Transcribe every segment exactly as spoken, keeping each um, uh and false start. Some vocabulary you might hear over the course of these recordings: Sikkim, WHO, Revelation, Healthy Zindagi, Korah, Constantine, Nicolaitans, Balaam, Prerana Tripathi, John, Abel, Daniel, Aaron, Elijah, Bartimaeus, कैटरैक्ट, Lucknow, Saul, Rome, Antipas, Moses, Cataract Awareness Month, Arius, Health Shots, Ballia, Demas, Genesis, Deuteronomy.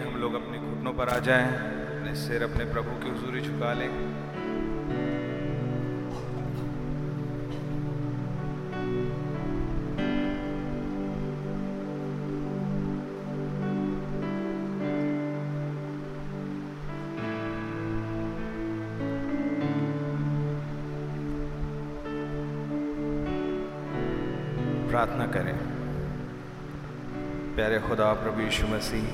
लिए हम लोग अपने घुटनों पर आ जाएं, अपने सिर अपने प्रभु की हुजूरी झुका लें। प्रार्थना करें। प्यारे खुदा प्रभु यीशु मसीह,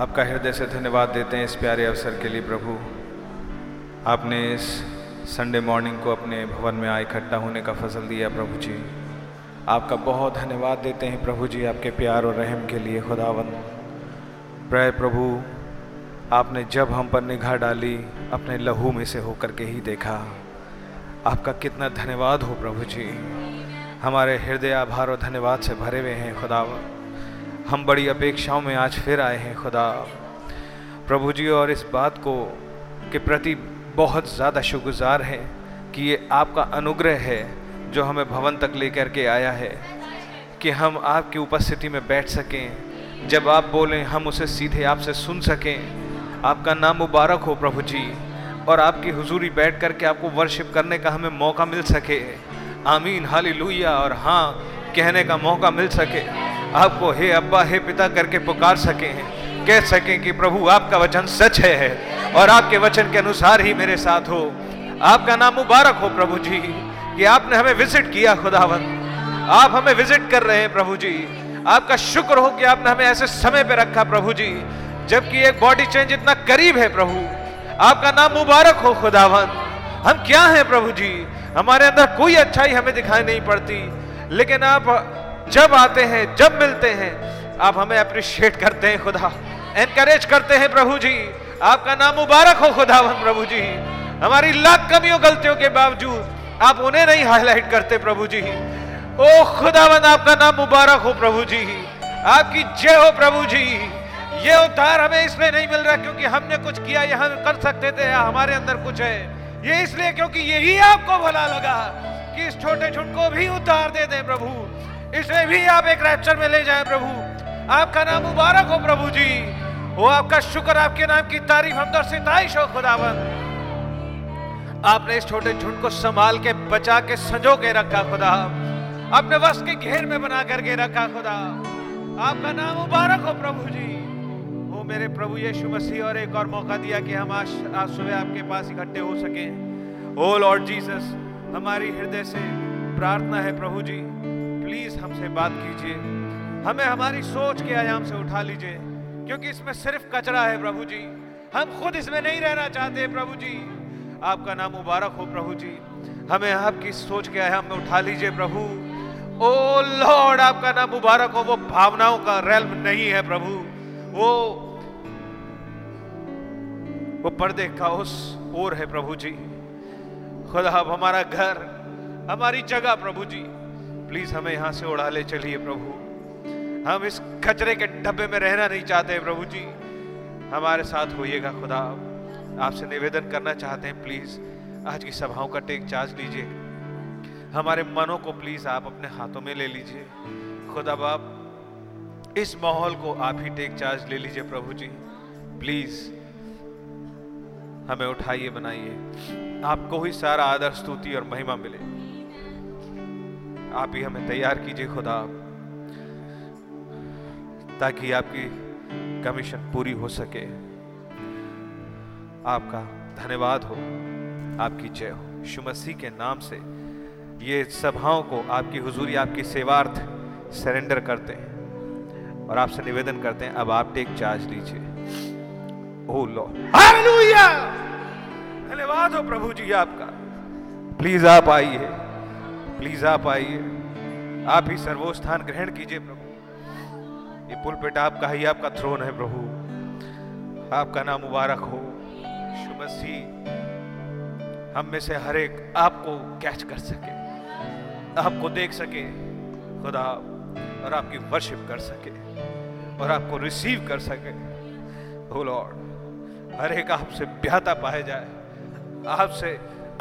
आपका हृदय से धन्यवाद देते हैं इस प्यारे अवसर के लिए। प्रभु, आपने इस संडे मॉर्निंग को अपने भवन में आए इकट्ठा होने का फजल दिया। प्रभु जी, आपका बहुत धन्यवाद देते हैं प्रभु जी, आपके प्यार और रहम के लिए। खुदावन प्रे प्रभु, आपने जब हम पर निगाह डाली, अपने लहू में से होकर के ही देखा। आपका कितना धन्यवाद हो प्रभु जी। हमारे हृदय आभार और धन्यवाद से भरे हुए हैं खुदा। हम बड़ी अपेक्षाओं में आज फिर आए हैं खुदा प्रभु जी, और इस बात को के प्रति बहुत ज़्यादा शुक्रगुजार हैं कि ये आपका अनुग्रह है जो हमें भवन तक लेकर के आया है, कि हम आपकी उपस्थिति में बैठ सकें। जब आप बोलें हम उसे सीधे आपसे सुन सकें। आपका नाम मुबारक हो प्रभु जी, और आपकी हुजूरी बैठ कर के आपको वर्शिप करने का हमें मौका मिल सके। आमीन, हालेलुया। और हाँ कहने का मौका मिल सके, आपको हे अब्बा हे पिता करके पुकार सकें, कह सकें कि प्रभु आपका वचन सच है और आपके वचन के अनुसार ही मेरे साथ हो। आपका नाम मुबारक हो प्रभु जी कि आपने हमें विजिट किया। खुदावन आप हमें विजिट कर रहे हैं प्रभु जी। आपका शुक्र हो कि आपने हमें ऐसे समय पर रखा प्रभु जी, जबकि एक बॉडी चेंज इतना करीब है। प्रभु आपका नाम मुबारक हो। खुदावन हम क्या हैं प्रभु जी, हमारे अंदर कोई अच्छाई हमें दिखाई नहीं पड़ती, लेकिन आप जब आते हैं, जब मिलते हैं, आप हमें अप्रिशिएट करते हैं खुदा, एनकरेज करते हैं प्रभु जी। आपका नाम मुबारक हो खुदावन। प्रभु जी हमारी लाख कमियों गलतियों के बावजूद आप उन्हें नहीं हाईलाइट करते प्रभु जी। ओ खुदावन आपका नाम मुबारक हो प्रभु जी, आपकी जय हो प्रभु जी। ये उद्धार हमें इसलिए नहीं मिल रहा क्योंकि हमने कुछ किया या हम कर सकते थे या हमारे अंदर कुछ है, ये इसलिए क्योंकि यही आपको भला लगा कि इस छोटे झुंड को भी उतार दे दें प्रभु, इसलिए भी आप एक रैप्चर में ले जाएं प्रभु। आपका नाम मुबारक हो प्रभु जी। वो आपका शुक्र, आपके नाम की तारीफ, हमद और सिताइश हो खुदावन। आपने इस छोटे झुंड को संभाल के, बचा के, संजो के रखा खुदा, अपने वश के घेर में बना करके रखा खुदा। आपका नाम मुबारक हो प्रभु जी। मेरे प्रभु यीशु मसीह, और एक और मौका दिया कि हम आज आज सुबह आपके पास इकट्ठे हो सकें। ओ लॉर्ड जीसस, हमारी हृदय से प्रार्थना है प्रभु जी, प्लीज़ हमसे बात कीजिए, हमें हमारी सोच के आयाम से उठा लीजिए, क्योंकि इसमें सिर्फ कचरा है प्रभु जी। हम खुद इसमें नहीं रहना चाहते प्रभु जी। आपका नाम मुबारक हो प्रभु जी, हमें आपकी सोच के आयाम में उठा लीजिए प्रभु। ओ लॉर्ड आपका नाम मुबारक हो। वो भावनाओं का रेल्म नहीं है प्रभु, वो वो पर्दे का उस ओर है प्रभु जी। खुदा अब हमारा घर, हमारी जगह प्रभु जी, प्लीज हमें यहाँ से उड़ा ले चलिए प्रभु। हम इस कचरे के डब्बे में रहना नहीं चाहते प्रभु जी। हमारे साथ होइएगा खुदा। आपसे निवेदन करना चाहते हैं, प्लीज आज की सभाओं का टेक चार्ज लीजिए। हमारे मनों को प्लीज आप अपने हाथों में ले लीजिए खुदा। आप इस माहौल को आप ही टेक चार्ज ले लीजिए प्रभु जी। प्लीज हमें उठाइए, बनाइए, आपको ही सारा आदर स्तुति और महिमा मिले। आप ही हमें तैयार कीजिए खुदा, ताकि आपकी कमीशन पूरी हो सके। आपका धन्यवाद हो, आपकी जय हो। यीशु मसीह के नाम से ये सभाओं को आपकी हुजूरी, आपकी सेवार्थ सरेंडर करते हैं और आपसे निवेदन करते हैं, अब आप टेक चार्ज लीजिए। ओ लॉर्ड हालेलुया, धन्यवाद हो प्रभु जी आपका। प्लीज आप आइए, प्लीज आप आइए, आप ही सर्वोस्थान ग्रहण कीजिए प्रभु। ये पुलपिट आपका ही, आपका थ्रोन है प्रभु। आपका नाम मुबारक हो यीशु मसीह। हम में से हर एक आपको कैच कर सके, आपको देख सके खुदा, और आपकी वर्शिप कर सके और आपको रिसीव कर सके। ओ लॉर्ड हर एक आपसे ब्याहता पाया जाए, आपसे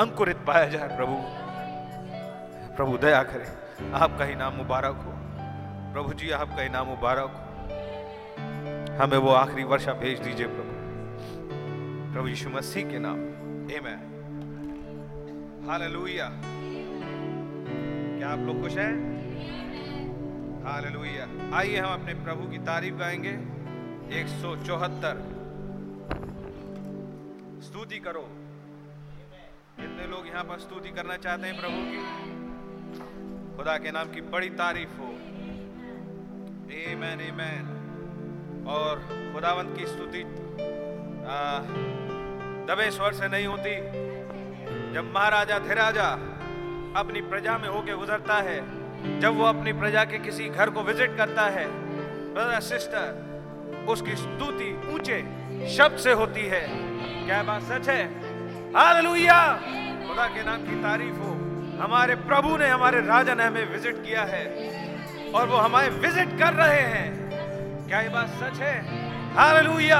अंकुरित पाया जाए प्रभु। प्रभु दया करें, आपका ही नाम मुबारक हो प्रभु जी, आपका ही नाम मुबारक हो। हमें वो आखिरी वर्षा भेज दीजिए प्रभु, प्रभु यीशु मसीह के नाम में, आमेन। हालेलुया। क्या आप लोग खुश हैं? हालेलुया। आइए हम अपने प्रभु की तारीफ गाएंगे। एक सौ चौहत्तर। स्तुति करो। कितने लोग यहाँ पर स्तुति करना चाहते हैं प्रभु की? खुदा के नाम की बड़ी तारीफ हो। आमेन, आमेन। और खुदावंत की स्तुति दबे स्वर से नहीं होती। जब महाराजा धीराजा अपनी प्रजा में होके गुजरता है, जब वो अपनी प्रजा के किसी घर को विजिट करता है, ब्रदर सिस्टर, उसकी स्तुति ऊंचे शब्द से होती है। क्या बात सच है? हालेलुया। खुदा के नाम की तारीफ हो। हमारे प्रभु ने, हमारे राजा ने हमें विजिट किया है और वो हमारे विजिट कर रहे हैं। क्या ये बात सच है? हालेलुया।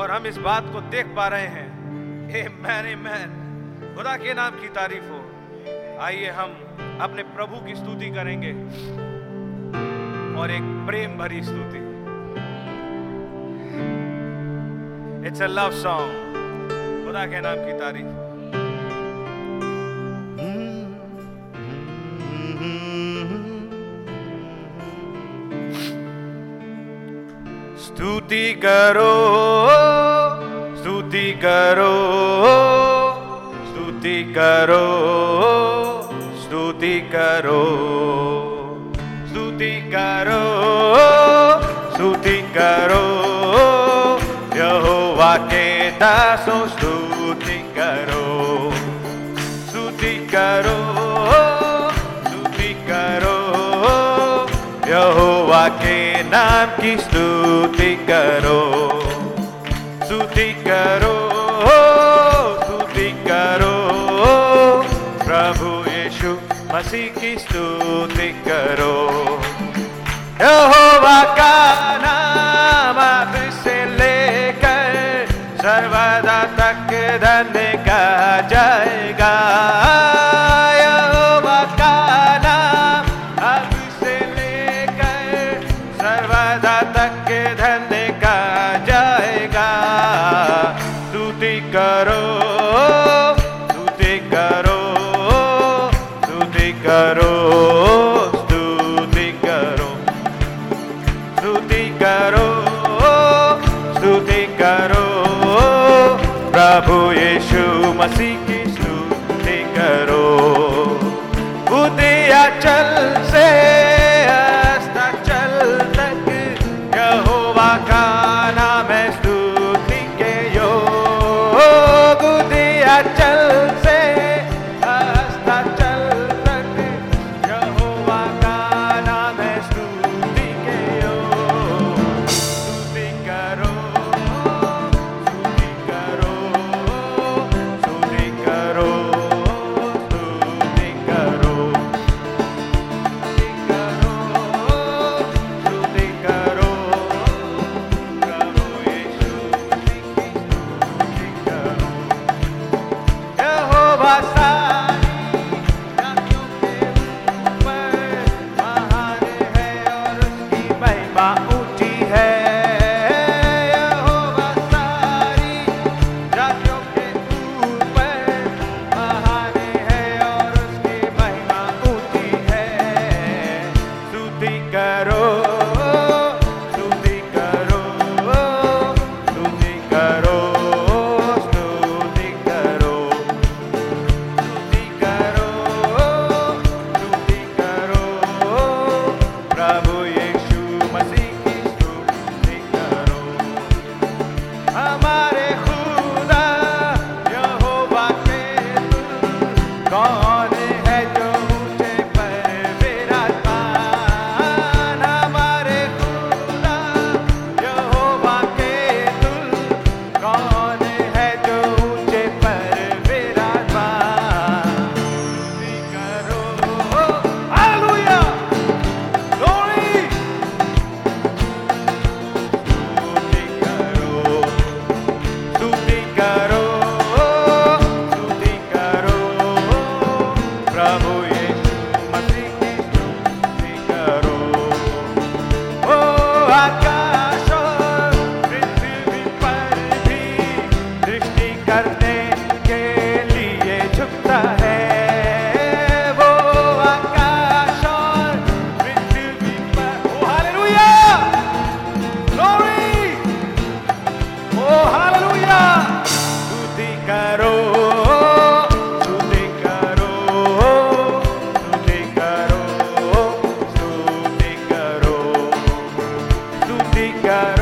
और हम इस बात को देख पा रहे हैं। आमेन, आमेन। खुदा के नाम की तारीफ हो। आइए हम अपने प्रभु की स्तुति करेंगे और एक प्रेम भरी स्तुति। It's a love song. खुदा के नाम की तारीफ। स्तुति करो, स्तुति करो, स्तुति करो, स्तुति करो, स्तुति करो, स्तुति करो, यहोवा के दासों स्तुति करो, स्तुति करो, स्तुति करो, यहोवा के नाम की स्तुति करो, स्तुति करो, स्तुति करो, प्रभु यीशु मसीह की स्तुति करो। यहोवा का नाम अब से लेकर सर्वदा तक धन्य कहा जाएगा। प्रभु यीशु मसीह की स्तुति करो। उदिया चल से अस्ताचल तक यहोवा का नाम है स्तुति के योग। उदिया चल से अस्ताचल तक यहोवा का नाम है स्तुति के योग। स्तुति करो, आकाशों करने के लिए झुकता है वो आकाश और पृथ्वी पर। Oh hallelujah, glory, oh hallelujah. स्तुति करो, स्तुति करो, स्तुति करो, स्तुति करो, स्तुति करो।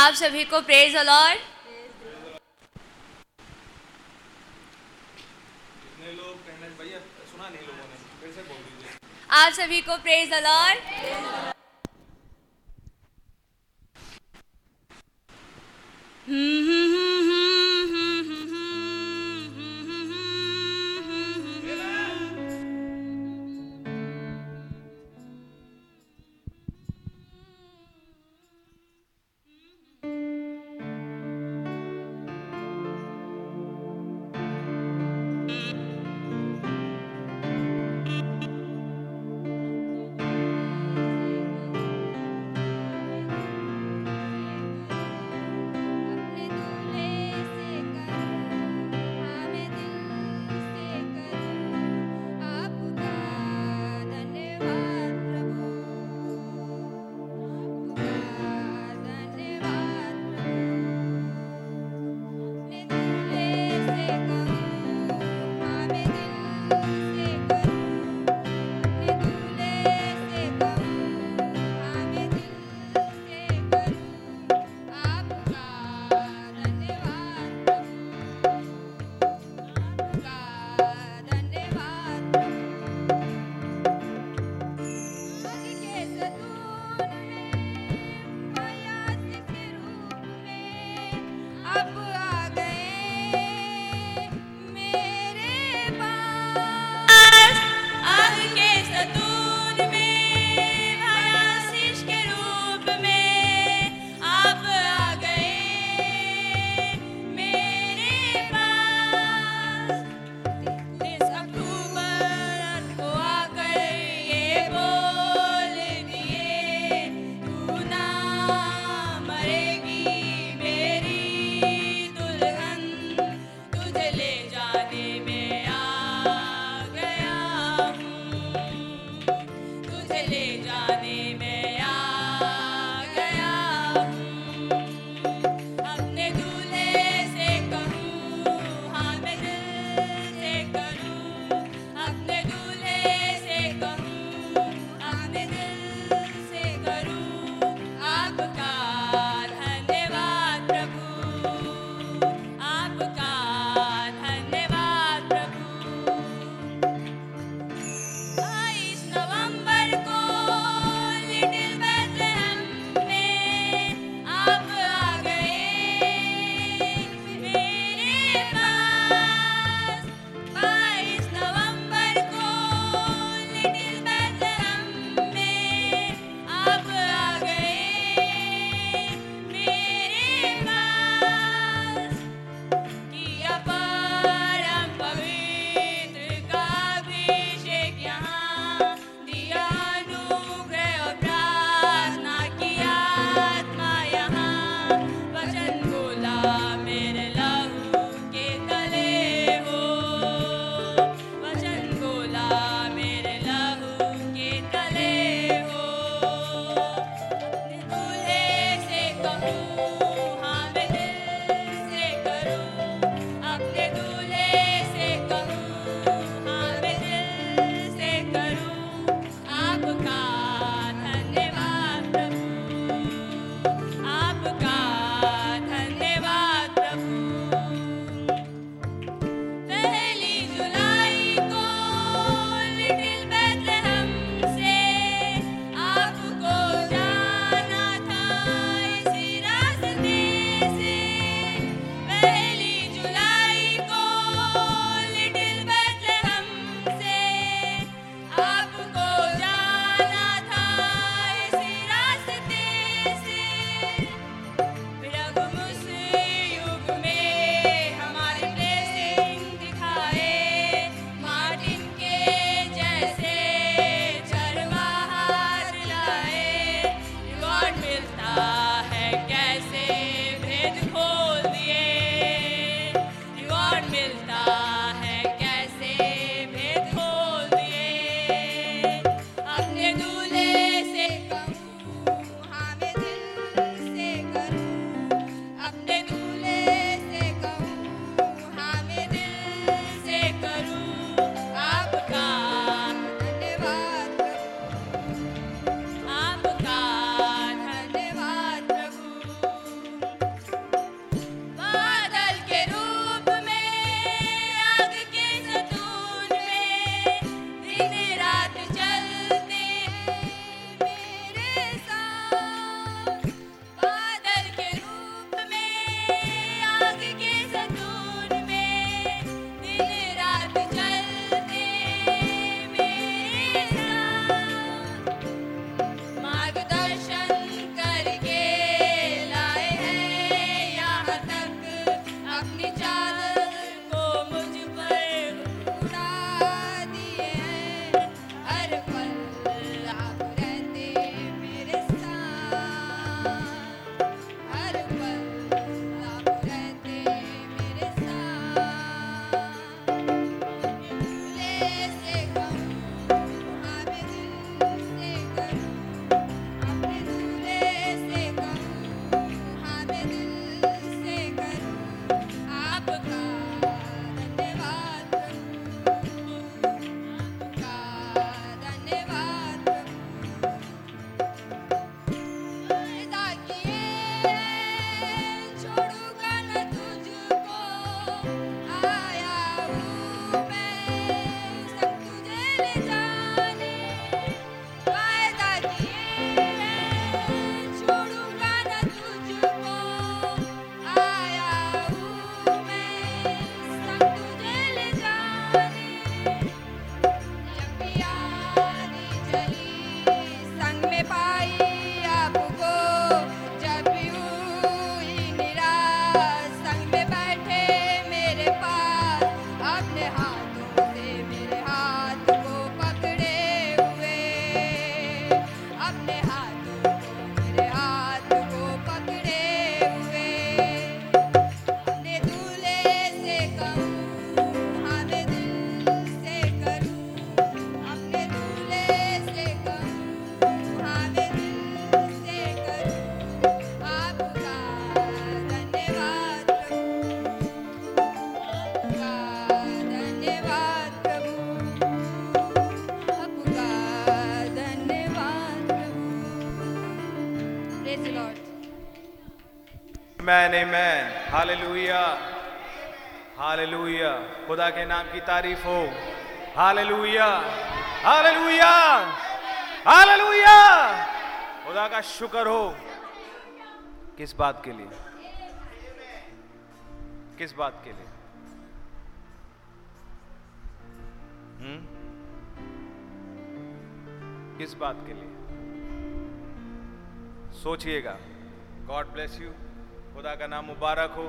आप सभी को प्रेज द लॉर्ड। कितने लोग कहना भैया सुना नहीं लोगों ने, फिर से बोल दीजिए। आप सभी को प्रेज द लॉर्ड। धन्यवाद Amen, Amen. Hallelujah. Hallelujah. खुदा के नाम की तारीफ हो. Hallelujah. Hallelujah. Hallelujah. खुदा का शुक्र हो. किस बात के लिए? किस बात के लिए? हम्म? किस बात के लिए? सोचिएगा. God bless you. खुदा का नाम मुबारक हो.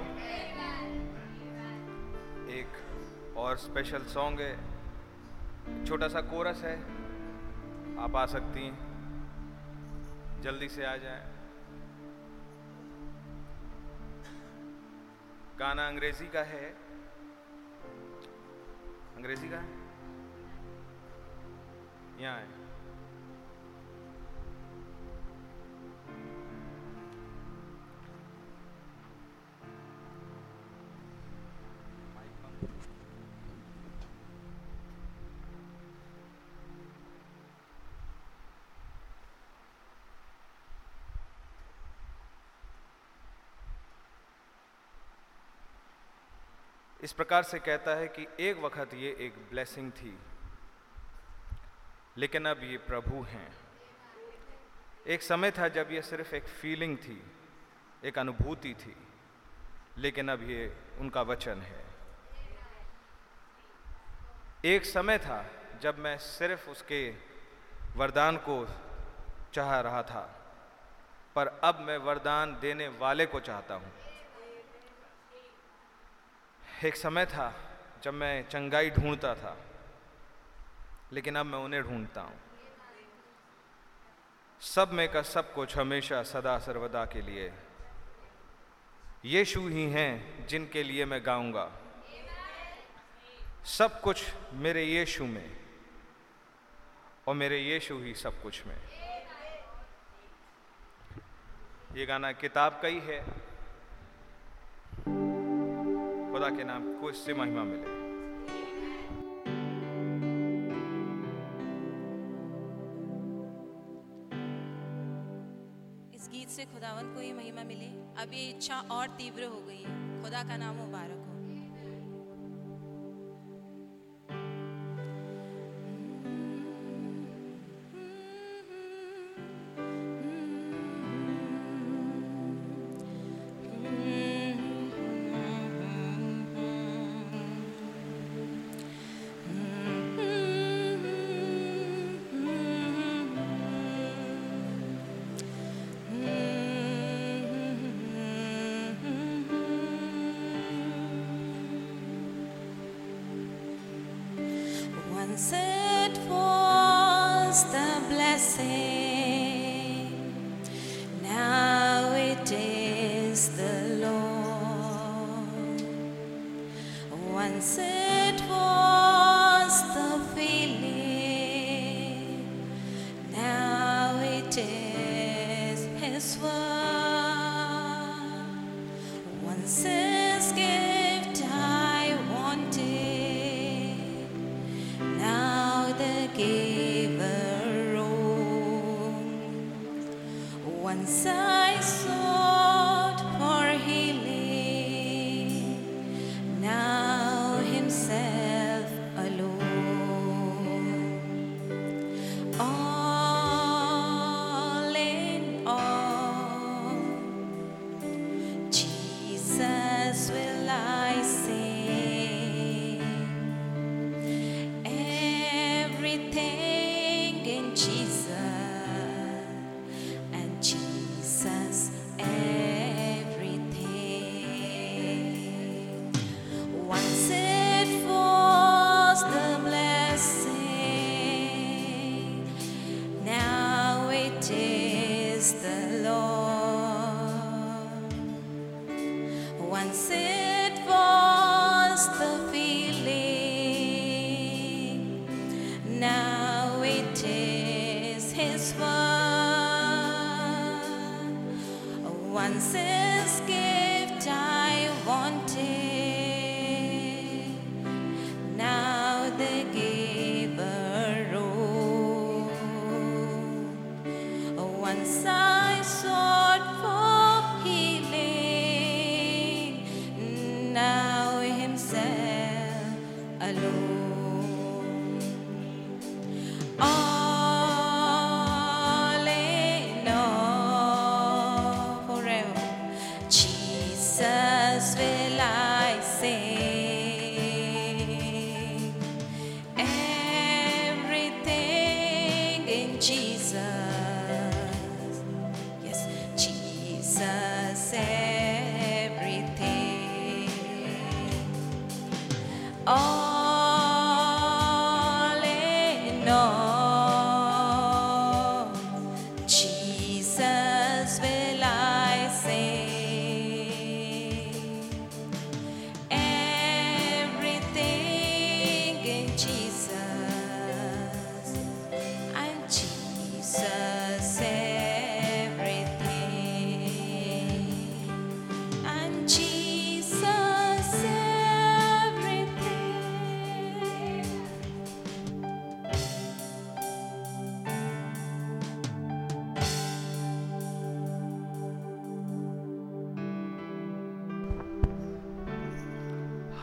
एक और स्पेशल सॉन्ग है, छोटा सा कोरस है, आप आ सकती हैं, जल्दी से आ जाएं. गाना अंग्रेजी का है, अंग्रेजी का है, यहाँ है. इस प्रकार से कहता है कि एक वक्त ये एक ब्लेसिंग थी, लेकिन अब ये प्रभु हैं. एक समय था जब ये सिर्फ एक फीलिंग थी, एक अनुभूति थी, लेकिन अब ये उनका वचन है. एक समय था जब मैं सिर्फ उसके वरदान को चाह रहा था, पर अब मैं वरदान देने वाले को चाहता हूँ. एक समय था जब मैं चंगाई ढूंढता था, लेकिन अब मैं उन्हें ढूंढता हूँ. सब में का सब कुछ हमेशा सदा सर्वदा के लिए. यीशु ही हैं जिनके लिए मैं गाऊंगा. सब कुछ मेरे यीशु में और मेरे यीशु ही सब कुछ में. ये गाना किताब का ही है. खुदा के नाम को इससे महिमा मिले. इस गीत से खुदावन को ये महिमा मिले. अब ये इच्छा और तीव्र हो गई है. खुदा का नाम मुबारक हो. Once I sought for healing,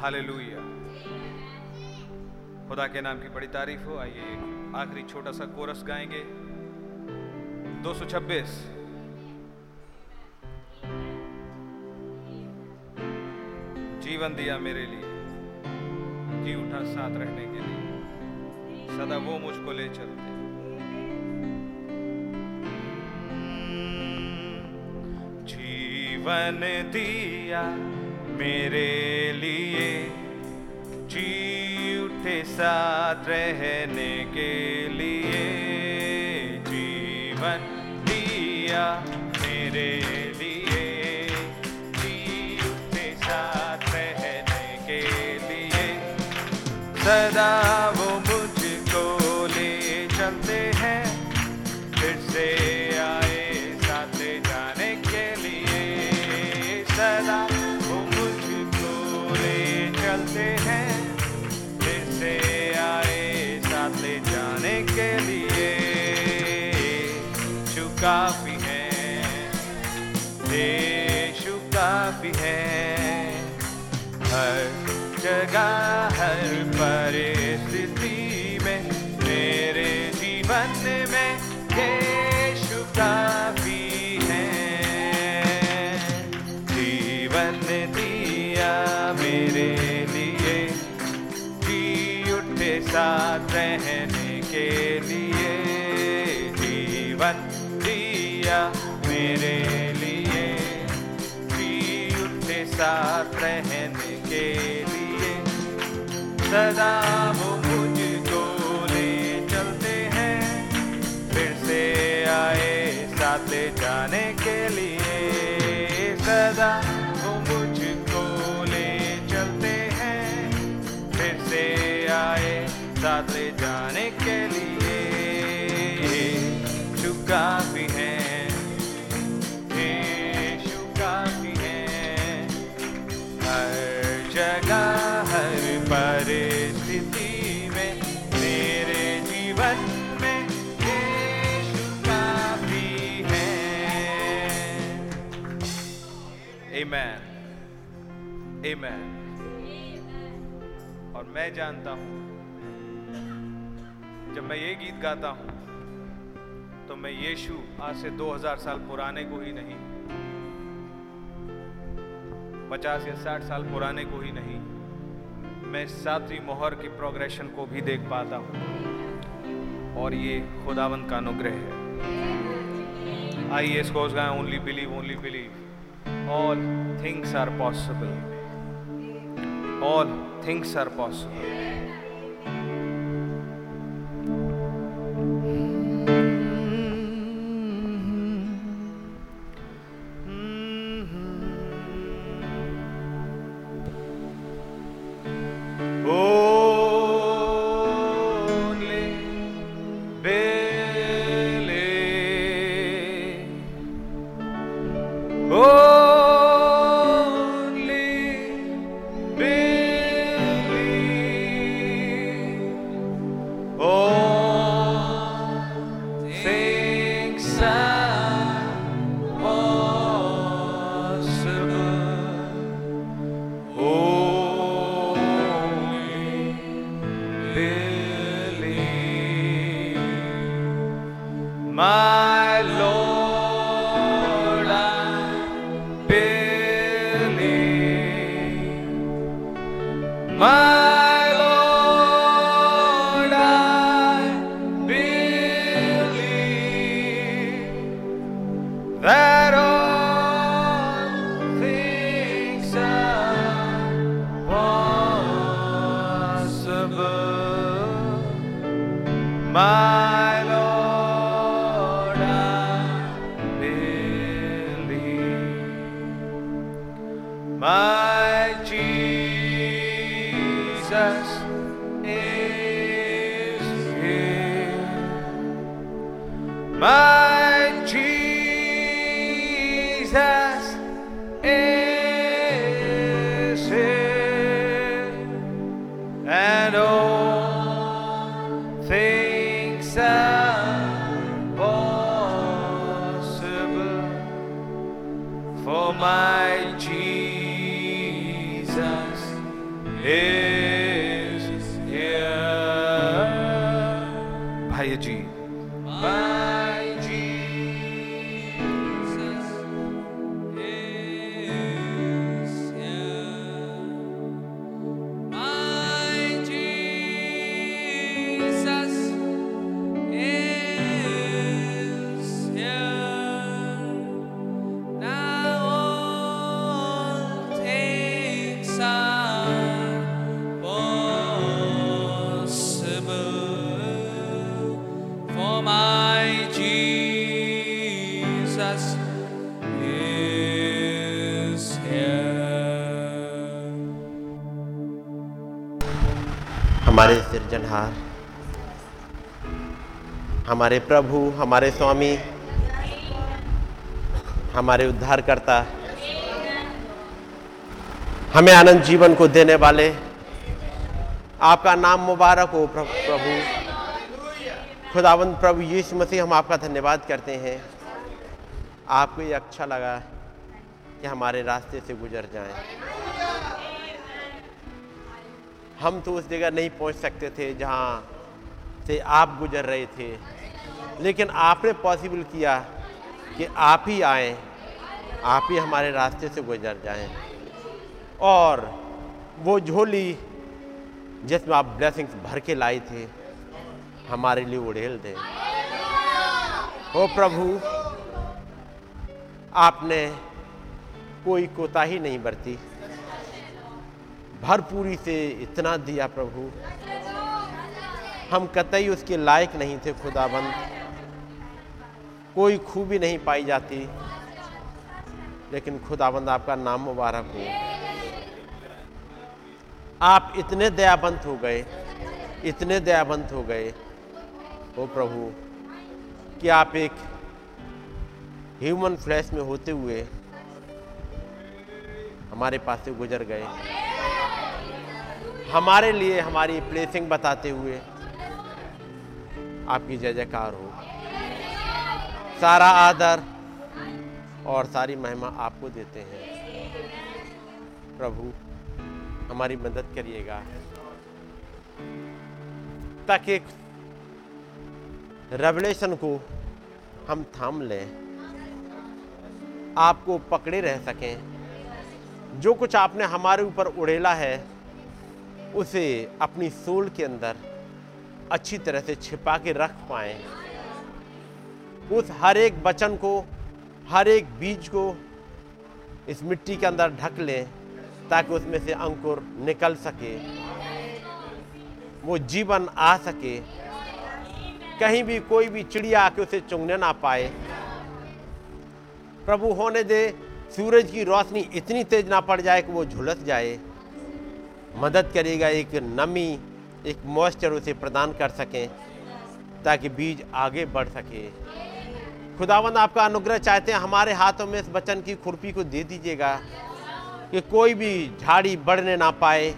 hallelujah. खुदा के नाम की बड़ी तारीफ हो। आइए एक आखिरी छोटा सा कोरस गाएंगे। दो सौ छब्बीस। जीवन दिया मेरे लिए, जी उठा साथ रहने के लिए, सदा वो मुझको ले चलते। जीवन दिया मेरे लिए, जी उठे साथ रहने के लिए, जीवन दिया मेरे लिए, जी उठे साथ रहने के लिए, सदा वो मुझको ले चलते हैं, फिर से आए साथ जाने के लिए, सदा चलते हैं, फिर से आए साथ ले जाने के लिए। यीशु काफी है, यीशु काफी है, हर जगह हर परिस्थिति में, मेरे जीवन में यीशु काफी है। जीवन दिया मेरे साथ रहने के लिए, जीवन दिया मेरे लिए, जी उठे साथ रहने के लिए, सदा वो मुझको ले चलते हैं, फिर से आए साथ ले जाने के लिए, सदा वो मुझको ले चलते हैं, फिर से आए साथ ले जाने के लिए। यीशु काफी है, यीशु काफी है, हर जगह हर परिस्थिति में, मेरे जीवन में यीशु काफी है। आमेन, आमेन। और मैं जानता हूं जब मैं ये गीत गाता हूँ तो मैं यीशु आज से दो हज़ार साल पुराने को ही नहीं, पचास या साठ साल पुराने को ही नहीं, मैं सातवीं मोहर की प्रोग्रेशन को भी देख पाता हूँ, और ये खुदावन का अनुग्रह है। आइए इसको गाएं, only believe, only believe. All things are possible, all things are possible. Only believe. My Lord, I believe. My हमारे सिरजनहार, हमारे प्रभु, हमारे स्वामी, हमारे उद्धारकर्ता, हमें आनंद जीवन को देने वाले, आपका नाम मुबारक हो प्रभु। खुदावंद प्रभु यीशु मसीह, हम आपका धन्यवाद करते हैं। आपको ये अच्छा लगा कि हमारे रास्ते से गुजर जाएं। हम तो उस जगह नहीं पहुंच सकते थे जहां से आप गुजर रहे थे, लेकिन आपने पॉसिबल किया कि आप ही आए, आप ही हमारे रास्ते से गुजर जाएं। और वो झोली जिसमें आप ब्लेसिंग्स भर के लाए थे, हमारे लिए उड़ेल दें। ओ प्रभु, आपने कोई कोताही नहीं बरती, भरपूरी से इतना दिया प्रभु। हम कतई उसके लायक नहीं थे खुदाबंद, कोई खूबी नहीं पाई जाती, लेकिन खुदाबंद आपका नाम मुबारक हो। आप इतने दयाबंत हो गए, इतने दयाबंत हो गए ओ प्रभु, कि आप एक ह्यूमन फ्लैश में होते हुए हमारे पास से गुजर गए, हमारे लिए हमारी ब्लेसिंग बताते हुए। आपकी जय जयकार हो। सारा आदर और सारी महिमा आपको देते हैं प्रभु। हमारी मदद करिएगा ताकि रेवलेशन को हम थाम लें, आपको पकड़े रह सकें। जो कुछ आपने हमारे ऊपर उड़ेला है उसे अपनी सोल के अंदर अच्छी तरह से छिपा के रख पाएँ। उस हर एक वचन को, हर एक बीज को इस मिट्टी के अंदर ढक लें ताकि उसमें से अंकुर निकल सके, वो जीवन आ सके। कहीं भी कोई भी चिड़िया आके उसे चुंगने ना पाए प्रभु। होने दे सूरज की रोशनी इतनी तेज ना पड़ जाए कि वो झुलस जाए। मदद करेगा, एक नमी, एक मॉइस्चर उसे प्रदान कर सकें ताकि बीज आगे बढ़ सके। खुदावंद आपका अनुग्रह चाहते हैं, हमारे हाथों में इस वचन की खुरपी को दे दीजिएगा कि कोई भी झाड़ी बढ़ने ना पाए,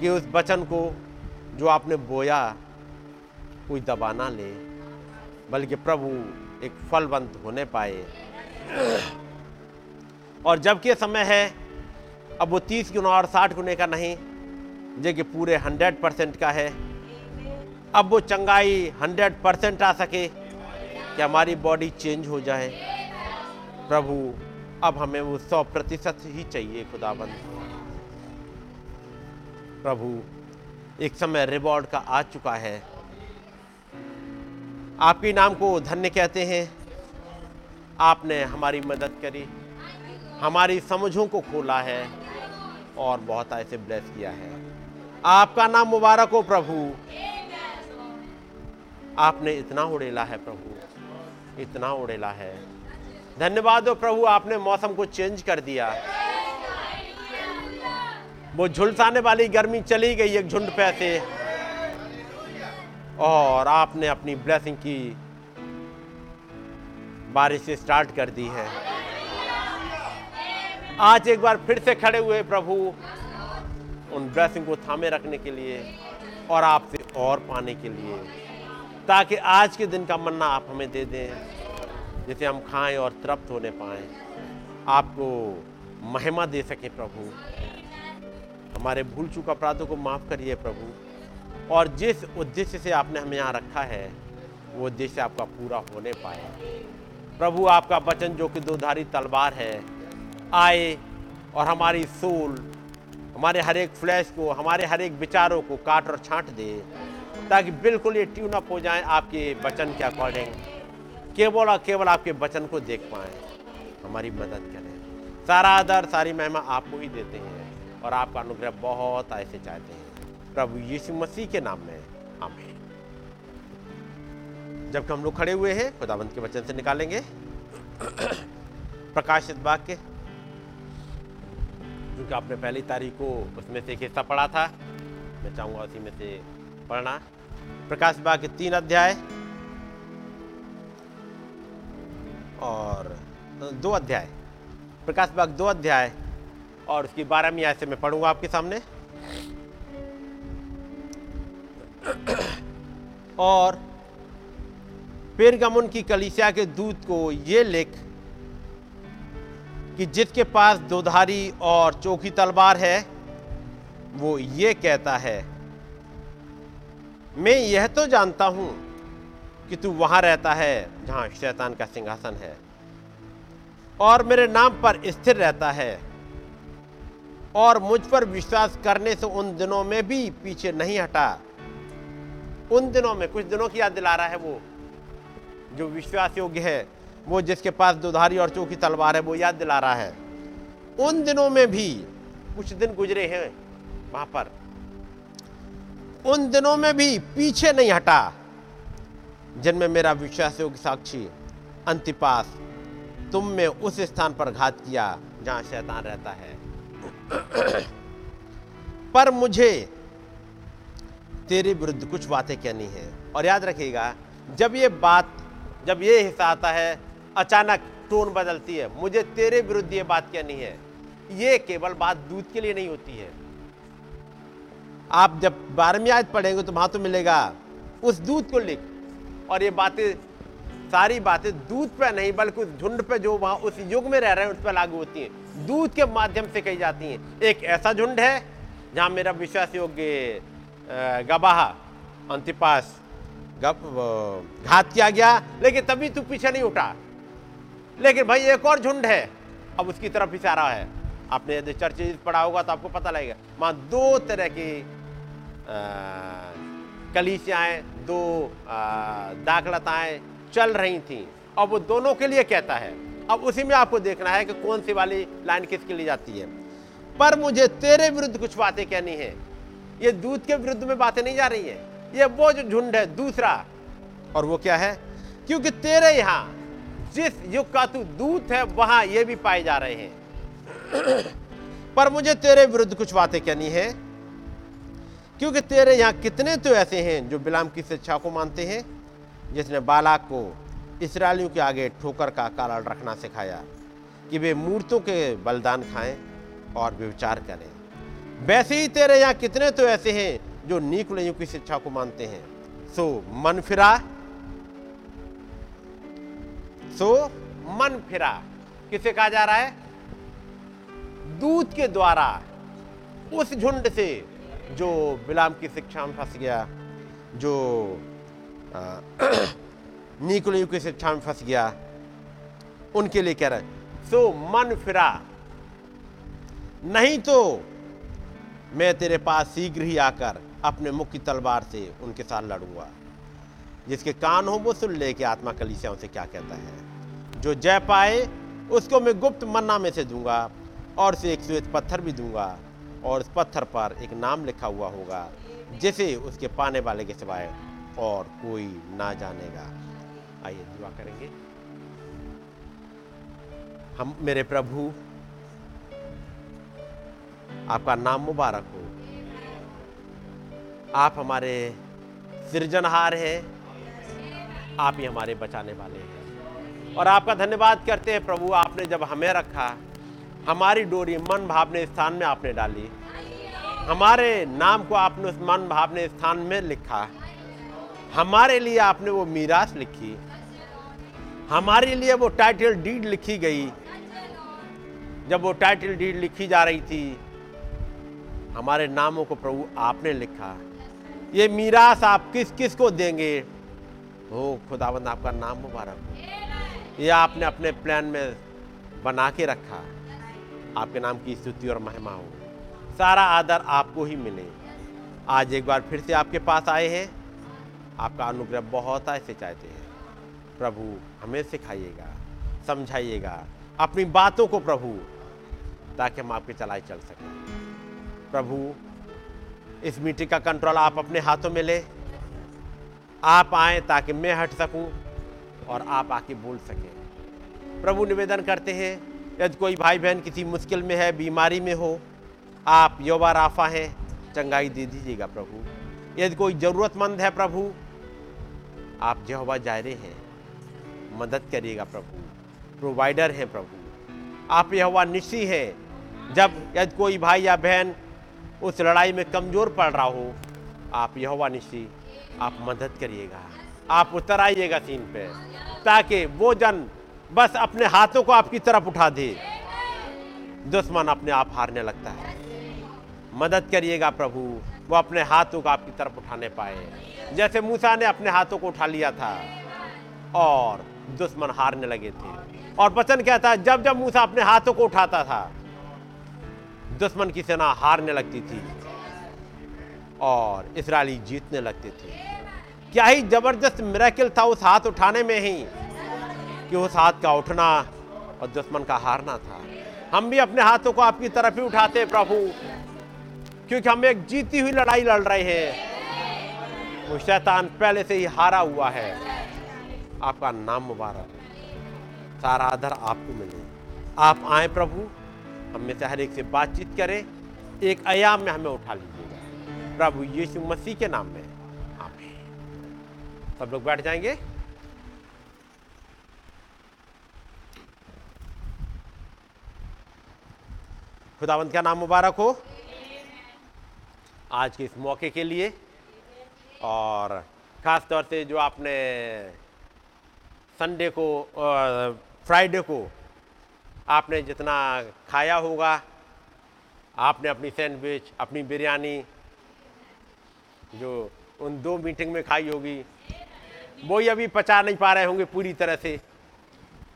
कि उस वचन को जो आपने बोया कोई दबा ना ले, बल्कि प्रभु एक फलवंत होने पाए। और जबकि समय है अब वो तीस गुना और साठ गुने का नहीं, जो कि पूरे हंड्रेड परसेंट का है। अब वो चंगाई हंड्रेड परसेंट आ सके, कि हमारी बॉडी चेंज हो जाए। प्रभु अब हमें वो सौ प्रतिशत ही चाहिए खुदाबंद। प्रभु एक समय रिवॉर्ड का आ चुका है। आपके नाम को धन्य कहते हैं। आपने हमारी मदद करी, हमारी समझों को खोला है और बहुत ऐसे ब्लेस किया है। आपका नाम मुबारक हो प्रभु। आपने इतना उड़ेला है प्रभु, इतना उड़ेला है। धन्यवाद हो प्रभु, आपने मौसम को चेंज कर दिया। वो झुलसाने वाली गर्मी चली गई एक झुंड पे से, और आपने अपनी ब्लेसिंग की बारिश से स्टार्ट कर दी है। आज एक बार फिर से खड़े हुए प्रभु उन ब्लेसिंग को थामे रखने के लिए और आपसे और पाने के लिए, ताकि आज के दिन का मन्ना आप हमें दे दें, जिसे हम खाएं और तृप्त होने पाएं, आपको महिमा दे सके प्रभु। हमारे भूल चूक अपराधों को माफ़ करिए प्रभु, और जिस उद्देश्य से आपने हमें यहाँ रखा है वो उद्देश्य आपका पूरा होने पाए प्रभु। आपका वचन जो कि दोधारी तलवार है, आए और हमारी सोल, हमारे हर एक फ्लैश को, हमारे हर एक विचारों को काट और छांट दे, ताकि बिल्कुल ये ट्यून अप हो जाए आपके वचन के अकॉर्डिंग, केवल और केवल आपके वचन को देख पाएँ। हमारी मदद करें। सारा आदर सारी महिमा आपको ही देते हैं और आपका अनुग्रह बहुत ऐसे चाहते हैं प्रभु यीशु मसीह के नाम में, आमीन। जबकि हम लोग खड़े हुए हैं, खुदाबंद के वचन से निकालेंगे प्रकाशित वाक्य, क्योंकि आपने पहली तारीख को उसमें से एक हिस्सा पढ़ा था। मैं चाहूँगा उसी में से पढ़ना। प्रकाशित वाक्य तीन अध्याय और दो अध्याय, प्रकाशित वाक्य दो अध्याय और उसकी बारहवीं आयत से मैं पढ़ूंगा आपके सामने। और पेरगमुन की कलीसिया के दूत को ये लिख कि जिसके पास दोधारी और चोखी तलवार है वो ये कहता है, मैं यह तो जानता हूं कि तू वहां रहता है जहां शैतान का सिंहासन है, और मेरे नाम पर स्थिर रहता है, और मुझ पर विश्वास करने से उन दिनों में भी पीछे नहीं हटा। उन दिनों में, कुछ दिनों की याद दिला रहा है। वो जो विश्वास योग्य है, वो जिसके पास दोधारी और चोखी तलवार है, वो याद दिला रहा है। उन दिनों में भी, कुछ दिन गुजरे हैं वहां पर, उन दिनों में भी पीछे नहीं हटा जिनमें मेरा विश्वास योग्य साक्षी अंतिपास तुम में उस स्थान पर घात किया जहां शैतान रहता है। पर मुझे तेरे विरुद्ध कुछ बातें कहनी है। और याद रखिएगा, जब ये बात, जब ये हिस्सा आता है, अचानक टोन बदलती है। मुझे तेरे विरुद्ध ये बात कहनी है। ये केवल बात दूध के लिए नहीं होती है। आप जब बारहवीं आयत पढ़ेंगे तो वहां तो मिलेगा उस दूध को लिख, और ये बातें, सारी बातें दूध पे नहीं बल्कि उस झुंड पे जो वहां उस युग में रह रहे हैं उस पर लागू होती हैं, दूध के माध्यम से कही जाती हैं। एक ऐसा झुंड है जहां मेरा विश्वास योग्य गवाह अंतिपास घात किया गया, लेकिन तभी तू पीछे नहीं उठा। लेकिन भाई एक और झुंड है, अब उसकी तरफ इशारा है। आपने यदि चर्च पढ़ा होगा तो आपको पता लगेगा, वहां दो तरह की कलीसियाएं, दो दाखलताएं चल रही थी, और वो दोनों के लिए कहता है। अब उसी में आपको देखना है कि कौन सी वाली लाइन किसके लिए जाती है। पर मुझे तेरे विरुद्ध कुछ बातें कहनी है। ये दूध के विरुद्ध में बातें नहीं जा रही है, ये वो जो झुंड है दूसरा। और वो क्या है? क्योंकि तेरे यहाँ जिस युग का तू दूत है वहां ये भी पाए जा रहे हैं। पर मुझे तेरे विरुद्ध कुछ बातें कहनी है, क्योंकि तेरे यहाँ कितने तो ऐसे हैं जो बिलाम की शिक्षा को मानते हैं, जिसने बालाक को इसराइलियों के आगे ठोकर का कारण रखना सिखाया कि वे मूर्तों के बलिदान खाएं और व्यभिचार करें। वैसे ही तेरे यहाँ कितने तो ऐसे हैं जो नीकुलइयों की शिक्षा को मानते हैं। सो मन फिरा, सो मन फिरा। किसे कहा जा रहा है? दूत के द्वारा उस झुंड से जो बिलाम की शिक्षा में फंस गया, जो नीकुलियों की शिक्षा में फंस गया, उनके लिए कह रहा है सो मन फिरा, नहीं तो मैं तेरे पास शीघ्र ही आकर अपने मुख्य तलवार से उनके साथ लड़ूंगा। जिसके कान हो वो सुन ले कि आत्मा कलीसियाओं से क्या कहता है। जो जय पाए उसको मैं गुप्त मन्ना में से दूंगा और उसे एक श्वेत पत्थर भी दूंगा और उस पत्थर पर एक नाम लिखा हुआ होगा जिसे उसके पाने वाले के सिवाय और कोई ना जानेगा। आइए दुआ करेंगे। हम मेरे प्रभु आपका नाम मुबारक हो, आप हमारे सृजनहार हैं, आप ही हमारे बचाने वाले हैं और आपका धन्यवाद करते हैं प्रभु। आपने जब हमें रखा, हमारी डोरी मन भावने स्थान में आपने डाली, हमारे नाम को आपने उस मन भावने स्थान में लिखा, हमारे लिए आपने वो मीरास लिखी, हमारे लिए वो टाइटल डीड लिखी गई। जब वो टाइटल डीड लिखी जा रही थी, हमारे नामों को प्रभु आपने लिखा। ये मीरास आप किस किस को देंगे? हो खुदावंद आपका नाम मुबारक हो, ये आपने अपने प्लान में बना के रखा। आपके नाम की स्तुति और महिमा हो, सारा आदर आपको ही मिले। आज एक बार फिर से आपके पास आए हैं, आपका अनुग्रह बहुत आए से चाहते हैं प्रभु। हमें सिखाइएगा, समझाइएगा अपनी बातों को प्रभु, ताकि हम आपके चलाए चल सकें। प्रभु इस मीटिंग का कंट्रोल आप अपने हाथों में ले, आप आए ताकि मैं हट सकूं और आप आके बोल सकें। प्रभु निवेदन करते हैं, यदि कोई भाई बहन किसी मुश्किल में है, बीमारी में हो, आप योवा राफा हैं, चंगाई दे दीजिएगा प्रभु। यदि कोई ज़रूरतमंद है प्रभु, आप यहोवा जायरे हैं, मदद करिएगा प्रभु। प्रोवाइडर हैं प्रभु, आप यहोवा निसी हैं। जब यदि कोई भाई या बहन उस लड़ाई में कमज़ोर पड़ रहा हो, आप यहोवा निसी, आप मदद करिएगा, आप उतर आइएगा सीन पे, ताकि वो जन बस अपने हाथों को आपकी तरफ उठा दे, दुश्मन अपने आप हारने लगता है। मदद करिएगा प्रभु, वो अपने हाथों को आपकी तरफ उठाने पाए, जैसे मूसा ने अपने हाथों को उठा लिया था और दुश्मन हारने लगे थे। और वचन कहता है जब जब मूसा अपने हाथों को उठाता था, दुश्मन की सेना हारने लगती थी और इस्राएली जीतने लगते थे। क्या ही जबरदस्त मिरेकल था उस हाथ उठाने में ही, कि उस हाथ का उठना और दुश्मन का हारना था। हम भी अपने हाथों को आपकी तरफ ही उठाते हैं प्रभु, क्योंकि हम एक जीती हुई लड़ाई लड़ रहे हैं। वो शैतान पहले से ही हारा हुआ है। आपका नाम मुबारक, सारा आदर आपको मिले। आप आए प्रभु, हम में से हर एक से बातचीत करें, एक आयाम में हमें उठा लीजिए प्रभु यीशु मसीह के नाम में, आमीन। सब लोग बैठ जाएंगे। खुदावंत का नाम मुबारक हो आज के इस मौके के लिए, और ख़ास तौर से जो आपने संडे को, फ्राइडे को आपने जितना खाया होगा, आपने अपनी सैंडविच, अपनी बिरयानी जो उन दो मीटिंग में खाई होगी, वो ही अभी पचा नहीं पा रहे होंगे पूरी तरह से,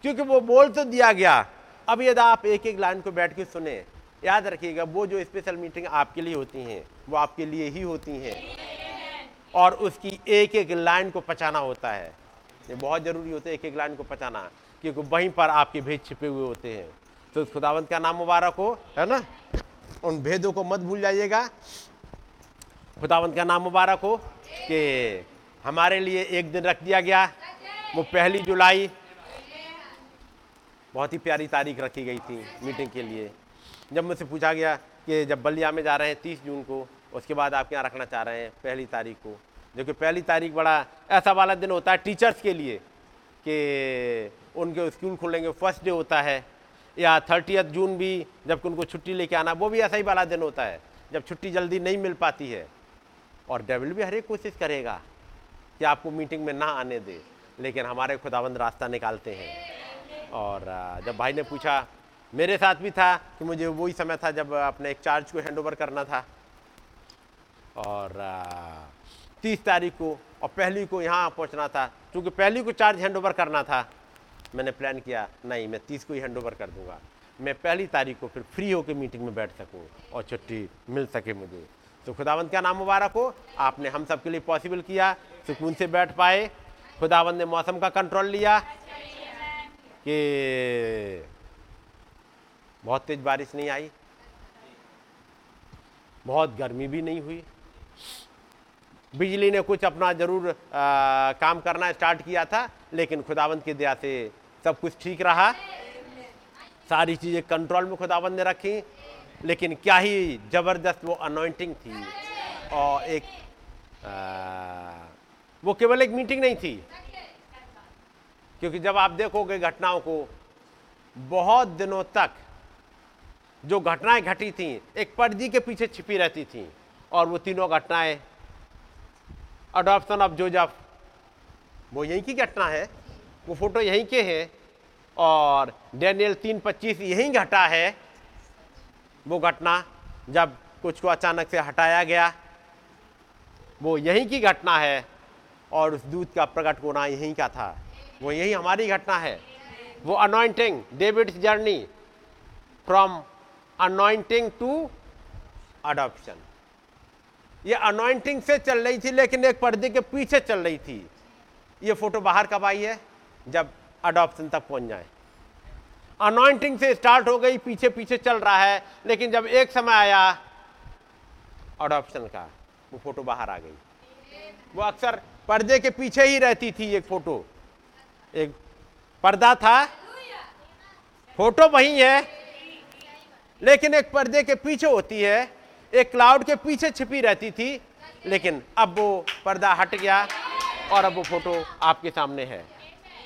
क्योंकि वो बोल तो दिया गया। अब यदि आप एक एक लाइन को बैठ के सुने, याद रखिएगा वो जो स्पेशल मीटिंग आपके लिए होती हैं, वो आपके लिए ही होती हैं और उसकी एक एक लाइन को पचाना होता है। ये बहुत ज़रूरी होता है एक एक लाइन को पचाना, क्योंकि वहीं पर आपके भेद छिपे हुए होते हैं। तो खुदावंत का नाम मुबारक हो, है ना। उन भेदों को मत भूल जाइएगा। खुदावंत का नाम मुबारक हो कि हमारे लिए एक दिन रख दिया गया, वो पहली जुलाई बहुत ही प्यारी तारीख रखी गई थी मीटिंग के लिए। जब मुझसे पूछा गया कि जब बलिया में जा रहे हैं तीस जून को, उसके बाद आप क्या रखना चाह रहे हैं पहली तारीख को, जो कि पहली तारीख बड़ा ऐसा वाला दिन होता है टीचर्स के लिए कि उनके स्कूल खुलेंगे, फर्स्ट डे होता है, या थर्टियथ जून भी जबकि उनको छुट्टी लेके आना, वो भी ऐसा ही वाला दिन होता है जब छुट्टी जल्दी नहीं मिल पाती है। और डेविल भी हर एक कोशिश करेगा कि आपको मीटिंग में ना आने दे, लेकिन हमारे खुदावंद रास्ता निकालते हैं। और जब भाई ने पूछा, मेरे साथ भी था कि मुझे वही समय था जब अपने एक चार्ज को हैंड ओवर करना था, और तीस तारीख को, और पहली को यहाँ पहुँचना था, क्योंकि पहली को चार्ज हैंडओवर करना था। मैंने प्लान किया नहीं, मैं तीस को ही हैंडओवर कर दूँगा, मैं पहली तारीख को फिर फ्री होकर मीटिंग में बैठ सकूँ और छुट्टी मिल सके मुझे। तो खुदावंद का नाम मुबारक हो, आपने हम सब के लिए पॉसिबल किया, सुकून से बैठ पाए। खुदावंद ने मौसम का कंट्रोल लिया कि बहुत तेज बारिश नहीं आई, बहुत गर्मी भी नहीं हुई। बिजली ने कुछ अपना ज़रूर काम करना स्टार्ट किया था, लेकिन खुदावंद की दया से सब कुछ ठीक रहा। सारी चीज़ें कंट्रोल में खुदावंद ने रखी। लेकिन क्या ही ज़बरदस्त वो अनॉइंटिंग थी, और एक आ, वो केवल एक मीटिंग नहीं थी, क्योंकि जब आप देखोगे घटनाओं को, बहुत दिनों तक जो घटनाएं घटी थीं एक पर्दे के पीछे छिपी रहती थीं। और वो तीनों घटनाएं, अडॉप्शन ऑफ जोसेफ, वो यहीं की घटना है, वो फोटो यहीं के हैं, और डैनियल तीन पच्चीस यहीं घटा है। वो घटना जब कुछ को अचानक से हटाया गया, वो यहीं की घटना है। और उस दूध का प्रकट होना यहीं का था, वो यही हमारी घटना है। वो anointing, David's journey from anointing to adoption, ये अनॉइंटिंग से चल रही थी, लेकिन एक पर्दे के पीछे चल रही थी। ये फोटो बाहर कब आई है? जब अडॉप्शन तक पहुंच जाए। अनॉइंटिंग से स्टार्ट हो गई, पीछे पीछे चल रहा है, लेकिन जब एक समय आया अडॉप्शन का, वो फोटो बाहर आ गई। वो अक्सर पर्दे के पीछे ही रहती थी। एक फोटो, एक पर्दा था, फोटो वही है, लेकिन एक पर्दे के पीछे होती है, एक क्लाउड के पीछे छिपी रहती थी। लेकिन अब वो पर्दा हट गया और अब वो फोटो आपके सामने है,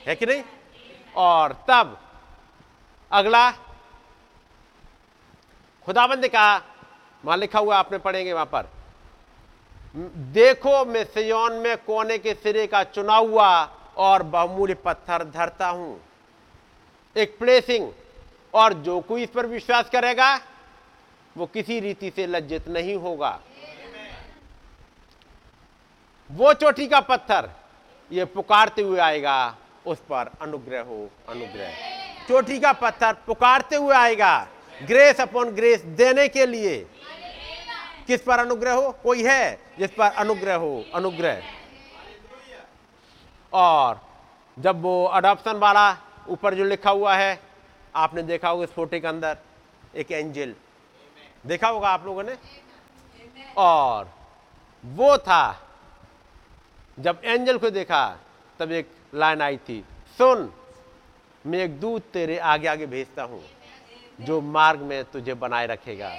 है कि नहीं? और तब अगला, खुदाबंद ने कहा, वहां लिखा हुआ आपने पढ़ेंगे वहां पर, देखो मैं सिय्योन में कोने के सिरे का चुना हुआ और बहुमूल्य पत्थर धरता हूं, एक प्लेसिंग, और जो कोई इस पर विश्वास करेगा वो किसी रीति से लज्जित नहीं होगा। वो चोटी का पत्थर ये पुकारते हुए आएगा, उस पर अनुग्रह हो अनुग्रह। चोटी का पत्थर पुकारते हुए आएगा, ग्रेस अपॉन ग्रेस देने के लिए। किस पर अनुग्रह हो? कोई है जिस पर अनुग्रह हो अनुग्रह। और जब वो अडॉप्शन वाला ऊपर जो लिखा हुआ है, आपने देखा होगा इस फोटो के अंदर एक एंजल देखा होगा आप लोगों ने, और वो था, जब एंजल को देखा तब एक लाइन आई थी, सुन मैं एक दूत तेरे आगे आगे भेजता हूँ जो मार्ग में तुझे बनाए रखेगा,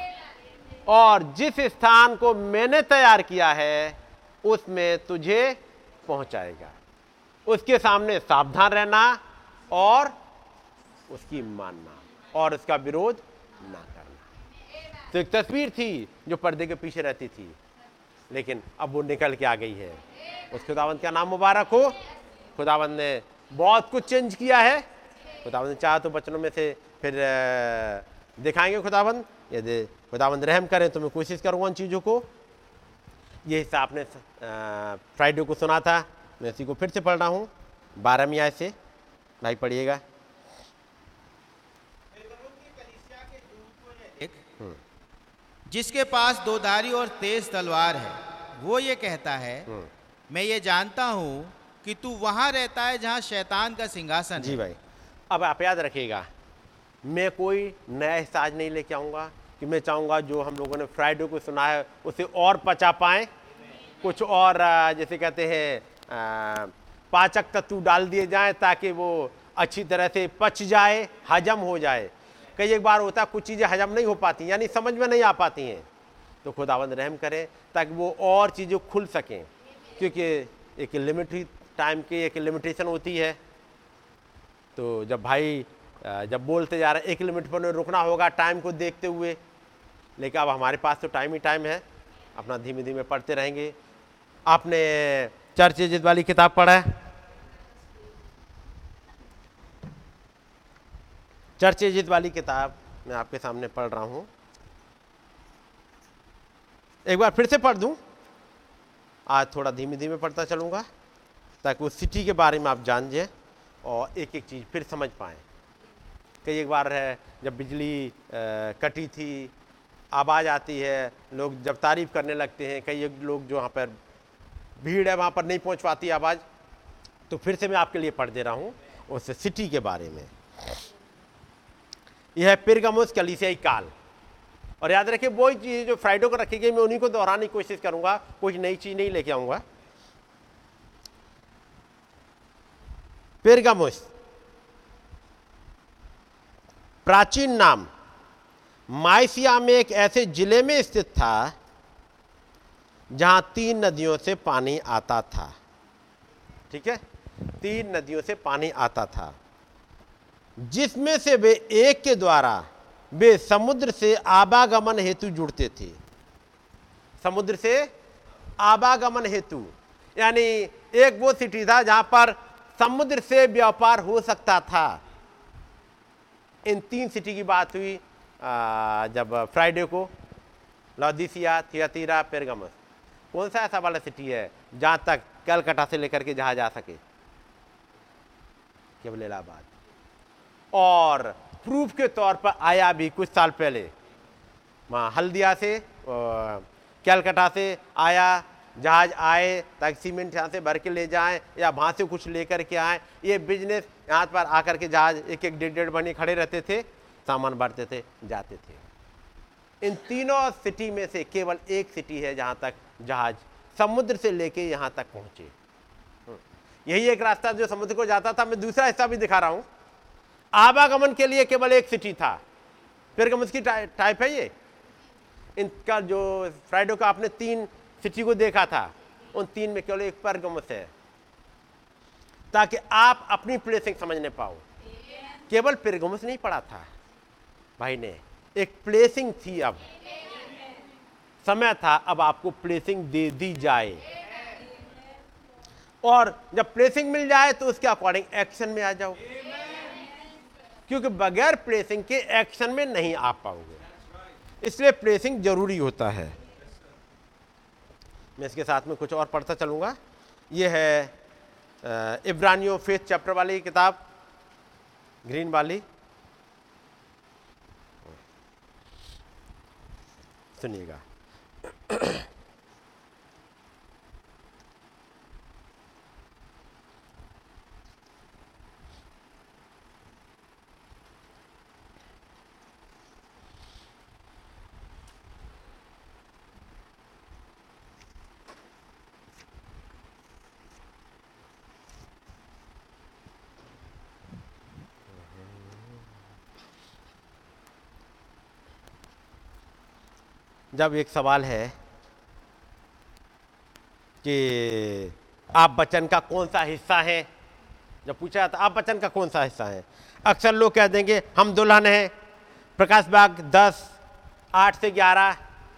और जिस स्थान को मैंने तैयार किया है उसमें तुझे पहुँचाएगा। उसके सामने सावधान रहना और उसकी मानना और उसका विरोध ना करना। तो एक तस्वीर थी जो पर्दे के पीछे रहती थी, लेकिन अब वो निकल के आ गई है। उस खुदावंद का नाम मुबारक हो। खुदावंद ने बहुत कुछ चेंज किया है। खुदावंद चाहे तो बचनों में से फिर दिखाएंगे। खुदावंद यदि खुदावंद रहम करें तो मैं कोशिश करूँगा उन चीज़ों को। ये हिस्सा आपने फ्राइडे को सुना था, मैं इसी को फिर से पढ़ रहा हूँ, बारहवीं आयत से भाई पढ़िएगा। जिसके पास दो धारी और तेज तलवार है वो ये कहता है, मैं ये जानता हूँ कि तू वहाँ रहता है जहाँ शैतान का सिंहासन। जी भाई, अब आप याद रखिएगा, मैं कोई नया एहसास नहीं लेके आऊँगा कि मैं चाहूँगा जो हम लोगों ने फ्राइडे को सुना है उसे और पचा पाएँ, कुछ और जैसे कहते हैं पाचक तत्व डाल दिए जाएं ताकि वो अच्छी तरह से पच जाए, हजम हो जाए। कई एक बार होता कुछ चीज़ें हजम नहीं हो पाती, यानी समझ में नहीं आ पाती हैं, तो खुदावंद रहम करें ताकि वो और चीज़ें खुल सकें, क्योंकि एक लिमिट ही टाइम की एक लिमिटेशन होती है। तो जब भाई जब बोलते जा रहे एक लिमिट पर रुकना होगा टाइम को देखते हुए, लेकिन अब हमारे पास तो टाइम ही टाइम है, अपना धीमे धीमे पढ़ते रहेंगे। आपने चर्च एजेस वाली किताब पढ़ा है? चर्च एजेस वाली किताब मैं आपके सामने पढ़ रहा हूँ, एक बार फिर से पढ़ दूँ, आज थोड़ा धीमे धीमे पढ़ता चलूँगा ताकि उस सिटी के बारे में आप जान जाएँ और एक एक चीज़ फिर समझ पाएँ। कई एक बार है जब बिजली कटी थी, आवाज़ आती है, लोग जब तारीफ़ करने लगते हैं, कई एक लोग जो वहाँ पर भीड़ है वहाँ पर नहीं पहुँच पाती आवाज़। तो फिर से मैं आपके लिए पढ़ दे रहा हूँ उस सिटी के बारे में। यह है पिरगमुस कलीसियाई काल, और याद रखिए वही चीज़ें जो फ्राइडे को रखी गई मैं उन्हीं को दोहराने की कोशिश करूँगा, कोई नई चीज़ नहीं लेके आऊँगा। पिरगमुस प्राचीन नाम मायसिया में एक ऐसे ज़िले में स्थित था जहाँ तीन नदियों से पानी आता था। ठीक है, तीन नदियों से पानी आता था, जिसमें से वे एक के द्वारा वे समुद्र से आवागमन हेतु जुड़ते थे। समुद्र से आवागमन हेतु, यानी एक वो सिटी था जहाँ पर समुद्र से व्यापार हो सकता था। इन तीन सिटी की बात हुई आ, जब फ्राइडे को, लौदीसिया, थियातीरा, पेरगमस। कौन सा ऐसा वाला सिटी है जहाँ तक कलकत्ता से लेकर के जहाँ जा सके, केवल इलाहाबाद। और प्रूफ के तौर पर आया भी कुछ साल पहले, वहाँ हल्दिया से कलकत्ता से आया जहाज, आए ताकि सीमेंट यहाँ से भर के ले जाएं या वहाँ से कुछ लेकर के आएँ। ये बिजनेस यहाँ पर आकर के जहाज एक एक डेढ़ डेढ़ बने खड़े रहते थे, सामान भरते थे, जाते थे। इन तीनों सिटी में से केवल एक सिटी है जहाँ तक जहाज समुद्र से लेके यहाँ तक पहुँचे। यही एक रास्ता जो समुद्र को जाता था, मैं दूसरा हिस्सा भी दिखा रहा हूँ। आवागमन के लिए केवल एक सिटी था। पेरगमुस की टाइप है ये। इनका जो फ्राइडे का आपने तीन सिटी को देखा था, उन तीन में केवल एक पेरगमुस है, ताकि आप अपनी प्लेसिंग समझने पाओ। केवल पेरगमुस नहीं पढ़ा था भाई ने, एक प्लेसिंग थी। अब समय था, अब आपको प्लेसिंग दे दी जाए, और जब प्लेसिंग मिल जाए तो उसके अकॉर्डिंग एक्शन में आ जाओ, क्योंकि बगैर प्लेसिंग के एक्शन में नहीं आ पाओगे। इसलिए प्लेसिंग जरूरी होता है। मैं इसके साथ में कुछ और पढ़ता चलूँगा। ये है इब्रानियों फिफ्थ चैप्टर वाली किताब, ग्रीन वाली, सुनिएगा। जब एक सवाल है कि आप बचन का कौन सा हिस्सा हैं, जब पूछा था आप बचन का कौन सा हिस्सा हैं, अक्सर लोग कह देंगे हम दुल्हन हैं। प्रकाश बाग दस आठ से ग्यारह,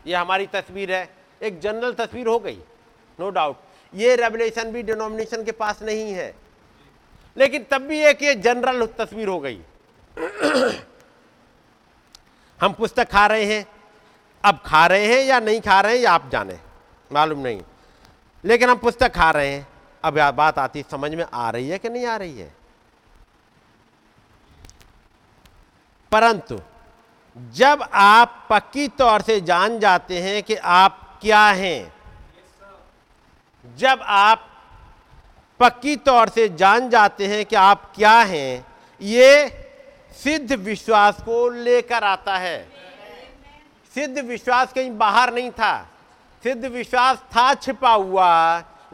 ये हमारी तस्वीर है। एक जनरल तस्वीर हो गई, नो डाउट। ये रेवलेशन भी डिनोमिनेशन के पास नहीं है, लेकिन तब भी एक ये जनरल तस्वीर हो गई। हम पुस्तक खा रहे हैं, अब खा रहे हैं या नहीं खा रहे हैं या आप जाने, मालूम नहीं, लेकिन हम पुस्तक खा रहे हैं। अब यह बात आती समझ में आ रही है कि नहीं आ रही है। परंतु जब आप पक्की तौर से जान जाते हैं कि आप क्या हैं, जब आप पक्की तौर से जान जाते हैं कि आप क्या हैं, ये सिद्ध विश्वास को लेकर आता है। सिद्ध विश्वास कहीं बाहर नहीं था, सिद्ध विश्वास था छिपा हुआ,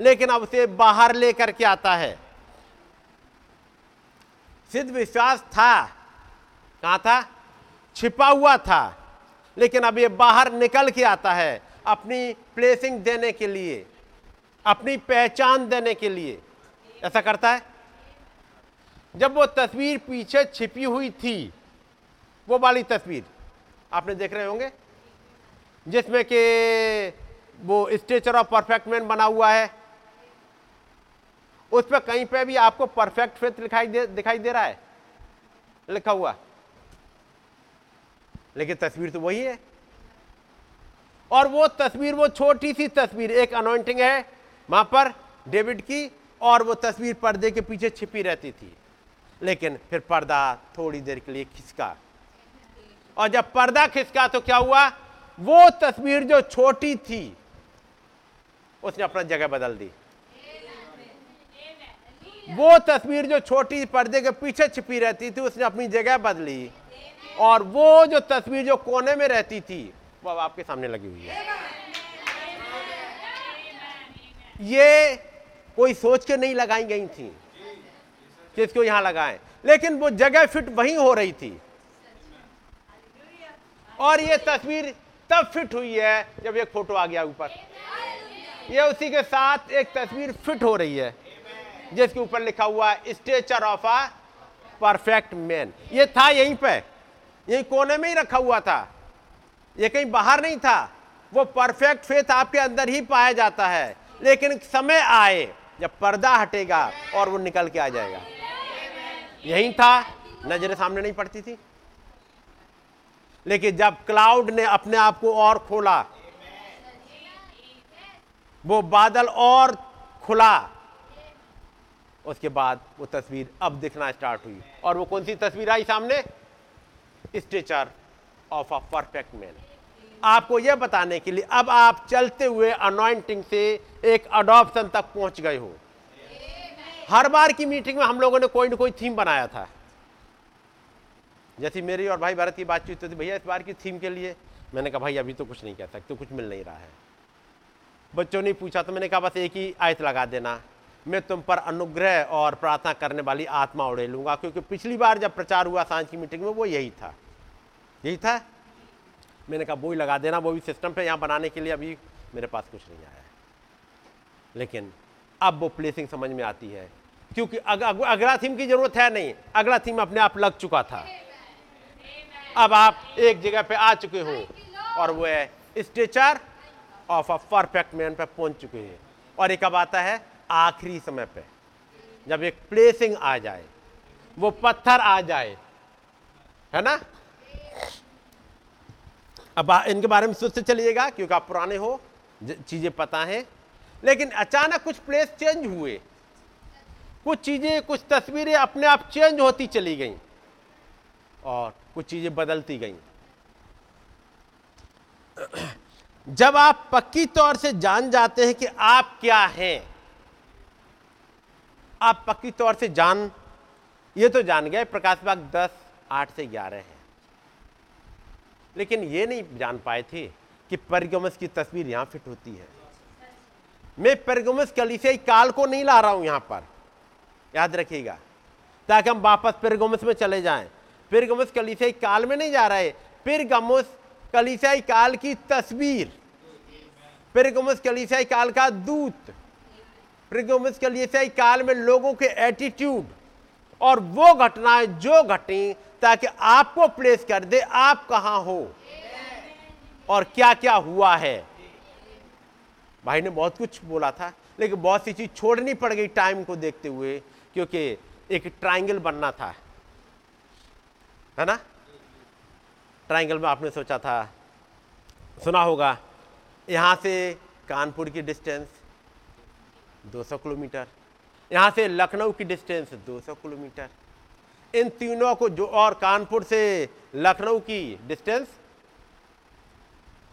लेकिन अब उसे बाहर लेकर के आता है। सिद्ध विश्वास था, कहाँ था, छिपा हुआ था, लेकिन अब ये बाहर निकल के आता है अपनी प्लेसिंग देने के लिए, अपनी पहचान देने के लिए। ऐसा करता है। जब वो तस्वीर पीछे छिपी हुई थी, वो वाली तस्वीर आपने देख रहे होंगे जिसमें कि वो स्टेचर ऑफ परफेक्ट मैन बना हुआ है, उस पर कहीं पे भी आपको परफेक्ट फेथ दिखाई दे दिखाई दे रहा है लिखा हुआ, लेकिन तस्वीर तो वही है। और वो तस्वीर, वो छोटी सी तस्वीर, एक अनॉइंटिंग है वहाँ पर डेविड की, और वो तस्वीर पर्दे के पीछे छिपी रहती थी, लेकिन फिर पर्दा थोड़ी देर के लिए खिसका, और जब पर्दा खिसका तो क्या हुआ, वो तस्वीर जो छोटी थी उसने अपना जगह बदल दी। वो तस्वीर जो छोटी पर्दे के पीछे छिपी रहती थी उसने अपनी जगह बदली, और वो जो तस्वीर जो कोने में रहती थी वो अब आपके सामने लगी हुई है। ये कोई सोच के नहीं लगाई गई थी कि इसको यहां लगाएं, लेकिन वो जगह फिट वहीं हो रही थी, और ये तस्वीर तब फिट हुई है जब एक फोटो आ गया ऊपर, ये उसी के साथ एक तस्वीर फिट हो रही है जिसके ऊपर लिखा हुआ stature of a perfect man. ये था यहीं पे, यहीं कोने में ही रखा हुआ था, ये कहीं बाहर नहीं था। वो परफेक्ट फेथ आपके अंदर ही पाया जाता है, लेकिन समय आए जब पर्दा हटेगा और वो निकल के आ जाएगा। यहीं था, नजरें सामने नहीं पड़ती थी, लेकिन जब क्लाउड ने अपने आप को और खोला, वो बादल और खुला, उसके बाद वो तस्वीर अब दिखना स्टार्ट हुई। और वो कौन सी तस्वीर आई सामने? Stature of a perfect man. आपको यह बताने के लिए अब आप चलते हुए अनॉइंटिंग से एक अडॉप्शन तक पहुंच गए हो। हर बार की मीटिंग में हम लोगों ने कोई ना कोई थीम बनाया था। जैसे मेरी और भाई भारत की बातचीत होती, भैया इस बार की थीम के लिए, मैंने कहा भाई अभी तो कुछ नहीं कह सकते, कुछ मिल नहीं रहा है। बच्चों ने पूछा तो मैंने कहा बस एक ही आयत लगा देना, मैं तुम पर अनुग्रह और प्रार्थना करने वाली आत्मा उड़े लूँगा, क्योंकि पिछली बार जब प्रचार हुआ सांझ की मीटिंग में वो यही था, यही था। मैंने कहा वो ही लगा देना, वो भी सिस्टम पे यहाँ बनाने के लिए अभी मेरे पास कुछ नहीं आया है। लेकिन अब वो प्लेसिंग समझ में आती है, क्योंकि अग, अग, अगला थीम की जरूरत है नहीं, अगला थीम अपने आप लग चुका था। अब आप एक जगह पे आ चुके हो और वो है stature of a perfect man पे पहुंच चुके हैं। और एक अब आता है आखिरी समय पे, जब एक प्लेसिंग आ जाए, वो पत्थर आ जाए, है ना। अब इनके बारे में सोचते चलिएगा, क्योंकि आप पुराने हो, चीज़ें पता हैं, लेकिन अचानक कुछ प्लेस चेंज हुए, कुछ चीज़ें, कुछ तस्वीरें अपने आप चेंज होती चली गईं और कुछ चीज़ें बदलती गईं। जब आप पक्की तौर से जान जाते हैं कि आप क्या हैं, आप पक्की तौर से जान, ये तो जान गए प्रकाश बाग दस आठ से ग्यारह हैं, लेकिन ये नहीं जान पाए थे कि परगमस की तस्वीर यहाँ फिट होती है। मैं परगमस कलीसिया काल को नहीं ला रहा हूँ यहाँ पर, याद रखिएगा, ताकि हम वापस परगमस में चले जाएं। परगमस कलीसिया काल में नहीं जा रहे, परगमस कलीसिया काल की तस्वीर, परगमस कलीसिया काल का दूत, परगमस कलीसिया काल में लोगों के एटीट्यूड और वो घटनाएं जो घटी, ताकि आपको प्लेस कर दे आप कहां हो और क्या क्या हुआ है। भाई ने बहुत कुछ बोला था, लेकिन बहुत सी चीज छोड़नी पड़ गई टाइम को देखते हुए, क्योंकि एक ट्रायंगल बनना था, है ना। ट्रायंगल में आपने सोचा था, सुना होगा, यहाँ से कानपुर की डिस्टेंस दो सौ किलोमीटर, यहाँ से लखनऊ की डिस्टेंस दो सौ किलोमीटर, इन तीनों को जो, और कानपुर से लखनऊ की डिस्टेंस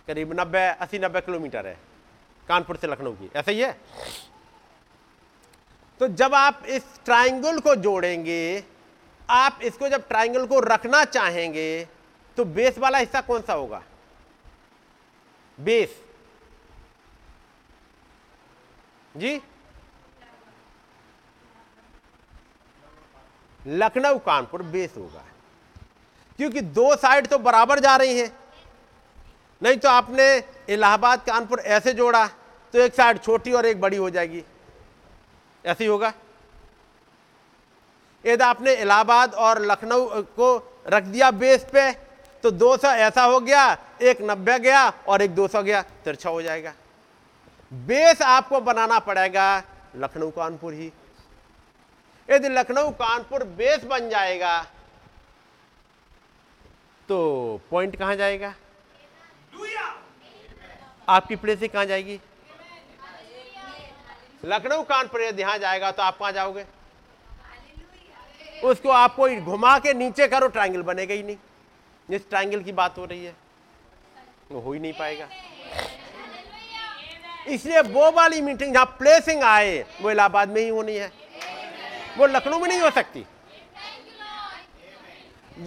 करीब नब्बे अस्सी नब्बे किलोमीटर है, कानपुर से लखनऊ की, ऐसा ही है। तो जब आप इस ट्रायंगल को जोड़ेंगे, आप इसको जब ट्रायंगल को रखना चाहेंगे तो बेस वाला हिस्सा कौन सा होगा? बेस जी, लखनऊ कानपुर बेस होगा, क्योंकि दो साइड तो बराबर जा रही है। नहीं तो आपने इलाहाबाद कानपुर ऐसे जोड़ा तो एक साइड छोटी और एक बड़ी हो जाएगी, ऐसे ही होगा। यदि आपने इलाहाबाद और लखनऊ को रख दिया बेस पे तो दो सौ ऐसा हो गया, एक नब्बे गया और एक दो सौ गया, तिरछा हो जाएगा। बेस आपको बनाना पड़ेगा लखनऊ कानपुर ही। यदि लखनऊ कानपुर बेस बन जाएगा तो पॉइंट कहां जाएगा? आपकी प्लेसिंग कहां जाएगी? लखनऊ कानपुर यहाँ जाएगा तो आप कहाँ जाओगे? उसको आपको घुमा के नीचे करो, ट्रायंगल बनेगा ही नहीं। जिस ट्रायंगल की बात हो रही है वो हो ही नहीं पाएगा। इसलिए वो वाली मीटिंग जहाँ प्लेसिंग आए वो इलाहाबाद में ही होनी है, वो लखनऊ में नहीं हो सकती।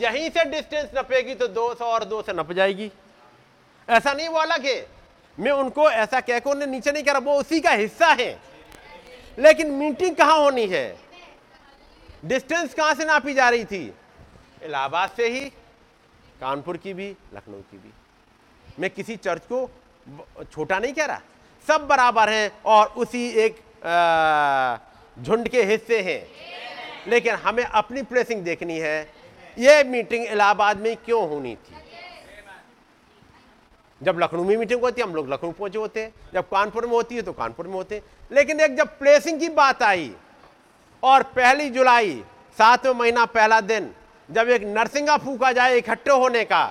यहीं से डिस्टेंस नपेगी तो दो सौ और दो से नप जाएगी। ऐसा नहीं वो अलग है, मैं उनको ऐसा कहकर उन्हें नीचे नहीं करा, वो उसी का हिस्सा है। लेकिन मीटिंग कहाँ होनी है? डिस्टेंस कहाँ से नापी जा रही थी? इलाहाबाद से ही, कानपुर की भी, लखनऊ की भी। मैं किसी चर्च को छोटा नहीं कह रहा, सब बराबर हैं और उसी एक झुंड के हिस्से हैं। लेकिन हमें अपनी प्लेसिंग देखनी है। ये मीटिंग इलाहाबाद में क्यों होनी थी? जब लखनऊ में मीटिंग होती है हम लोग लखनऊ पहुंचे होते हैं, जब कानपुर में होती है तो कानपुर में होते हैं। लेकिन एक जब प्लेसिंग की बात आई और पहली जुलाई सातवें महीना पहला दिन जब एक नरसिंगा फूका जाए इकट्ठे होने का,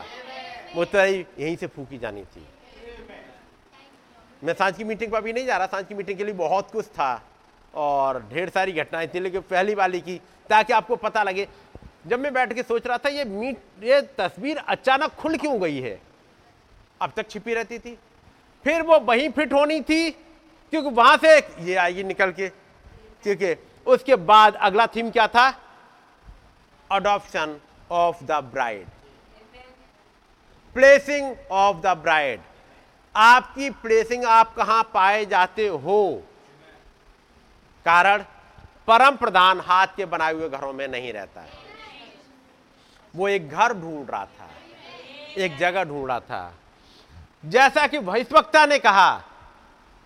वो तो यहीं से फूकी जानी थी। मैं सांझ की मीटिंग पर अभी नहीं जा रहा, सांझ की मीटिंग के लिए बहुत कुछ था और ढेर सारी घटनाएं थी, लेकिन पहली वाली की, ताकि आपको पता लगे। जब मैं बैठ के सोच रहा था ये मीट ये तस्वीर अचानक खुल क्यों गई है, अब तक छिपी रहती थी, फिर वो वहीं फिट होनी थी क्योंकि वहां से ये आएगी निकल के। क्योंकि उसके बाद अगला थीम क्या था? Adoption of the bride, placing of the bride. आपकी प्लेसिंग आप कहां पाए जाते हो? कारण परम प्रधान हाथ के बनाए हुए घरों में नहीं रहता है। वो एक घर ढूंढ रहा था, एक जगह ढूंढ रहा था। जैसा कि भविष्यवक्ता ने कहा,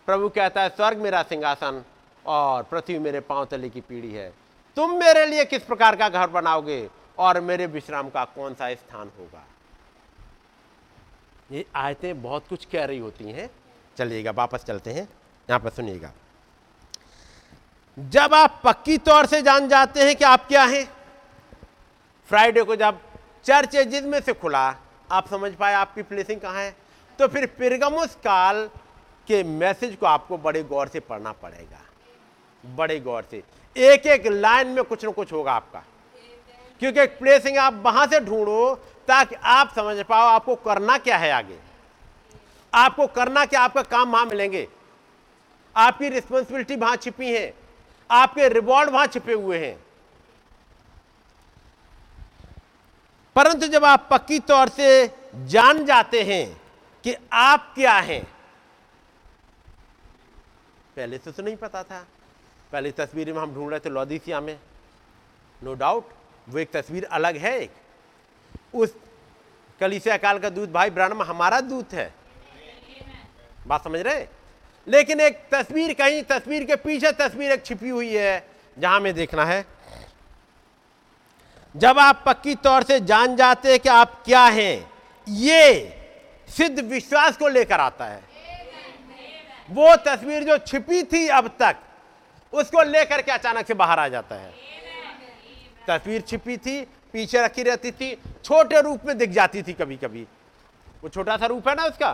प्रभु कहता है स्वर्ग मेरा सिंहासन और पृथ्वी मेरे पांव तले की पीढ़ी है। तुम मेरे लिए किस प्रकार का घर बनाओगे और मेरे विश्राम का कौन सा स्थान होगा? ये आयतें बहुत कुछ कह रही होती हैं। चलिएगा वापस चलते हैं, यहाँ पर सुनिएगा। जब आप पक्की तौर से जान जाते हैं कि आप क्या हैं, फ्राइडे को जब चर्च एजिस में से खुला, आप समझ पाए आपकी प्लेसिंग कहाँ है, तो फिर पेरगामुस काल के मैसेज को आपको बड़े गौर से पढ़ना पड़ेगा, बड़े गौर से। एक एक लाइन में कुछ ना कुछ होगा आपका, क्योंकि प्लेसिंग आप वहां से ढूंढो ताकि आप समझ पाओ आपको करना क्या है आगे, आपको करना क्या, आपका काम वहां मिलेंगे, आपकी रिस्पॉन्सिबिलिटी वहां छिपी है, आपके रिवॉर्ड वहां छिपे हुए हैं। परंतु जब आप पक्की तौर से जान जाते हैं कि आप क्या हैं, पहले से तो नहीं पता था। पहली तस्वीर में हम ढूंढ रहे थे लौदीसिया में, नो डाउट वो एक तस्वीर अलग है। एक उस कलीसिया काल का दूत भाई ब्राह्मण हमारा दूत है, बात समझ रहे हैं? लेकिन एक तस्वीर कहीं, तस्वीर के पीछे तस्वीर एक छिपी हुई है जहां में देखना है। जब आप पक्की तौर से जान जाते हैं कि आप क्या हैं, ये सिद्ध विश्वास को लेकर आता है। वो तस्वीर जो छिपी थी अब तक, उसको लेकर के अचानक से बाहर आ जाता है। तस्वीर छिपी थी, पीछे रखी रहती थी, छोटे रूप में दिख जाती थी कभी कभी। वो छोटा सा रूप है ना उसका,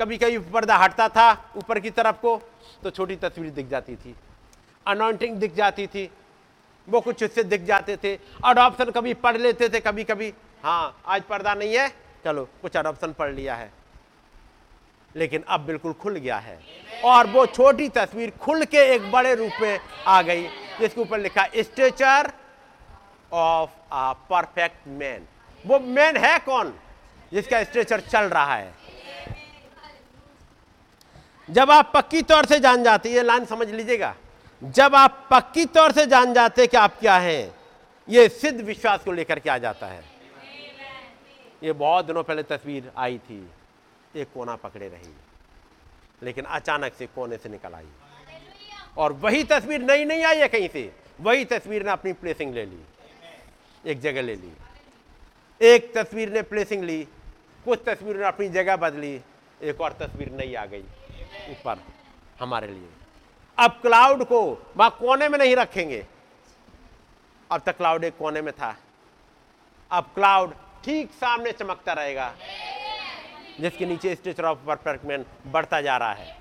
कभी कभी पर्दा हटता था ऊपर की तरफ को तो छोटी तस्वीर दिख जाती थी, अनॉइंटिंग दिख जाती थी, वो कुछ उससे दिख जाते थे। अडॉप्शन कभी पढ़ लेते थे कभी कभी, हाँ आज पर्दा नहीं है चलो कुछ अडॉप्शन पढ़ लिया है। लेकिन अब बिल्कुल खुल गया है और वो छोटी तस्वीर खुल के एक बड़े रूप में आ गई, जिसके ऊपर लिखा stature of a perfect man. वो मैन है कौन जिसका स्टेचर चल रहा है? जब आप पक्की तौर से जान जाते, ये लाइन समझ लीजिएगा, जब आप पक्की तौर से जान जाते कि आप क्या हैं, ये सिद्ध विश्वास को लेकर के आ जाता है। ये बहुत दिनों पहले तस्वीर आई थी, एक कोना पकड़े रही, लेकिन अचानक से कोने से निकल आई और वही तस्वीर नई नहीं आई है कहीं से, वही तस्वीर ने अपनी प्लेसिंग ले ली, एक जगह ले ली। एक तस्वीर ने प्लेसिंग ली, कुछ तस्वीर ने अपनी जगह बदली, एक और तस्वीर नई आ गई ऊपर हमारे लिए। अब क्लाउड को वहां कोने में नहीं रखेंगे, अब तक क्लाउड एक कोने में था, अब क्लाउड ठीक सामने चमकता रहेगा, जिसके नीचे स्टेचर ऑफ परफेक्ट मैन बढ़ता जा रहा है।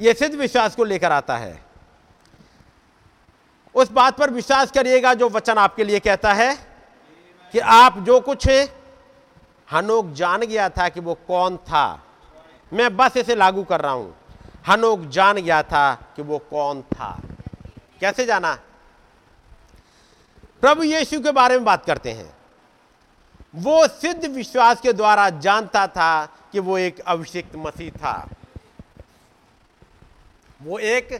यह सिद्ध विश्वास को लेकर आता है। उस बात पर विश्वास करिएगा जो वचन आपके लिए कहता है कि आप जो कुछ हनोक जान गया था कि वो कौन था, मैं बस इसे लागू कर रहा हूं। हनोक जान गया था कि वो कौन था। कैसे जाना? प्रभु यीशु के बारे में बात करते हैं। वो सिद्ध विश्वास के द्वारा जानता था कि वो एक अभिषिक्त मसीह था। वो एक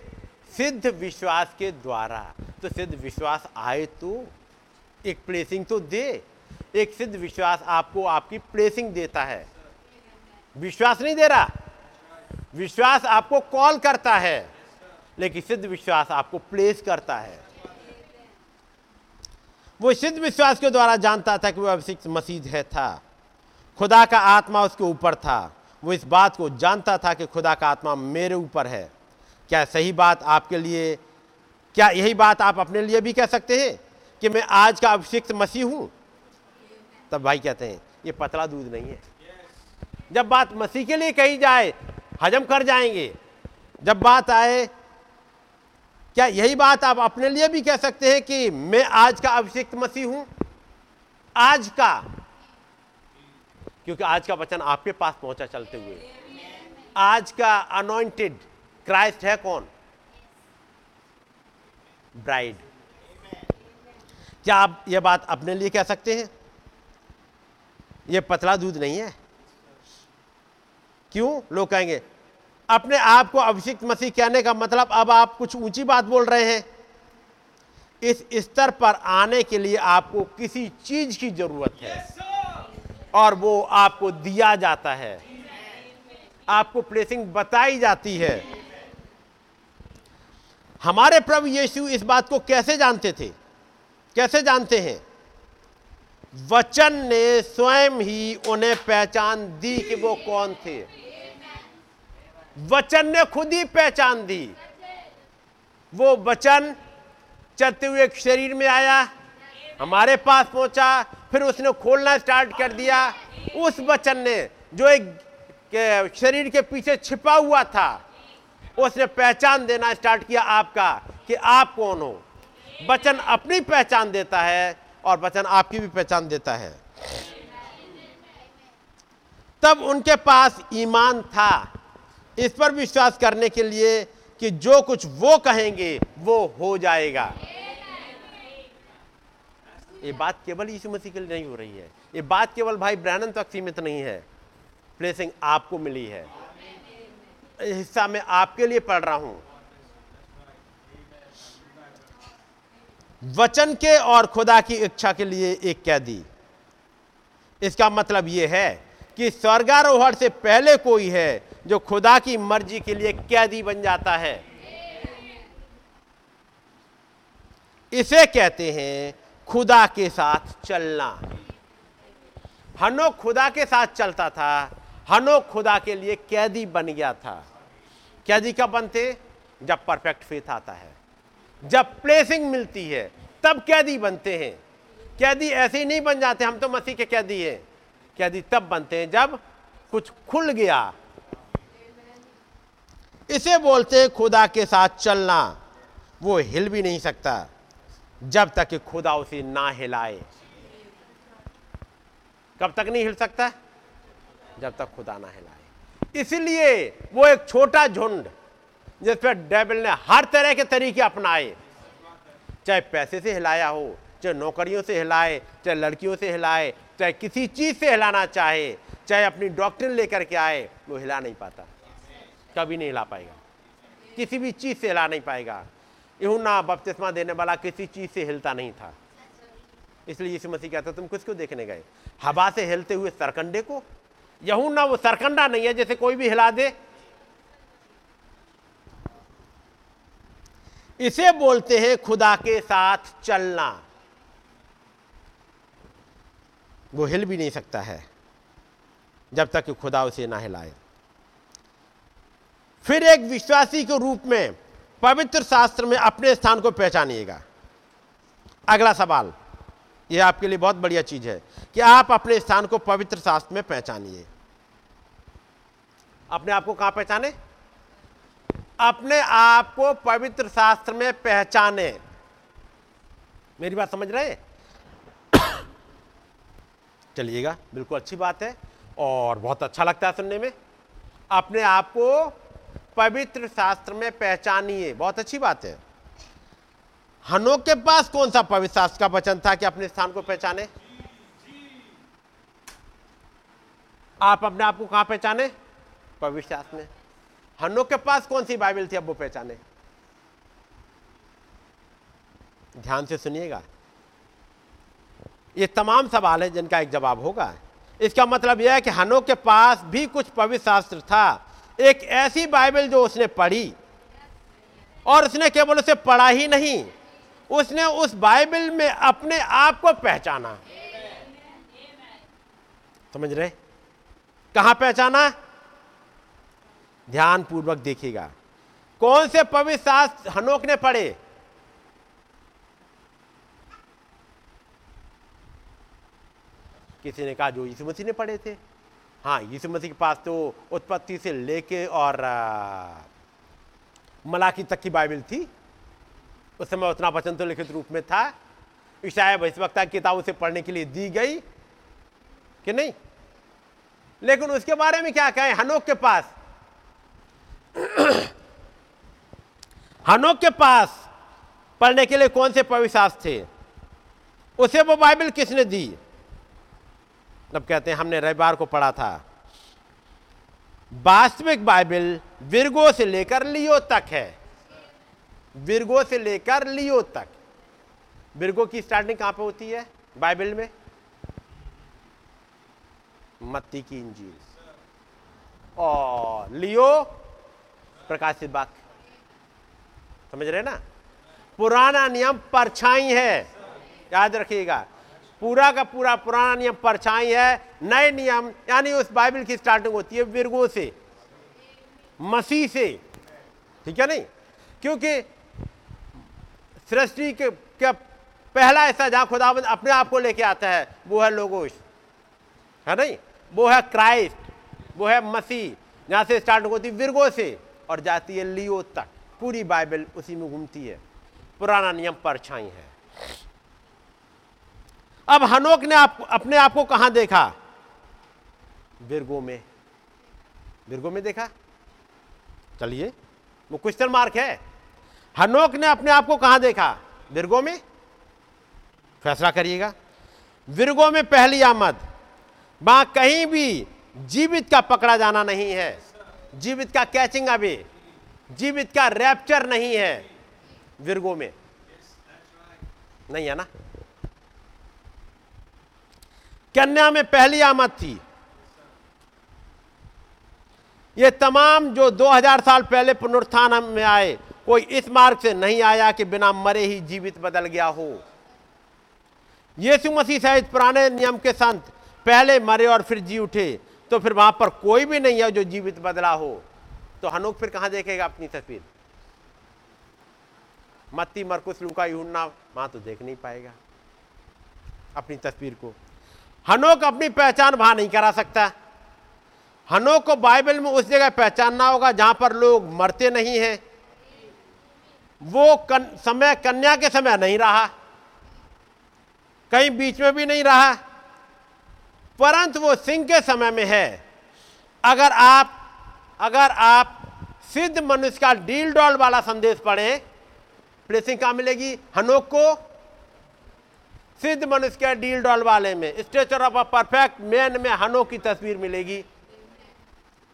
सिद्ध विश्वास के द्वारा, तो सिद्ध विश्वास आए तो एक प्लेसिंग तो दे। एक सिद्ध विश्वास आपको आपकी प्लेसिंग देता है, विश्वास नहीं दे रहा। विश्वास आपको कॉल करता है, लेकिन सिद्ध विश्वास आपको प्लेस करता है। वो सिद्ध विश्वास के द्वारा जानता था कि वह अभिषिक्त मसीह है था। खुदा का आत्मा उसके ऊपर था। वो इस बात को जानता था कि खुदा का आत्मा मेरे ऊपर है। क्या सही बात आपके लिए, क्या यही बात आप अपने लिए भी कह सकते हैं कि मैं आज का अभिषिक्त मसीह हूँ? तब भाई कहते हैं ये पतला दूध नहीं है। जब बात मसीह के लिए कही जाए हजम कर जाएंगे, जब बात आए क्या यही बात आप अपने लिए भी कह सकते हैं कि मैं आज का अभिषिक्त मसीह हूं? आज का, क्योंकि आज का वचन आपके पास पहुंचा चलते हुए। आज का अनॉइंटेड क्राइस्ट है कौन? ब्राइड। क्या आप यह बात अपने लिए कह सकते हैं? यह पतला दूध नहीं है। क्यों? लोग कहेंगे अपने आप को अभिषिक्त मसीह कहने का मतलब अब आप कुछ ऊंची बात बोल रहे हैं। इस स्तर पर आने के लिए आपको किसी चीज की जरूरत है और वो आपको दिया जाता है। आपको प्लेसिंग बताई जाती है। हमारे प्रभु यीशु इस बात को कैसे जानते थे, कैसे जानते हैं? वचन ने स्वयं ही उन्हें पहचान दी कि वो कौन थे। वचन ने खुद ही पहचान दी। वो वचन चलते हुए एक शरीर में आया, हमारे पास पहुंचा, फिर उसने खोलना स्टार्ट कर दिया। उस वचन ने जो एक शरीर के पीछे छिपा हुआ था, उसने पहचान देना स्टार्ट किया आपका कि आप कौन हो। वचन अपनी पहचान देता है और वचन आपकी भी पहचान देता है। तब उनके पास ईमान था, इस पर विश्वास करने के लिए कि जो कुछ वो कहेंगे वो हो जाएगा। ये बात केवल यीशु मसीह के लिए नहीं हो रही है। ये बात केवल भाई ब्रैनन तक सीमित नहीं है। प्लेसिंग आपको मिली है, हिस्सा मैं आपके लिए पढ़ रहा हूं। वचन के और खुदा की इच्छा के लिए एक कैदी। इसका मतलब यह है कि स्वर्गारोहण से पहले कोई है जो खुदा की मर्जी के लिए कैदी बन जाता है। इसे कहते हैं खुदा के साथ चलना। हनोक खुदा के साथ चलता था। हनोक खुदा के लिए कैदी बन गया था। कैदी कब बनते? जब परफेक्ट फेथ आता है, जब प्लेसिंग मिलती है, तब कैदी बनते हैं। कैदी ऐसे ही नहीं बन जाते हम तो मसीह के कैदी हैं। कैदी तब बनते हैं जब कुछ खुल गया। इसे बोलते हैं खुदा के साथ चलना। वो हिल भी नहीं सकता जब तक कि खुदा उसे ना हिलाए। कब तक नहीं हिल सकता? जब तक खुदा ना हिलाए। इसलिए वो एक छोटा झुंड जिस पर डेविल ने हर तरह के तरीके अपनाए, चाहे पैसे से हिलाया हो, चाहे नौकरियों से हिलाए, चाहे लड़कियों से हिलाए, चाहे किसी चीज से हिलाना चाहे, चाहे अपनी डॉक्ट्रिन लेकर के आए, वो हिला नहीं पाता, कभी नहीं हिला पाएगा। किसी भी चीज से हिला नहीं पाएगा। यूहन्ना बपतिस्मा देने वाला किसी चीज से हिलता नहीं था, इसलिए यीशु मसीह कहता तुम किसको देखने गए? हवा से हिलते हुए सरकंडे को? यूहन्ना वो सरकंडा नहीं है जैसे कोई भी हिला दे। इसे बोलते हैं खुदा के साथ चलना। वो हिल भी नहीं सकता है जब तक कि खुदा उसे ना हिलाए। फिर एक विश्वासी के रूप में पवित्र शास्त्र में अपने स्थान को पहचानिएगा। अगला सवाल, यह आपके लिए बहुत बढ़िया चीज है कि आप अपने स्थान को पवित्र शास्त्र में पहचानिए। अपने आप को कहां पहचाने? अपने आप को पवित्र शास्त्र में पहचाने। मेरी बात समझ रहे हैं? चलिएगा, बिल्कुल अच्छी बात है और बहुत अच्छा लगता है सुनने में। अपने आप को पवित्र शास्त्र में पहचानिए, बहुत अच्छी बात है। हनोक के पास कौन सा पवित्र शास्त्र का वचन था कि अपने स्थान को पहचाने? आप अपने आप को कहां पहचाने? पवित्र शास्त्र में। हनोक के पास कौन सी बाइबल थी, अब वो पहचाने। ध्यान से सुनिएगा, ये तमाम सवाल है जिनका एक जवाब होगा। इसका मतलब यह है कि हनोक के पास भी कुछ पवित्र शास्त्र था, एक ऐसी बाइबल जो उसने पढ़ी, और उसने केवल उसे पढ़ा ही नहीं, उसने उस बाइबल में अपने आप को पहचाना। समझ रहे? कहां पहचाना? ध्यान पूर्वक देखिएगा, कौन से पवित्र शास्त्र हनोक ने पढ़े? किसी ने कहा जो यीशु मसीह ने पढ़े थे। हाँ, यीशु मसीह के पास तो उत्पत्ति से लेके और मलाकी तक की बाइबल थी, उस समय उतना वचन तो लिखित रूप में था। ईशाया भविष्यवक्ता की किताब उसे पढ़ने के लिए दी गई कि नहीं? लेकिन उसके बारे में क्या कहें? हनोक के पास हनोक के पास पढ़ने के लिए कौन से पवित्र शास्त्र थे? उसे वो बाइबल किसने दी? तब कहते हैं हमने रविवार को पढ़ा था। वास्तविक बाइबल विरगो से लेकर लियो तक है, विरगो से लेकर लियो तक। विरगो की स्टार्टिंग कहां पे होती है बाइबल में? मत्ती की इंजील, और लियो प्रकाशित वाक्य। समझ रहे ना? पुराना नियम परछाई है, याद रखिएगा, पूरा का पूरा पुराना नियम परछाई है। नए नियम यानी उस बाइबल की स्टार्टिंग होती है विरगो से, मसीह से, ठीक है नहीं? क्योंकि सृष्टि के, के पहला ऐसा जहां खुदावंद अपने आप को लेके आता है वो है लोगोस, है नहीं? वो है क्राइस्ट, वो है मसीह। जहां से स्टार्ट होती है विरगो से और जाती है लियो तक, पूरी बाइबल उसी में घूमती है। पुराना नियम परछाई है। अब हनोक ने आप, अपने आप को कहां देखा? विरगो में। विरगो में देखा। चलिए, वो क्वेश्चन मार्क है। हनोक ने अपने आप को कहां देखा? विरगो में। फैसला करिएगा, विरगो में पहली आमद। वहां कहीं भी जीवित का पकड़ा जाना नहीं है, जीवित का कैचिंग अवे, जीवित का रैप्चर नहीं है विरगो में, नहीं है ना? कन्या में पहली आमद थी। ये तमाम जो दो हज़ार साल पहले पुनरुत्थान में आए, कोई इस मार्ग से नहीं आया कि बिना मरे ही जीवित बदल गया हो। यीशु मसीह सहित पुराने नियम के संत पहले मरे और फिर जी उठे, तो फिर वहां पर कोई भी नहीं है जो जीवित बदला हो। तो हनोक फिर कहां देखेगा अपनी तस्वीर? मत्ती, मरकुस, लूका, यूहन्ना, वहां तो देख नहीं पाएगा अपनी तस्वीर को। हनोक अपनी पहचान वहां नहीं करा सकता। हनोक को बाइबल में उस जगह पहचानना होगा जहां पर लोग मरते नहीं हैं। वो कन, समय कन्या के समय नहीं रहा, कहीं बीच में भी नहीं रहा, परंतु वो सिंह के समय में है। अगर आप अगर आप सिद्ध मनुष्य का डील डॉल वाला संदेश पढ़ें, ब्लेसिंग कहां मिलेगी? हनोक को सिद्ध मनुष्य के डील डॉल वाले में, stature of a perfect man में हनोक की तस्वीर मिलेगी।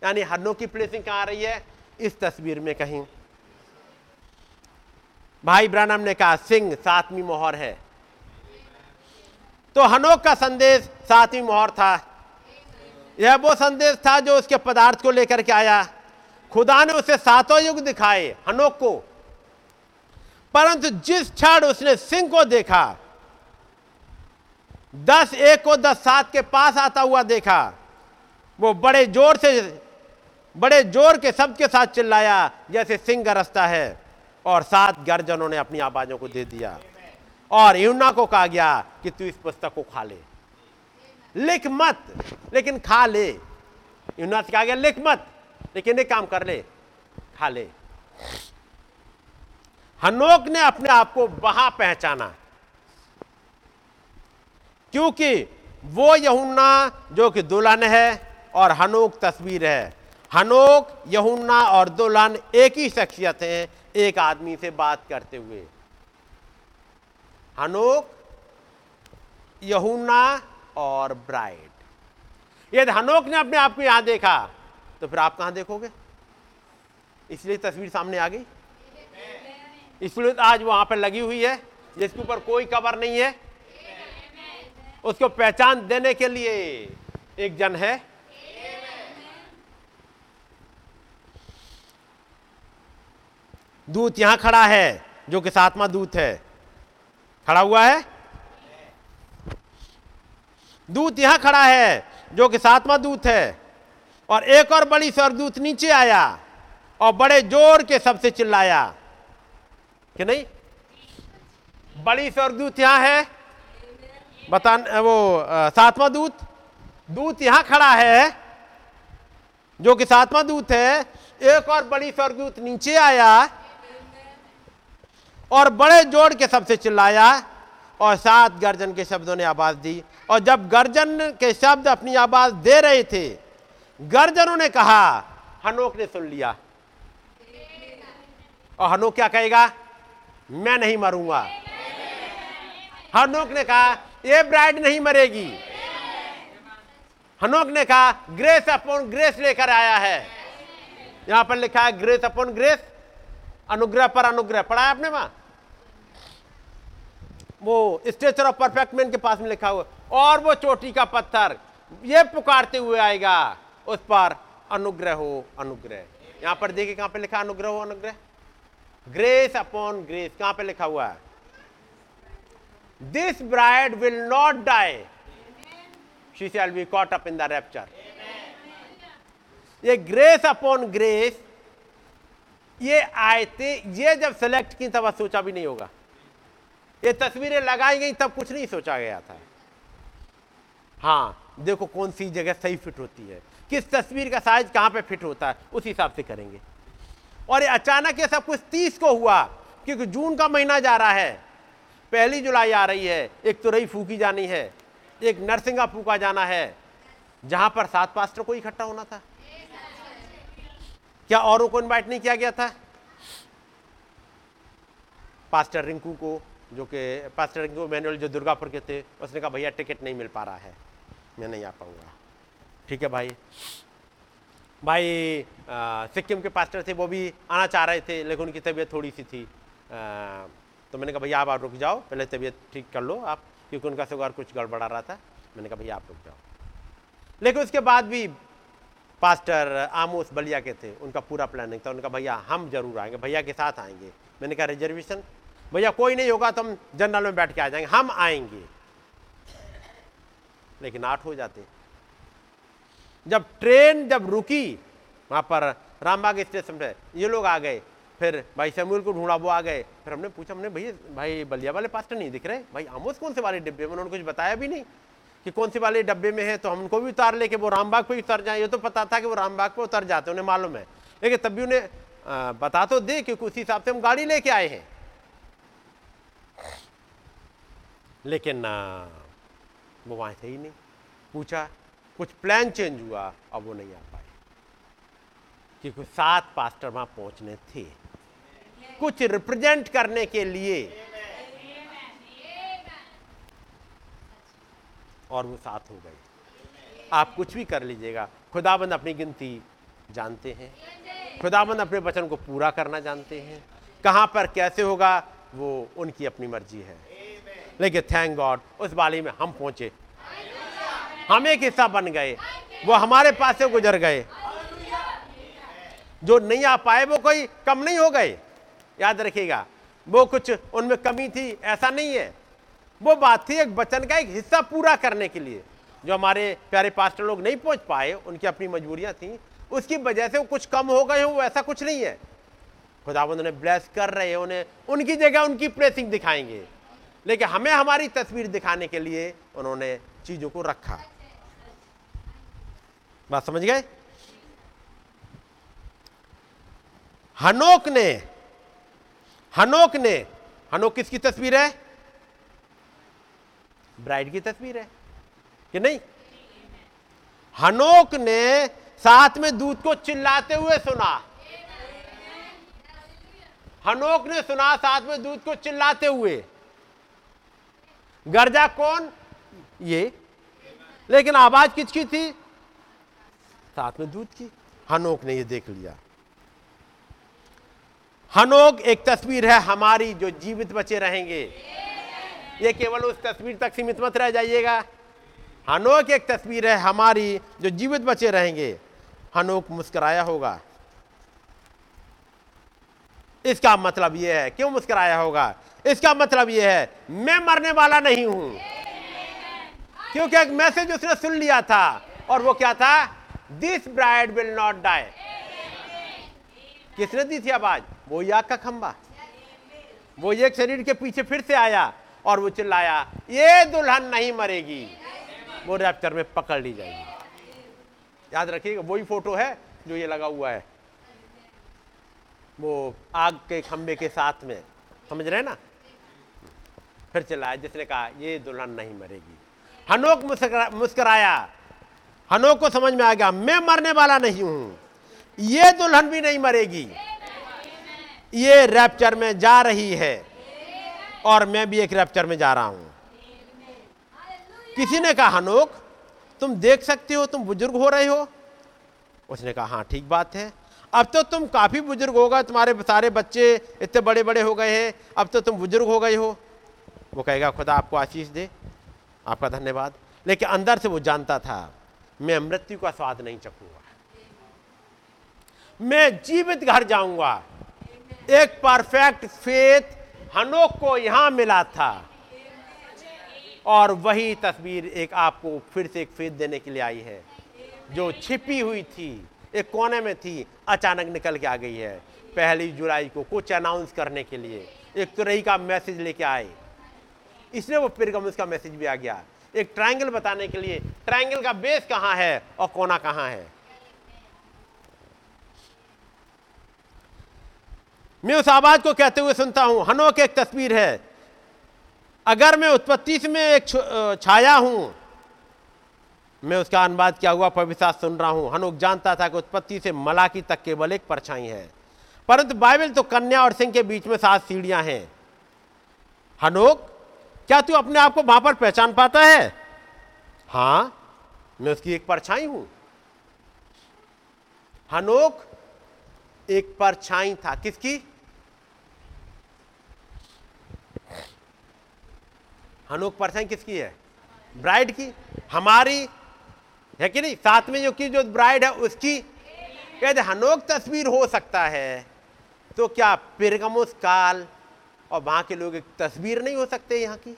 यानी हनोक की प्लेसिंग कहां आ रही है? इस तस्वीर में कहीं। भाई ब्रानम ने कहा सिंह सातवीं मोहर है, तो हनोक का संदेश सातवीं मोहर था। यह वो संदेश था जो उसके पदार्थ को लेकर के आया। खुदा ने उसे सातों युग दिखाए हनोक को, परंतु जिस क्षण उसने सिंह को देखा, दस एक को दस सात के पास आता हुआ देखा, वो बड़े जोर से बड़े जोर के शब्द के साथ चिल्लाया जैसे सिंह गरजता है, और सात गर्जनों ने अपनी आवाजों को दे दिया। और यूहन्ना को कहा गया कि तू इस पुस्तक को खा ले, लिख मत लेकिन खा ले। यूहन्ना से कहा गया लिख मत लेकिन एक काम कर ले, खा ले। हनोक ने अपने आप को वहां पहचाना, क्योंकि वो यूहन्ना जो कि दुल्हन है और हनोक तस्वीर है। हनोक, यूहन्ना और दुल्हन एक ही शख्सियत हैं, एक आदमी से बात करते हुए। हनोक, यूहन्ना और ब्राइड। यदि हनोक ने अपने आप को यहां देखा तो फिर आप कहां देखोगे? इसलिए तस्वीर सामने आ गई, इसलिए आज वहां पर लगी हुई है जिसके ऊपर कोई कवर नहीं है। उसको पहचान देने के लिए एक जन है। दूत यहां खड़ा है जो कि सातवां दूत है, खड़ा हुआ है। दूत यहां खड़ा है जो कि सातवां दूत है। और एक और बड़ी स्वर्गदूत नीचे आया और बड़े जोर के सबसे चिल्लाया कि नहीं, बड़ी स्वर्गदूत यहां है, बता वो सातवां दूत दूत यहां खड़ा है जो कि सातवां दूत है। एक और बड़ी स्वर्गदूत नीचे आया और बड़े जोर के सबसे चिल्लाया और सात गर्जन के शब्दों ने आवाज दी। और जब गर्जन के शब्द अपनी आवाज दे रहे थे, गर्जनों ने कहा, हनोक ने सुन लिया। और हनोक क्या कहेगा? मैं नहीं मरूंगा। हनोक ने कहा ये ब्राइड नहीं मरेगी। हनोक ने कहा ग्रेस अपॉन ग्रेस लेकर आया है। यहां पर लिखा है ग्रेस अपॉन ग्रेस, अनुग्रह पर अनुग्रह। पढ़ा है आपने वहां, वो स्टेचर ऑफ परफेक्ट मैन के पास में लिखा हुआ। और वो चोटी का पत्थर ये पुकारते हुए आएगा, उस पर अनुग्रह हो अनुग्रह। यहां पर देखिए कहां पे लिखा अनुग्रह हो अनुग्रह, ग्रेस अपॉन ग्रेस। कहां पे लिखा हुआ है? This bride will not die, she shall be caught up in the rapture. ये ग्रेस अपॉन ग्रेस, ये आयते ये जब सेलेक्ट की तब सोचा भी नहीं होगा। ये तस्वीरें लगाई गई तब कुछ नहीं सोचा गया था। हाँ, देखो कौन सी जगह सही फिट होती है, किस तस्वीर का साइज कहाँ पे फिट होता है, उस हिसाब से करेंगे। और ये अचानक ये सब कुछ तीस को हुआ, क्योंकि जून का महीना जा रहा है, पहली जुलाई आ रही है। एक तुरई फूकी जानी है, एक नरसिंगा फूका जाना है, जहां पर सात पास्टर को इकट्ठा होना था। क्या औरों को इन्वाइट नहीं किया गया था? पास्टर रिंकू को, जो कि पास्टर रिंकू मैनुअल जो दुर्गापुर के थे, उसने कहा भैया टिकट नहीं मिल पा रहा है, मैं नहीं आ पाऊंगा। ठीक है भाई। भाई सिक्किम के पास्टर थे, वो भी आना चाह रहे थे, लेकिन उनकी तबीयत थोड़ी सी थी। आ, तो मैंने कहा भैया आप आप रुक जाओ, पहले तबीयत ठीक कर लो आप, क्योंकि उनका शुगर कुछ गड़बड़ा रहा था। मैंने कहा भैया आप रुक जाओ। लेकिन उसके बाद भी पास्टर आमोस बलिया के थे, उनका पूरा प्लानिंग था। उनका भैया हम जरूर आएंगे, भैया के साथ आएंगे। मैंने कहा रिजर्वेशन? भैया कोई नहीं होगा तो हम जनरल में बैठ के आ जाएंगे, हम आएंगे। लेकिन आठ हो जाते। जब ट्रेन जब रुकी वहाँ पर रामबाग स्टेशन पे, ये लोग आ गए। फिर भाई शमूल को ढूंढा, वो आ गए। फिर हमने पूछा, हमने भैया भाई बलिया वाले पास्टर नहीं दिख रहे, भाई आमोस कौन से वाले डिब्बे में? उन्होंने कुछ बताया भी नहीं कि कौन से वाले डब्बे में है, तो हम उनको भी उतार लेके वो रामबाग पे उतर जाए। ये तो पता था कि वो रामबाग पे उतर जाते, उन्हें मालूम है, लेकिन तब भी उन्हें बता तो दे, क्योंकि उसी हिसाब से हम गाड़ी लेके आए हैं। लेकिन वो वहाँ से ही नहीं, पूछा कुछ प्लान चेंज हुआ, अब वो नहीं आ पाए, क्योंकि सात पास्टर वहाँ पहुँचने थे कुछ रिप्रेजेंट करने के लिए, और वो साथ हो गए। आप कुछ भी कर लीजिएगा, खुदाबंद अपनी गिनती जानते हैं, खुदाबंद अपने वचन को पूरा करना जानते हैं। कहाँ पर कैसे होगा वो उनकी अपनी मर्जी है, लेकिन थैंक गॉड उस बाली में हम पहुंचे, हम एक हिस्सा बन गए, वो हमारे पास से गुजर गए। जो नहीं आ पाए वो कोई कम नहीं हो गए, याद रखिएगा। वो कुछ उनमें कमी थी ऐसा नहीं है, वो बात थी एक वचन का एक हिस्सा पूरा करने के लिए। जो हमारे प्यारे पास्टर लोग नहीं पहुंच पाए, उनकी अपनी मजबूरियां थी, उसकी वजह से वो कुछ कम हो गए हो, वैसा कुछ नहीं है। खुदावंद उन्हें ब्लेस कर रहे हैं, उन्हें उनकी जगह उनकी ब्लेसिंग दिखाएंगे, लेकिन हमें हमारी तस्वीर दिखाने के लिए उन्होंने चीजों को रखा। बात समझ गए? हनोक ने हनोक ने हनोक किसकी तस्वीर है? ब्राइड की तस्वीर है कि नहीं? हनोक ने साथ में दूत को चिल्लाते हुए सुना। हनोक ने सुना साथ में दूत को चिल्लाते हुए। गर्जा कौन? ये। लेकिन आवाज किसकी थी? साथ में दूत की। हनोक ने ये देख लिया। हनोक एक तस्वीर है हमारी जो जीवित बचे रहेंगे। ये केवल उस तस्वीर तक सीमित मत रह जाइएगा। हनोक एक तस्वीर है हमारी जो जीवित बचे रहेंगे। हनोक मुस्कुराया होगा, इसका मतलब यह है। क्यों मुस्कुराया होगा? इसका मतलब यह है मैं मरने वाला नहीं हूं, क्योंकि एक मैसेज उसने सुन लिया था। और वो क्या था? This bride will not die. किसने दी थी आवाज? वो याक का खंबा। वो एक शरीर के पीछे फिर से आया और वो चिल्लाया, ये दुल्हन नहीं मरेगी, वो रैप्चर में पकड़ ली जाएगी। याद रखिएगा, वही फोटो है जो ये लगा हुआ है वो आग के खंबे के साथ में। समझ रहे ना? फिर चिल्लाया जिसने कहा ये दुल्हन नहीं मरेगी। हनोक मुस्कराया। हनोक को समझ में आ गया मैं मरने वाला नहीं हूं, ये दुल्हन भी नहीं मरेगी, ये रैप्चर में जा रही है और मैं भी एक रैप्चर में जा रहा हूं। किसी ने कहा हनोक तुम देख सकते हो, तुम बुजुर्ग हो रहे हो। उसने कहा हाँ ठीक बात है, अब तो तुम काफी बुजुर्ग हो गए, तुम्हारे सारे बच्चे इतने बड़े बड़े हो गए हैं, अब तो तुम बुजुर्ग हो गए हो। वो कहेगा खुदा आपको आशीष दे, आपका धन्यवाद। लेकिन अंदर से वो जानता था मैं मृत्यु का स्वाद नहीं चखूंगा, मैं जीवित घर जाऊंगा। एक परफेक्ट फेथ हनोक को यहां मिला था और वही तस्वीर एक आपको फिर से एक फेथ देने के लिए आई है जो छिपी हुई थी, एक कोने में थी, अचानक निकल के आ गई है। पहली जुलाई को कुछ अनाउंस करने के लिए एक तुरई का मैसेज लेके आए, इसलिए वो पिरगमुस का मैसेज भी आ गया। एक ट्रायंगल बताने के लिए, ट्रायंगल का बेस कहाँ है और कोना कहाँ है। मैं उस आवाज को कहते हुए सुनता हूं। हनोक एक तस्वीर है। अगर मैं उत्पत्ति में एक छाया हूं, मैं उसका अनुवाद क्या हुआ पवित्र सुन रहा हूं। हनोक जानता था कि उत्पत्ति से मलाकी तक केवल एक परछाई है, परंतु बाइबल तो कन्या और सिंह के बीच में सात सीढ़ियां हैं। हनोक क्या तू अपने आप को वहां पर पहचान पाता है? हां, मैं उसकी एक परछाई हूं। हनोक एक परछाई था। किसकी? हनोक परछाई किसकी है? ब्राइड की, हमारी है कि नहीं? साथ में जो की जो ब्राइड है उसकी। यदि हनोक तस्वीर हो सकता है तो क्या पिरगमुस काल और वहां के लोग एक तस्वीर नहीं हो सकते यहाँ की?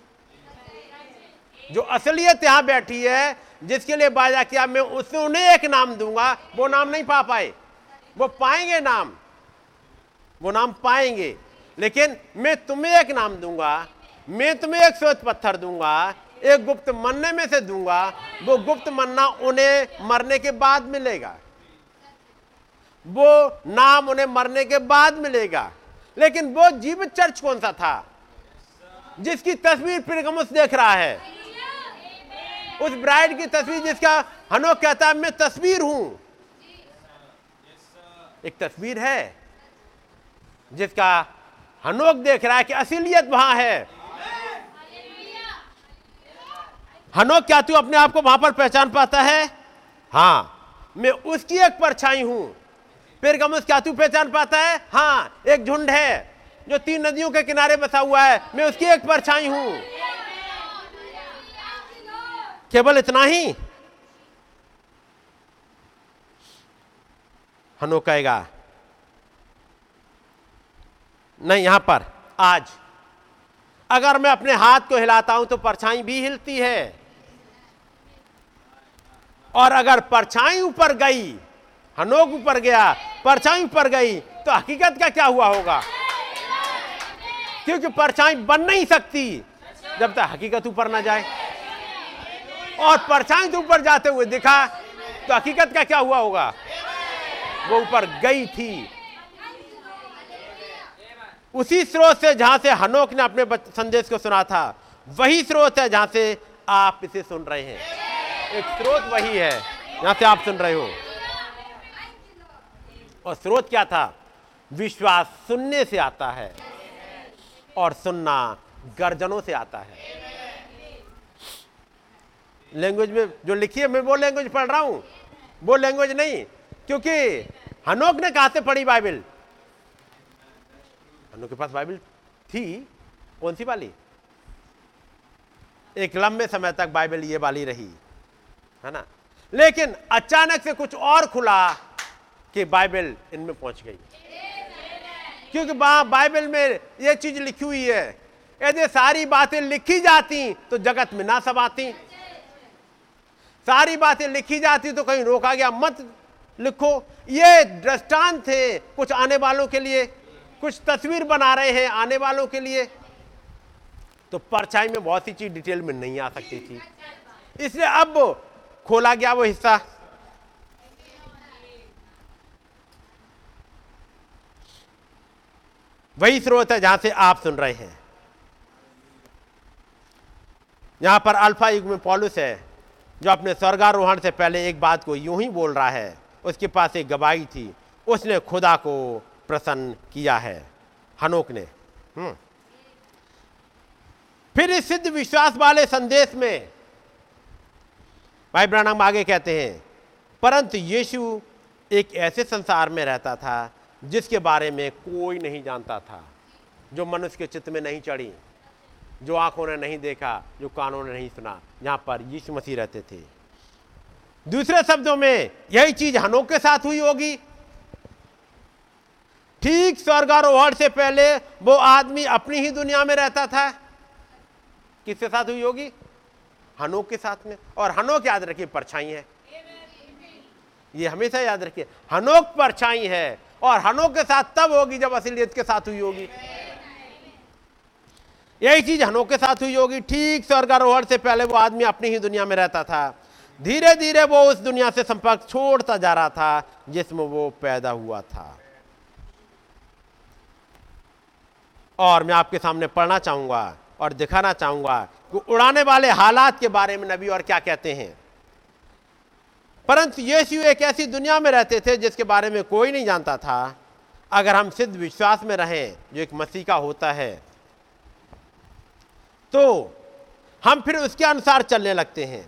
जो असलियत यहाँ बैठी है, जिसके लिए वादा किया मैं उससे उन्हें एक नाम दूंगा, वो नाम नहीं पा पाए। वो पाएंगे नाम, वो नाम पाएंगे, लेकिन मैं तुम्हें एक नाम दूंगा, मैं तुम्हें एक श्वेत पत्थर दूंगा, एक गुप्त मन्ने में से दूंगा। वो गुप्त मन्ना उन्हें मरने के बाद मिलेगा, वो नाम उन्हें मरने के बाद मिलेगा। लेकिन वो जीवित चर्च कौन सा था जिसकी तस्वीर पिरगमुस देख रहा है? उस ब्राइड की तस्वीर जिसका हनोक कहता है मैं तस्वीर हूं। एक तस्वीर है जिसका हनोक देख रहा है कि असलियत वहां है। हनोक क्या तू अपने आप को वहां पर पहचान पाता है? हां, मैं उसकी एक परछाई हूं। पिरगमुस क्या तू पहचान पाता है? हां, एक झुंड है जो तीन नदियों के किनारे बसा हुआ है, मैं उसकी एक परछाई हूं। केवल इतना ही हनोक कहेगा नहीं। यहां पर आज अगर मैं अपने हाथ को हिलाता हूं तो परछाई भी हिलती है, और अगर परछाई ऊपर गई, हनोक ऊपर गया, परछाई ऊपर गई, तो हकीकत का क्या हुआ होगा? क्योंकि परछाई बन नहीं सकती जब तक हकीकत ऊपर ना जाए। और परछाई तो ऊपर जाते हुए दिखा, तो हकीकत का क्या हुआ होगा? वो ऊपर गई थी, उसी स्रोत से जहाँ से हनोक ने अपने संदेश को सुना था, वही स्रोत है जहाँ से आप इसे सुन रहे हैं। एक स्रोत वही है जहाँ से आप सुन रहे हो। और स्रोत क्या था? विश्वास सुनने से आता है और सुनना गर्जनों से आता है। लैंग्वेज में जो लिखी है, मैं वो लैंग्वेज पढ़ रहा हूँ, वो लैंग्वेज नहीं, क्योंकि हनोक ने कहाँ से पढ़ी बाइबिल? हनोक के पास बाइबिल थी, कौन सी वाली? एक लंबे समय तक बाइबिल ये वाली रही, है ना। लेकिन अचानक से कुछ और खुला कि बाइबिल इनमें पहुंच गई, क्योंकि वहां बाइबिल में ये चीज लिखी हुई है। यदि सारी बातें लिखी जाती तो जगत में ना सब आती। सारी बातें लिखी जाती तो कहीं रोका गया मत लिखो। ये दृष्टांत थे कुछ आने वालों के लिए, कुछ तस्वीर बना रहे हैं आने वालों के लिए। तो परछाई में बहुत सी चीज डिटेल में नहीं आ सकती थी, इसलिए अब खोला गया वो हिस्सा। वही स्रोत है जहां से आप सुन रहे हैं। यहां पर अल्फा युग में पौलुस है, जो अपने स्वर्गारोहण से पहले एक बात को यूं ही बोल रहा है। उसके पास एक गवाही थी, उसने खुदा को प्रसन्न किया है, हनोक ने। फिर इस सिद्ध विश्वास वाले संदेश में भाई ब्राह्मण आगे कहते हैं, परंतु यीशु एक ऐसे संसार में रहता था जिसके बारे में कोई नहीं जानता था, जो मनुष्य के चित्त में नहीं चढ़ी, जो आंखों ने नहीं देखा, जो कानों ने नहीं सुना। यहाँ पर यीशु मसीह रहते थे। दूसरे शब्दों में यही चीज हनोक के साथ हुई होगी। ठीक स्वर्गारोहण से पहले वो आदमी अपनी ही दुनिया में रहता था। किसके साथ हुई होगी? हनोक के साथ में। और हनोक याद रखिए परछाई है, ये हमेशा याद रखिए, हनोक परछाई है। और हनोक के साथ तब होगी जब असलियत के साथ हुई होगी। यही चीज हनोक के साथ हुई होगी। ठीक स्वर्गारोहण से पहले वो आदमी अपनी ही दुनिया में रहता था। धीरे धीरे वो उस दुनिया से संपर्क छोड़ता जा रहा था जिसमें वो पैदा हुआ था। और मैं आपके सामने पढ़ना चाहूंगा और दिखाना चाहूंगा कि उड़ाने वाले हालात के बारे में नबी और क्या कहते हैं। परंतु यीशु एक ऐसी दुनिया में रहते थे जिसके बारे में कोई नहीं जानता था। अगर हम सिद्ध विश्वास में रहें, जो एक मसीह का होता है, तो हम फिर उसके अनुसार चलने लगते हैं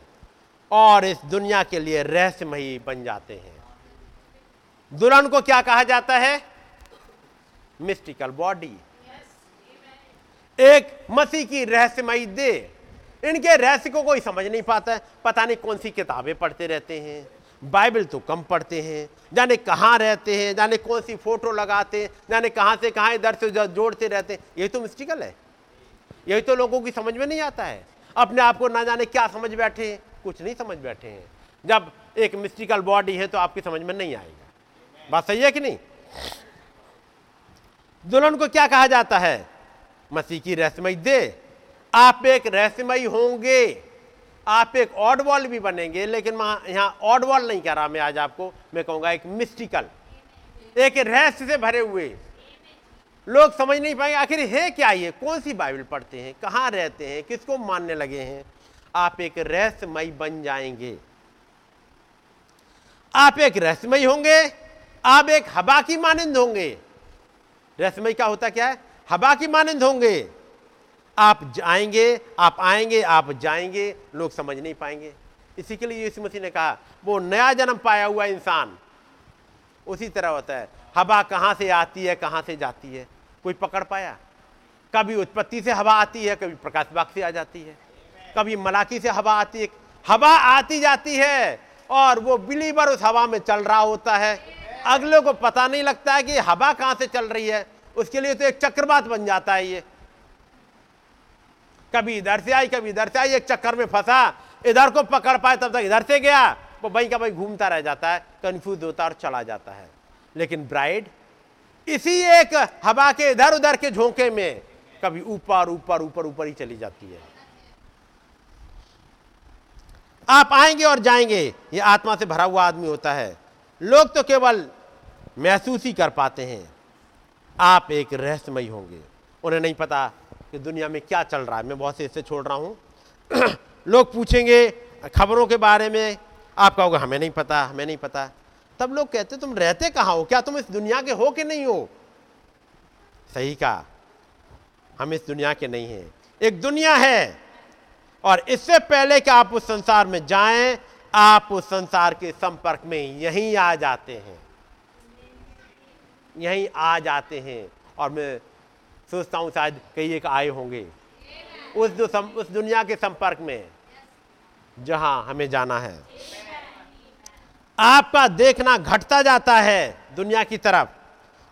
और इस दुनिया के लिए रहस्यमयी बन जाते हैं। दुल्हन को क्या कहा जाता है? Mystical body. एक मसीह की रहस्यमयी देह। इनके रहस्य को कोई समझ नहीं पाता है। पता नहीं कौन सी किताबें पढ़ते रहते हैं, बाइबल तो कम पढ़ते हैं, जाने कहाँ रहते हैं, जाने कौन सी फोटो लगाते हैं, जाने कहाँ से कहाँ इधर से उधर जोड़ते रहते हैं। ये तो मिस्टिकल है, यही तो लोगों की समझ में नहीं आता है। अपने आप को ना जाने क्या समझ बैठे हैं, कुछ नहीं समझ बैठे हैं। जब एक मिस्टिकल बॉडी है तो आपकी समझ में नहीं आएगा। बात सही है कि नहीं? दुल्हन को क्या कहा जाता है? मसीह की रहस्यमयी देह। आप एक रहस्यमयी होंगे, आप एक ऑडवॉल भी बनेंगे। लेकिन मैं यहाँ ऑडवॉल नहीं कह रहा, मैं आज आपको मैं कहूँगा एक मिस्टिकल, एक रहस्य से भरे हुए। लोग समझ नहीं पाएंगे आखिर है क्या ये, कौन सी बाइबल पढ़ते हैं, कहाँ रहते हैं, किसको मानने लगे हैं। आप एक रहस्यमय बन जाएंगे, आप एक रहस्यमय होंगे, आप एक हवा की मानंद होंगे। रहस्यमय का होता क्या है? हवा की मानंद होंगे। आप जाएंगे, आप आएंगे, आप जाएंगे, लोग समझ नहीं पाएंगे। इसी के लिए यीशु मसीह ने कहा वो नया जन्म पाया हुआ इंसान उसी तरह होता है। हवा कहाँ से आती है, कहाँ से जाती है, कोई पकड़ पाया? कभी उत्पत्ति से हवा आती है, कभी प्रकाश बाग से आ जाती है, कभी मलाकी से हवा आती है। हवा आती जाती है और वो बिलीवर उस हवा में चल रहा होता है। अगले को पता नहीं लगता है कि हवा कहाँ से चल रही है। उसके लिए तो एक चक्रवात बन जाता है ये, कभी इधर से आई, कभी इधर से आई। एक चक्कर में फंसा, इधर को पकड़ पाए तब तक इधर से गया, वो वहीं का वहीं घूमता रह जाता है, कंफ्यूज होता है और चला जाता है। लेकिन ब्राइड इसी एक हवा के इधर उधर के झोंके में कभी ऊपर ऊपर ऊपर ऊपर ही चली जाती है। आप आएंगे और जाएंगे, ये आत्मा से भरा हुआ आदमी होता है। लोग तो केवल महसूस ही कर पाते हैं। आप एक रहस्यमय होंगे। उन्हें नहीं पता कि दुनिया में क्या चल रहा है। मैं बहुत से इससे छोड़ रहा हूँ। लोग पूछेंगे खबरों के बारे में, आप कहोगे हमें नहीं पता, हमें नहीं पता। तब लोग कहते तुम रहते कहाँ हो, क्या तुम इस दुनिया के हो कि नहीं हो? सही कहा, हम इस दुनिया के नहीं हैं। एक दुनिया है, और इससे पहले कि आप उस संसार में जाएं, आप उस संसार के संपर्क में यहीं आ जाते हैं, यहीं आ जाते हैं। और मैं सोचता हूँ शायद कई एक आए होंगे उस दो सम, उस दुनिया के संपर्क में जहाँ हमें जाना है। आपका देखना घटता जाता है दुनिया की तरफ,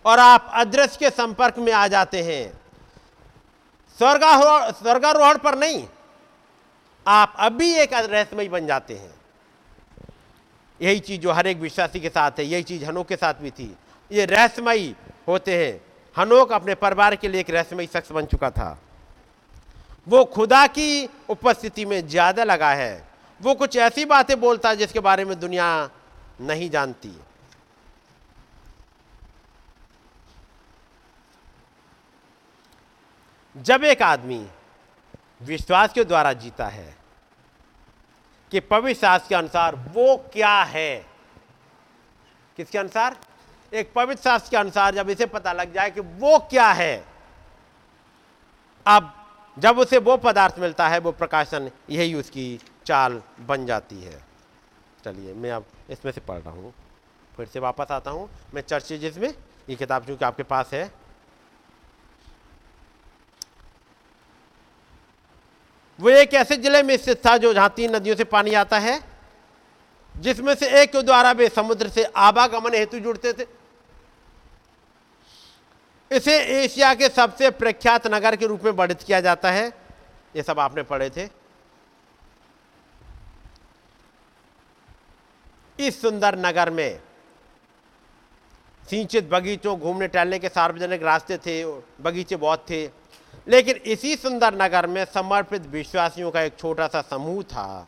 और आप अदृश्य के संपर्क में आ जाते हैं। स्वर्गारोहण स्वर्गारोहण पर नहीं, आप अभी एक रहस्यमय बन जाते हैं। यही चीज़ जो हर एक विश्वासी के साथ है, यही चीज़ हनोक के साथ भी थी। ये रहस्यमय होते हैं। हनोक अपने परिवार के लिए एक रहस्यमय शख्स बन चुका था। वो खुदा की उपस्थिति में ज़्यादा लगा है। वो कुछ ऐसी बातें बोलता है जिसके बारे में दुनिया नहीं जानती। जब एक आदमी विश्वास के द्वारा जीता है कि पवित्र शास्त्र के अनुसार वो क्या है, किसके अनुसार? एक पवित्र शास्त्र के अनुसार जब इसे पता लग जाए कि वो क्या है, अब जब उसे वो पदार्थ मिलता है, वो प्रकाशन, यही उसकी चाल बन जाती है। चलिए मैं अब इसमें से पढ़ रहा हूँ, फिर से वापस आता हूँ। मैं चर्च जिसमें ये किताब चूँकि आपके पास है, वो एक ऐसे जिले में स्थित था जो जहाँ तीन नदियों से पानी आता है, जिसमें से एक के द्वारा वे समुद्र से आवागमन हेतु जुड़ते थे। इसे एशिया के सबसे प्रख्यात नगर के रूप में वर्णित किया जाता है। ये सब आपने पढ़े थे। इस सुंदर नगर में सिंचित बगीचों, घूमने टहलने के सार्वजनिक रास्ते थे, बगीचे बहुत थे। लेकिन इसी सुंदर नगर में समर्पित विश्वासियों का एक छोटा सा समूह था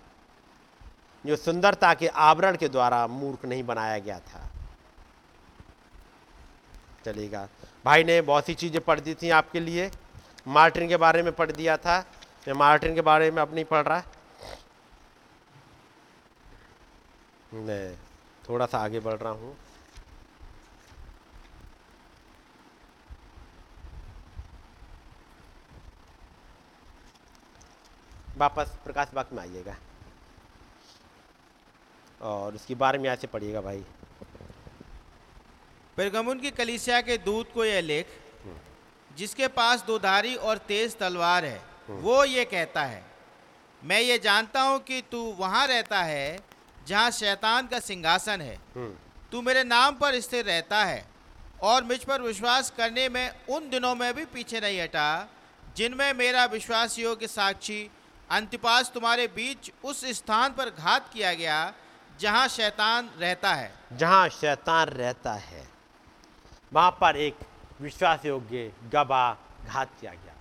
जो सुंदरता के आवरण के द्वारा मूर्ख नहीं बनाया गया था। चलेगा, भाई ने बहुत सी चीज़ें पढ़ दी थी आपके लिए। मार्टिन के बारे में पढ़ दिया था। मैं मार्टिन के बारे में अब नहीं पढ़ रहा, मैं थोड़ा सा आगे बढ़ रहा हूँ। वापस प्रकाश बाग में आइएगा और उसके बारे में ऐसे पढ़िएगा। भाई पेरगमुन की कलीसिया के दूत को यह लेख, जिसके पास दोधारी और तेज तलवार है, वो ये कहता है, मैं ये जानता हूँ कि तू वहाँ रहता है जहाँ शैतान का सिंहासन है। तू मेरे नाम पर स्थिर रहता है और मुझ पर विश्वास करने में उन दिनों में भी पीछे नहीं हटा जिनमें मेरा विश्वास योग्य साक्षी अंतिपास तुम्हारे बीच उस स्थान पर घात किया गया जहाँ शैतान रहता है। जहाँ शैतान रहता है वहाँ पर एक विश्वास योग्य गवाह घात किया गया।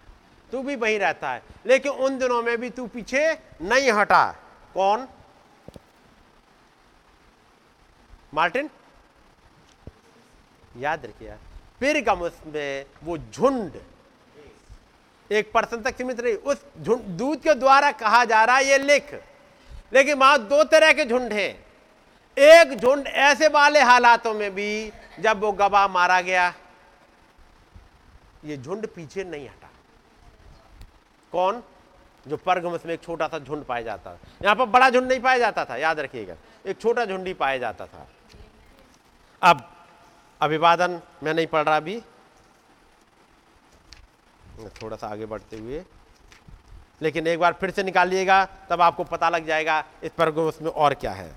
तू भी वहीं रहता है, लेकिन उन दिनों में भी तू पीछे नहीं हटा। कौन? मार्टिन। याद रखिए, पेरगामुस में वो झुंड एक पर्सन तक सीमित नहीं। उस झुंड दूध के द्वारा कहा जा रहा है ये लिख, लेकिन वहां दो तरह के झुंड हैं। एक झुंड ऐसे वाले हालातों में भी जब वो गवाह मारा गया, ये झुंड पीछे नहीं हटा। कौन? जो पेरगामुस में एक छोटा सा झुंड पाया जाता है। यहाँ पर बड़ा झुंड नहीं पाया जाता था, याद रखिएगा, एक छोटा झुंड ही पाया जाता था। अब अभिवादन मैं नहीं पढ़ रहा अभी, थोड़ा सा आगे बढ़ते हुए। लेकिन एक बार फिर से निकालिएगा, तब आपको पता लग जाएगा इस पेरगामुस में और क्या है।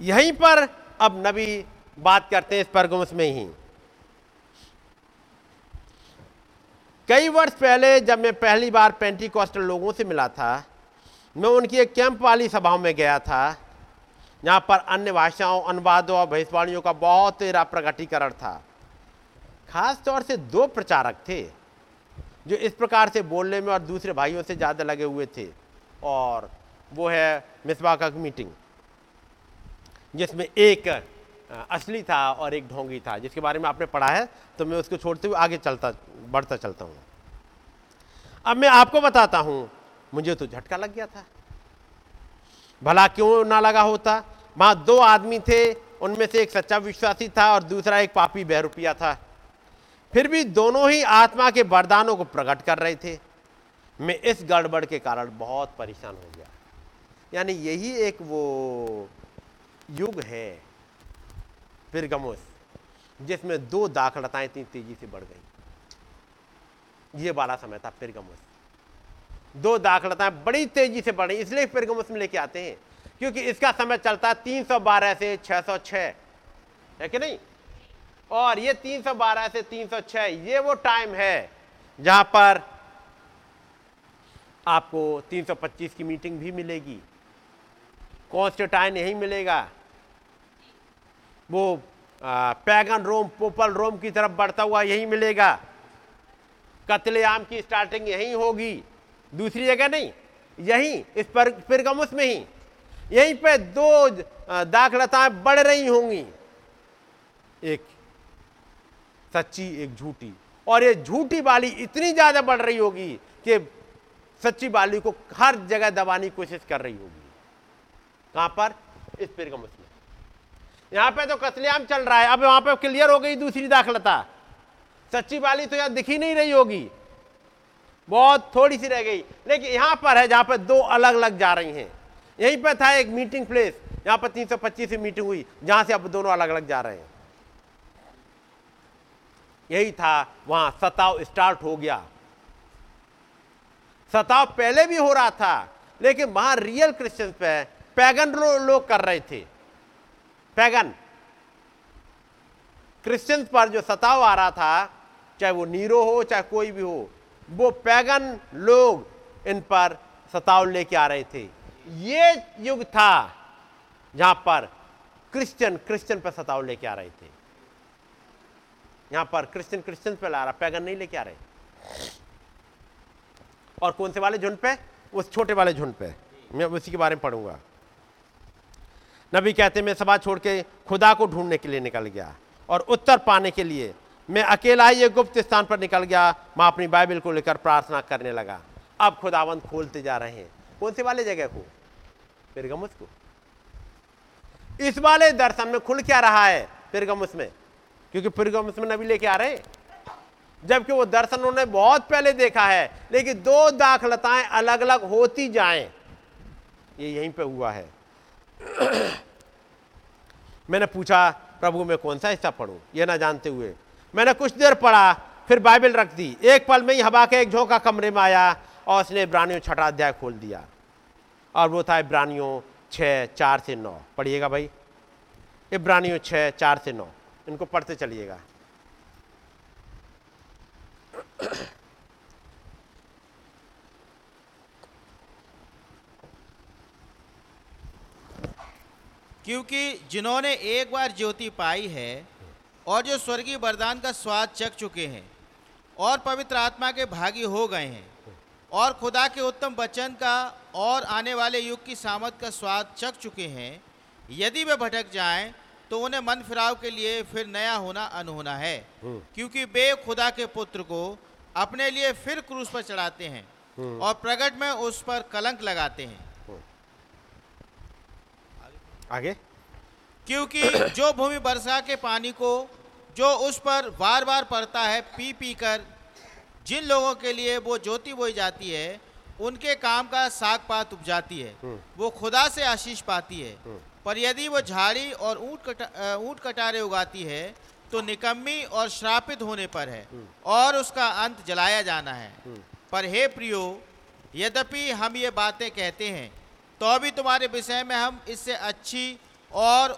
यहीं पर अब नबी बात करते हैं इस पेरगामुस में ही। कई वर्ष पहले जब मैं पहली बार पेंटीकॉस्टल लोगों से मिला था, मैं उनकी एक कैंप वाली सभाओं में गया था जहाँ पर अन्य भाषाओं, अनुवादों और भविष्यवाणियों का बहुत तेरा प्रकटीकरण था। खास तौर से दो प्रचारक थे जो इस प्रकार से बोलने में और दूसरे भाइयों से ज़्यादा लगे हुए थे, और वो है मिसबा का मीटिंग, जिसमें एक असली था और एक ढोंगी था, जिसके बारे में आपने पढ़ा है। तो मैं उसको छोड़ते हुए आगे चलता बढ़ता चलता हूँ। अब मैं आपको बताता हूँ, मुझे तो झटका लग गया था, भला क्यों ना लगा होता। वहाँ दो आदमी थे, उनमें से एक सच्चा विश्वासी था और दूसरा एक पापी बहरूपिया था। फिर भी दोनों ही आत्मा के वरदानों को प्रकट कर रहे थे। मैं इस गड़बड़ के कारण बहुत परेशान हो गया। यानी यही एक वो युग है पिरगमुस, जिसमें दो दाखलताएं इतनी तेजी से बढ़ गई। ये वाला समय था पिरगमुस, दो दाखलताएं बड़ी तेजी से बढ़ी। इसलिए पिरगमुस में लेके आते हैं क्योंकि इसका समय चलता है तीन सौ बारह से छह सौ छह, है कि नहीं। और ये तीन सौ बारह से तीन सौ छह ये वो टाइम है जहां पर आपको तीन सौ पच्चीस की मीटिंग भी मिलेगी। कॉन्स्टेंटाइन यही मिलेगा। वो पैगन रोम, पोपल रोम की तरफ बढ़ता हुआ यही मिलेगा। कत्लेआम की स्टार्टिंग यही होगी, दूसरी जगह नहीं, यही इस पर पिरगमुस में ही। यहीं पे दो दाखलताएं बढ़ रही होंगी, एक सच्ची एक झूठी। और ये झूठी वाली इतनी ज़्यादा बढ़ रही होगी कि सच्ची वाली को हर जगह दबाने की कोशिश कर रही होगी। कहाँ पर? इस पिरगमुस में। यहाँ पे तो कत्लेआम चल रहा है। अब वहाँ पे क्लियर हो गई दूसरी दाखलता, सच्ची वाली तो यहाँ दिखी नहीं रही होगी, बहुत थोड़ी सी रह गई। लेकिन यहाँ पर है जहाँ पे दो अलग अलग जा रही हैं। यहीं पर था एक मीटिंग प्लेस, यहाँ पर तीन सौ पच्चीस मीटिंग हुई, जहाँ से अब दोनों अलग अलग जा रहे हैं। यही था, वहाँ सताव स्टार्ट हो गया। सताव पहले भी हो रहा था, लेकिन वहाँ रियल क्रिश्चियंस पे पैगन लोग कर रहे थे। पैगन क्रिश्चियंस पर जो सताव आ रहा था, चाहे वो नीरो हो चाहे कोई भी हो, वो पैगन लोग इन पर सताव लेके आ रहे थे। ये युग था जहां पर क्रिश्चियन क्रिश्चियन पर सताव लेके आ रहे थे। यहां पर क्रिश्चियन क्रिश्चियन पर ला रहा, पैगन नहीं लेके आ रहे। और कौन से वाले झुंड पे? उस छोटे वाले झुंड पे। मैं उसी के बारे में पढ़ूंगा। नबी कहते, मैं सभा छोड़ के खुदा को ढूंढने के लिए निकल गया और उत्तर पाने के लिए मैं अकेला ही एक गुप्त स्थान पर निकल गया। मैं अपनी बाइबल को लेकर प्रार्थना करने लगा। अब खुदावंद खोलते जा रहे हैं। कौन से वाले जगह को? पिरगमुस को। इस वाले दर्शन में खुल क्या रहा है पिरगमुस में? क्योंकि पिरगमुस में नबी लेके आ रहे हैं, जबकि वो दर्शन उन्होंने बहुत पहले देखा है। लेकिन दो दाखलताएं अलग अलग होती जाएं, ये यहीं पे हुआ है। मैंने पूछा, प्रभु मैं कौन सा हिस्सा पढ़ूं? ये ना जानते हुए मैंने कुछ देर पढ़ा, फिर बाइबल रख दी। एक पल में ही हवा के एक झोंका कमरे में आया और उसने इब्रानियों छठा अध्याय खोल दिया। और वो था इब्रानियों छः चार से नौ। पढ़िएगा भाई, इब्रानियों छः चार से नौ, इनको पढ़ते चलिएगा। क्योंकि जिन्होंने एक बार ज्योति पाई है और जो स्वर्गीय वरदान का स्वाद चख चुके हैं और पवित्र आत्मा के भागी हो गए हैं और खुदा के उत्तम वचन का और आने वाले युग की सामत का स्वाद चख चुके हैं, यदि वे भटक जाएं तो उन्हें मन फिराव के लिए फिर नया होना अनहोना है। क्योंकि वे खुदा के पुत्र को अपने लिए फिर क्रूस पर चढ़ाते हैं और प्रगट में उस पर कलंक लगाते हैं। आगे, क्योंकि जो भूमि वर्षा के पानी को जो उस पर बार बार पड़ता है पी पी कर, जिन लोगों के लिए वो ज्योति बोई जाती है उनके काम का साग पात उपजाती है, वो खुदा से आशीष पाती है। पर यदि वो झाड़ी और ऊंट कटा ऊंट कटारे उगाती है तो निकम्मी और श्रापित होने पर है और उसका अंत जलाया जाना है। पर हे प्रियो, यद्यपि हम ये बातें कहते हैं तो भी तुम्हारे विषय में हम इससे अच्छी और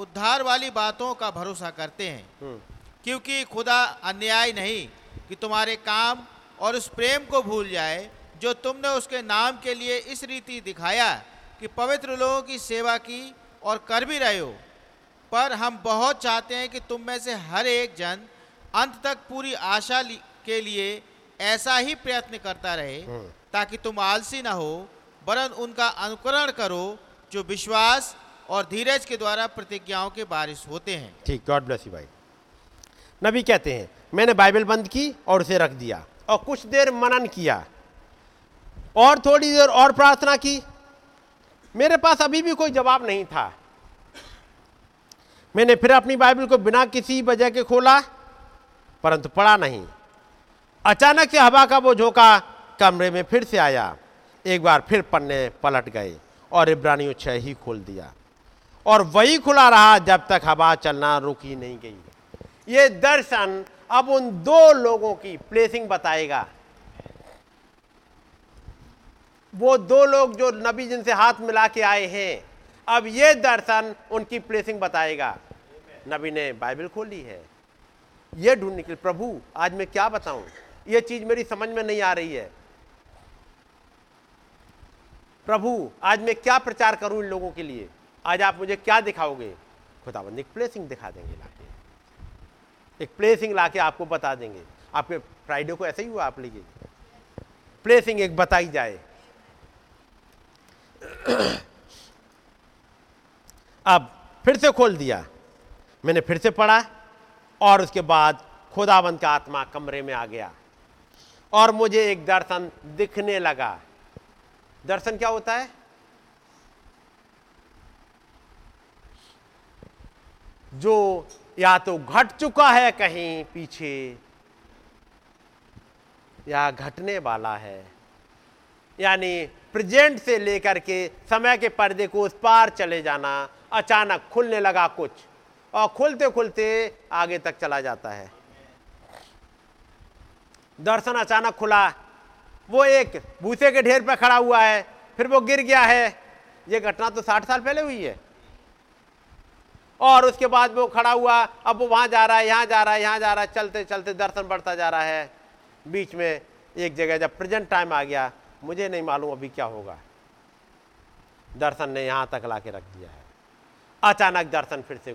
उद्धार वाली बातों का भरोसा करते हैं। क्योंकि खुदा अन्याय नहीं कि तुम्हारे काम और उस प्रेम को भूल जाए जो तुमने उसके नाम के लिए इस रीति दिखाया कि पवित्र लोगों की सेवा की और कर भी रहे हो। पर हम बहुत चाहते हैं कि तुम में से हर एक जन अंत तक पूरी आशा के लिए ऐसा ही प्रयत्न करता रहे, ताकि तुम आलसी ना हो, वरन उनका अनुकरण करो जो विश्वास और धीरज के द्वारा प्रतिज्ञाओं के बारिश होते हैं। ठीक, गॉड ब्लेस यू भाई। नबी कहते हैं मैंने बाइबल बंद की और उसे रख दिया और कुछ देर मनन किया और थोड़ी देर और प्रार्थना की। मेरे पास अभी भी कोई जवाब नहीं था। मैंने फिर अपनी बाइबल को बिना किसी वजह के खोला परंतु पढ़ा नहीं। अचानक से हवा का वो झोंका कमरे में फिर से आया। एक बार फिर पन्ने पलट गए और इब्रानियों छह ही खोल दिया और वही खुला रहा जब तक हवा चलना रुकी नहीं गई। ये दर्शन अब उन दो लोगों की प्लेसिंग बताएगा। वो दो लोग जो नबी जिनसे हाथ मिला के आए हैं, अब ये दर्शन उनकी प्लेसिंग बताएगा। नबी ने बाइबल खोली है, ये ढूंढ निकले प्रभु आज मैं क्या बताऊं, ये चीज मेरी समझ में नहीं आ रही है, प्रभु आज मैं क्या प्रचार करूं इन लोगों के लिए, आज आप मुझे क्या दिखाओगे। खुदाबंद एक प्लेसिंग दिखा देंगे, लाके एक प्लेसिंग लाके आपको बता देंगे। आपके फ्राइडे को ऐसे ही हुआ, आप लीजिए प्लेसिंग एक बताई जाए। अब फिर से खोल दिया, मैंने फिर से पढ़ा और उसके बाद खुदावंत का आत्मा कमरे में आ गया और मुझे एक दर्शन दिखने लगा। दर्शन क्या होता है? जो या तो घट चुका है कहीं पीछे या घटने वाला है, यानी प्रेजेंट से लेकर के समय के पर्दे को उस पार चले जाना। अचानक खुलने लगा कुछ और खुलते खुलते आगे तक चला जाता है। दर्शन अचानक खुला, वो एक भूसे के ढेर पर खड़ा हुआ है, फिर वो गिर गया है। ये घटना तो साठ साल पहले हुई है। और उसके बाद वो खड़ा हुआ, अब वो वहाँ जा रहा है, यहाँ जा रहा है, यहाँ जा रहा है, चलते चलते दर्शन बढ़ता जा रहा है। बीच में एक जगह जब प्रेजेंट टाइम आ गया, मुझे नहीं मालूम अभी क्या होगा, दर्शन ने यहाँ तक ला के रख दिया है। अचानक दर्शन फिर से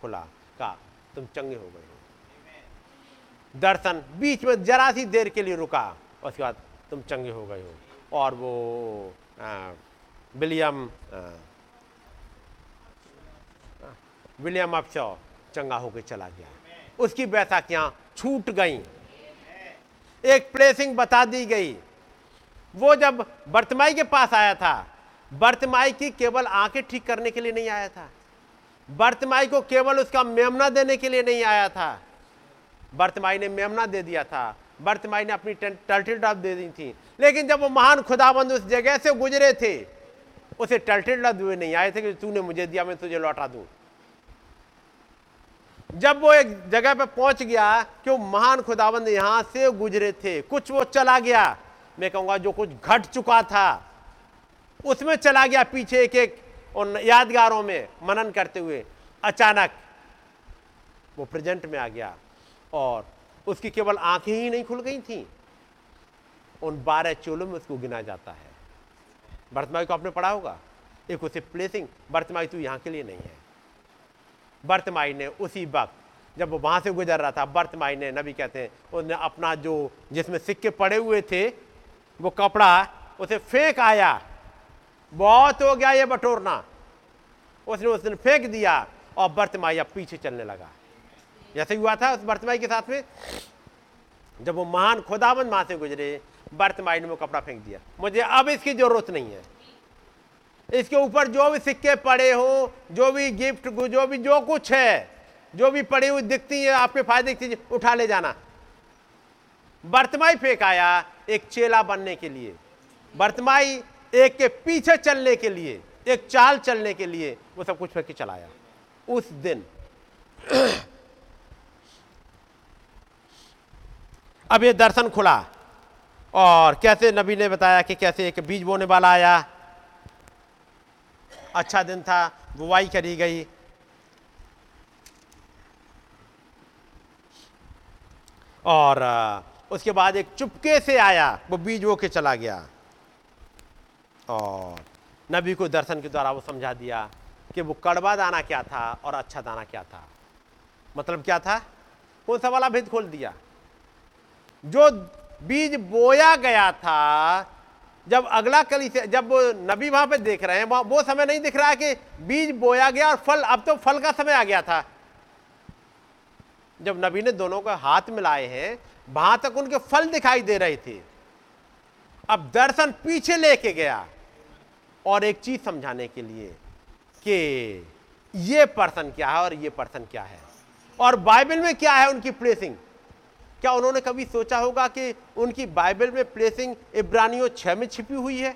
खुला, कहा तुम चंगे हो गए हो। दर्शन बीच में जरा सी देर के लिए रुका, उसके बाद तुम चंगे हो गए हो। और वो विलियम विलियम अपशॉ चंगा होकर चला गया, उसकी बैसाखियां छूट गईं, एक प्लेसिंग बता दी गई। वो जब बर्तमाई के पास आया था, बर्तमाई की केवल आंखें ठीक करने के लिए नहीं आया था, बर्तिमाई को केवल उसका मेमना देने के लिए नहीं आया था। बर्तिमाई ने मेमना दे दिया था, बर्तिमाई ने अपनी टर्टल डब दे दी थी, लेकिन जब वो महान खुदाबंद उस जगह से गुजरे थे, उसे टर्टल डब हुए नहीं आए थे कि तूने मुझे दिया मैं तुझे लौटा दूं। जब वो एक जगह पर पहुंच गया कि वो महान खुदाबंद यहां से गुजरे थे, कुछ वो चला गया, मैं कहूंगा जो कुछ घट चुका था उसमें चला गया पीछे, एक एक उन यादगारों में मनन करते हुए। अचानक वो प्रेजेंट में आ गया और उसकी केवल आंखें ही नहीं खुल गई थी, उन बारह चोलों में उसको गिना जाता है। बर्तमाई को आपने पढ़ा होगा, एक उसे प्लेसिंग, बर्तमाई तू यहाँ के लिए नहीं है। बर्तमाई ने उसी वक्त जब वो वहाँ से गुजर रहा था, बर्तमाई ने, नबी कहते हैं, उसने अपना जो जिसमें सिक्के पड़े हुए थे वो कपड़ा उसे फेंक आया। बहुत हो गया ये बटोरना, उसने उसने फेंक दिया और बर्तिमाई अब पीछे चलने लगा। जैसे हुआ था उस बर्तिमाई के साथ में, जब वो महान खुदाबंद वहां से गुजरे, बर्तिमाई ने वो कपड़ा फेंक दिया, मुझे अब इसकी जरूरत नहीं है, इसके ऊपर जो भी सिक्के पड़े हो, जो भी गिफ्ट, जो भी जो कुछ है, जो भी पड़ी हुई दिखती है आपके फायदे की चीज, उठा ले जाना। बर्तिमाई फेंक आया एक चेला बनने के लिए, बर्तिमाई एक के पीछे चलने के लिए, एक चाल चलने के लिए, वो सब कुछ फेंक के चलाया उस दिन। अब ये दर्शन खुला और कैसे नबी ने बताया कि कैसे एक बीज बोने वाला आया। अच्छा दिन था, बुवाई करी गई। और उसके बाद एक चुपके से आया, वो बीज बो के चला गया और नबी को दर्शन के द्वारा वो समझा दिया कि वो कड़वा दाना क्या था और अच्छा दाना क्या था। मतलब क्या था, कौन सा वाला भेद खोल दिया। जो बीज बोया गया था जब अगला कलीसिया, जब वो नबी वहाँ पे देख रहे हैं, वो समय नहीं दिख रहा है कि बीज बोया गया और फल, अब तो फल का समय आ गया था। जब नबी ने दोनों को हाथ मिलाए हैं वहां तक उनके फल दिखाई दे रहे थे। अब दर्शन पीछे लेके गया और एक चीज समझाने के लिए कि ये पर्सन क्या है और ये पर्सन क्या है और बाइबल में क्या है उनकी प्लेसिंग। क्या उन्होंने कभी सोचा होगा कि उनकी बाइबल में प्लेसिंग इब्रानियों छह में छिपी हुई है।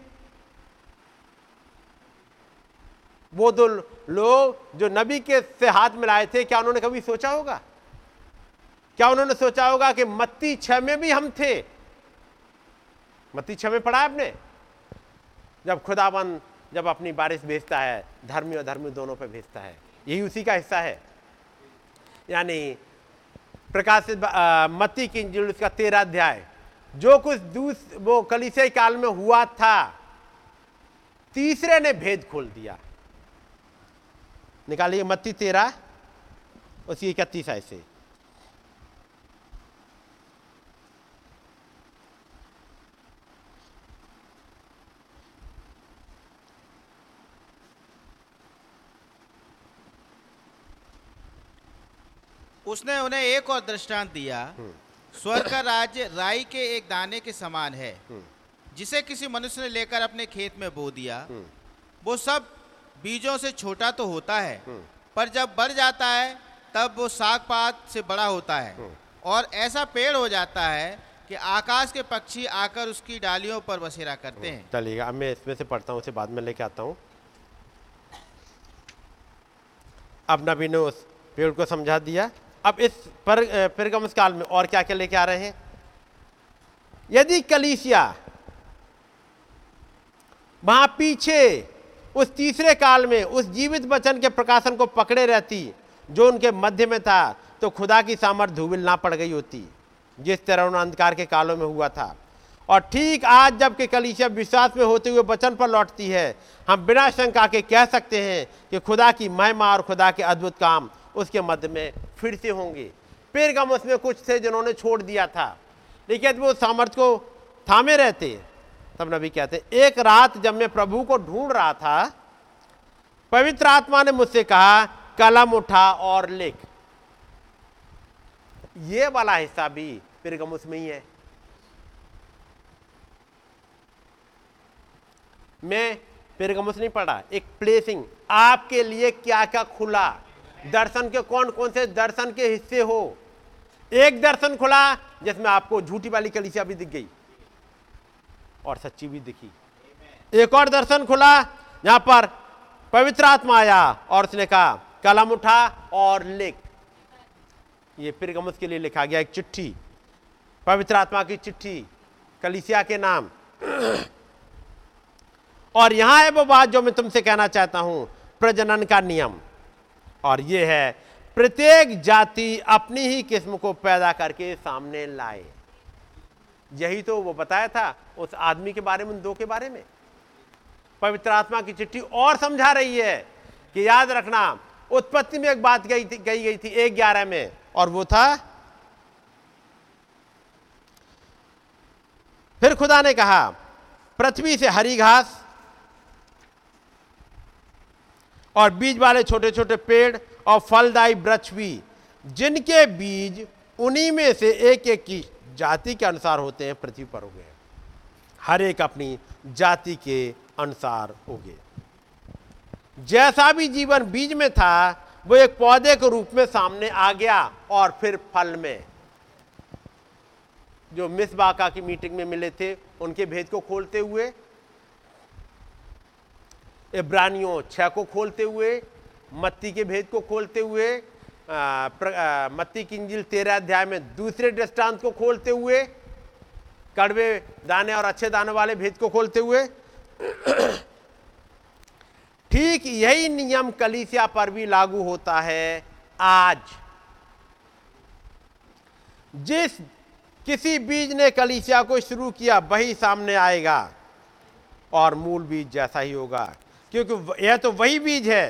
वो दो लोग जो नबी के से हाथ मिलाए थे, क्या उन्होंने कभी सोचा होगा? क्या उन्होंने सोचा होगा कि मत्ती छह में भी हम थे? मत्ती छह में पढ़ा आपने, जब खुदावन जब अपनी बारिश भेजता है धर्मी और धर्मी दोनों पर भेजता है, यही उसी का हिस्सा है। यानी प्रकाशित मत्ती की इंजील उसका तेरह अध्याय, जो कुछ दूस वो कलीसिया काल में हुआ था, तीसरे ने भेद खोल दिया। निकालिए मत्ती तेरह उसकी इकतीस आय से। उसने उन्हें एक और दृष्टांत दिया, स्वर्ग का राज्य राई के एक दाने के समान है, जिसे किसी मनुष्य ने लेकर अपने खेत में बो दिया। वो सब बीजों से छोटा तो होता है, पर जब बढ़ जाता है तब वो सागपात से बड़ा होता है और ऐसा पेड़ हो जाता है कि आकाश के पक्षी आकर उसकी डालियों पर बसेरा करते हैं। चलिएगा, अब मैं इसमें से पढ़ता हूँ, उसे बाद में लेके आता हूँ। अब नबी ने उस पेड़ को समझा दिया। अब इस पर पेरगम काल में और क्या क्या लेके आ रहे हैं? यदि कलीसिया वहां पीछे उस तीसरे काल में उस जीवित वचन के प्रकाशन को पकड़े रहती जो उनके मध्य में था, तो खुदा की सामर्थ धूमिल ना पड़ गई होती, जिस तरह उन अंधकार के कालों में हुआ था। और ठीक आज जबकि कलीसिया विश्वास में होते हुए वचन पर लौटती है, हम बिना शंका के कह सकते हैं कि खुदा की महिमा और खुदा के अद्भुत काम उसके मध्य में फिर से होंगे। पेरगामुस उसमें कुछ थे जिन्होंने छोड़ दिया था, लेकिन वो सामर्थ को थामे रहते। तब नबी कहते, एक रात जब मैं प्रभु को ढूंढ रहा था, पवित्र आत्मा ने मुझसे कहा, कलम उठा और लिख। ये वाला हिस्सा भी पेरगामुस में ही है। मैं पेरगामुस नहीं पढ़ा, एक प्लेसिंग, आपके लिए क्या क्या खुला, दर्शन के कौन कौन से दर्शन के हिस्से हो। एक दर्शन खुला जिसमें आपको झूठी वाली कलीसिया भी दिख गई और सच्ची भी दिखी। एक और दर्शन खुला यहाँ पर पवित्र आत्मा आया और उसने कहा कलम उठा और लिख। ये पेरगामुस के लिए लिखा गया एक चिट्ठी, पवित्र आत्मा की चिट्ठी, कलीसिया के नाम। और यहाँ है वो बात जो मैं तुमसे कहना चाहता हूँ, प्रजनन का नियम। और ये है, प्रत्येक जाति अपनी ही किस्म को पैदा करके सामने लाए। यही तो वो बताया था उस आदमी के बारे में, दो के बारे में। पवित्र आत्मा की चिट्ठी और समझा रही है कि याद रखना, उत्पत्ति में एक बात गई गई गई थी एक ग्यारह में, और वो था, फिर खुदा ने कहा पृथ्वी से हरी घास और बीज वाले छोटे छोटे पेड़ और फलदायी वृक्ष भी, जिनके बीज उन्हीं में से एक एक की जाति के अनुसार होते हैं, पृथ्वी पर उगे। हर एक अपनी जाति के अनुसार उगे। जैसा भी जीवन बीज में था वो एक पौधे के रूप में सामने आ गया और फिर फल में। जो मिस बाका की मीटिंग में मिले थे उनके भेद को खोलते हुए, इब्रानियों छह को खोलते हुए, मत्ती के भेद को खोलते हुए, मत्ती की इंजील तेरह अध्याय में दूसरे दृष्टांत को खोलते हुए, कड़वे दाने और अच्छे दाने वाले भेद को खोलते हुए, ठीक यही नियम कलीसिया पर भी लागू होता है आज। जिस किसी बीज ने कलीसिया को शुरू किया वही सामने आएगा और मूल बीज जैसा ही होगा, क्योंकि यह तो वही बीज है।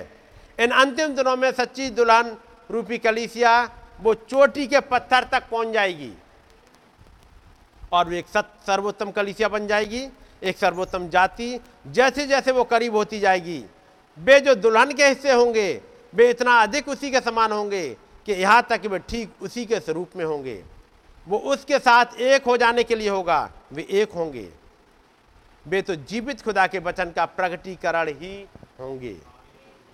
इन अंतिम दिनों में सच्ची दुल्हन रूपी कलीसिया वो चोटी के पत्थर तक पहुंच जाएगी और एक सर्वोत्तम कलीसिया बन जाएगी एक सर्वोत्तम जाति जैसे जैसे वो करीब होती जाएगी, वे जो दुल्हन के हिस्से होंगे वे इतना अधिक उसी के समान होंगे कि यहाँ तक वे ठीक उसी के स्वरूप में होंगे। वो उसके साथ एक हो जाने के लिए होगा, वे एक होंगे। वे तो जीवित खुदा के वचन का प्रकटीकरण ही होंगे।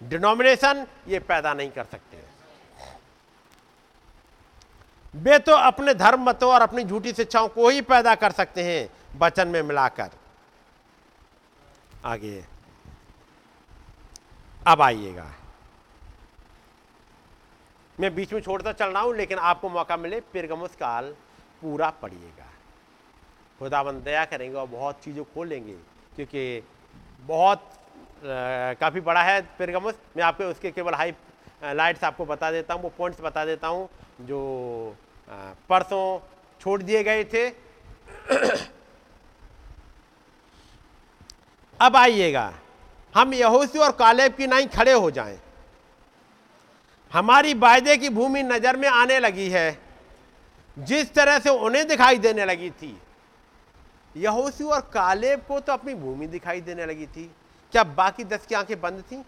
डिनोमिनेशन ये पैदा नहीं कर सकते। वे तो अपने धर्म मतों और अपनी झूठी शिक्षाओं को ही पैदा कर सकते हैं वचन में मिलाकर। आगे अब आइएगा, मैं बीच में छोड़ता चल रहा हूं लेकिन आपको मौका मिले पिरगमुस काल पूरा पढ़िएगा। खुदाबंद दया करेंगे और बहुत चीज़ों खोलेंगे क्योंकि बहुत काफ़ी बड़ा है पिरगमुस। मैं आपको उसके केवल हाई लाइट्स आपको बता देता हूं, वो पॉइंट्स बता देता हूं जो परसों छोड़ दिए गए थे। अब आइएगा, हम यहोशू और कालेब की नाई खड़े हो जाएं। हमारी वायदे की भूमि नज़र में आने लगी है जिस तरह से उन्हें दिखाई देने लगी थी। यहोशू और कालेब को तो अपनी भूमि दिखाई देने लगी थी, क्या बाकी दस की आंखें बंद थीं?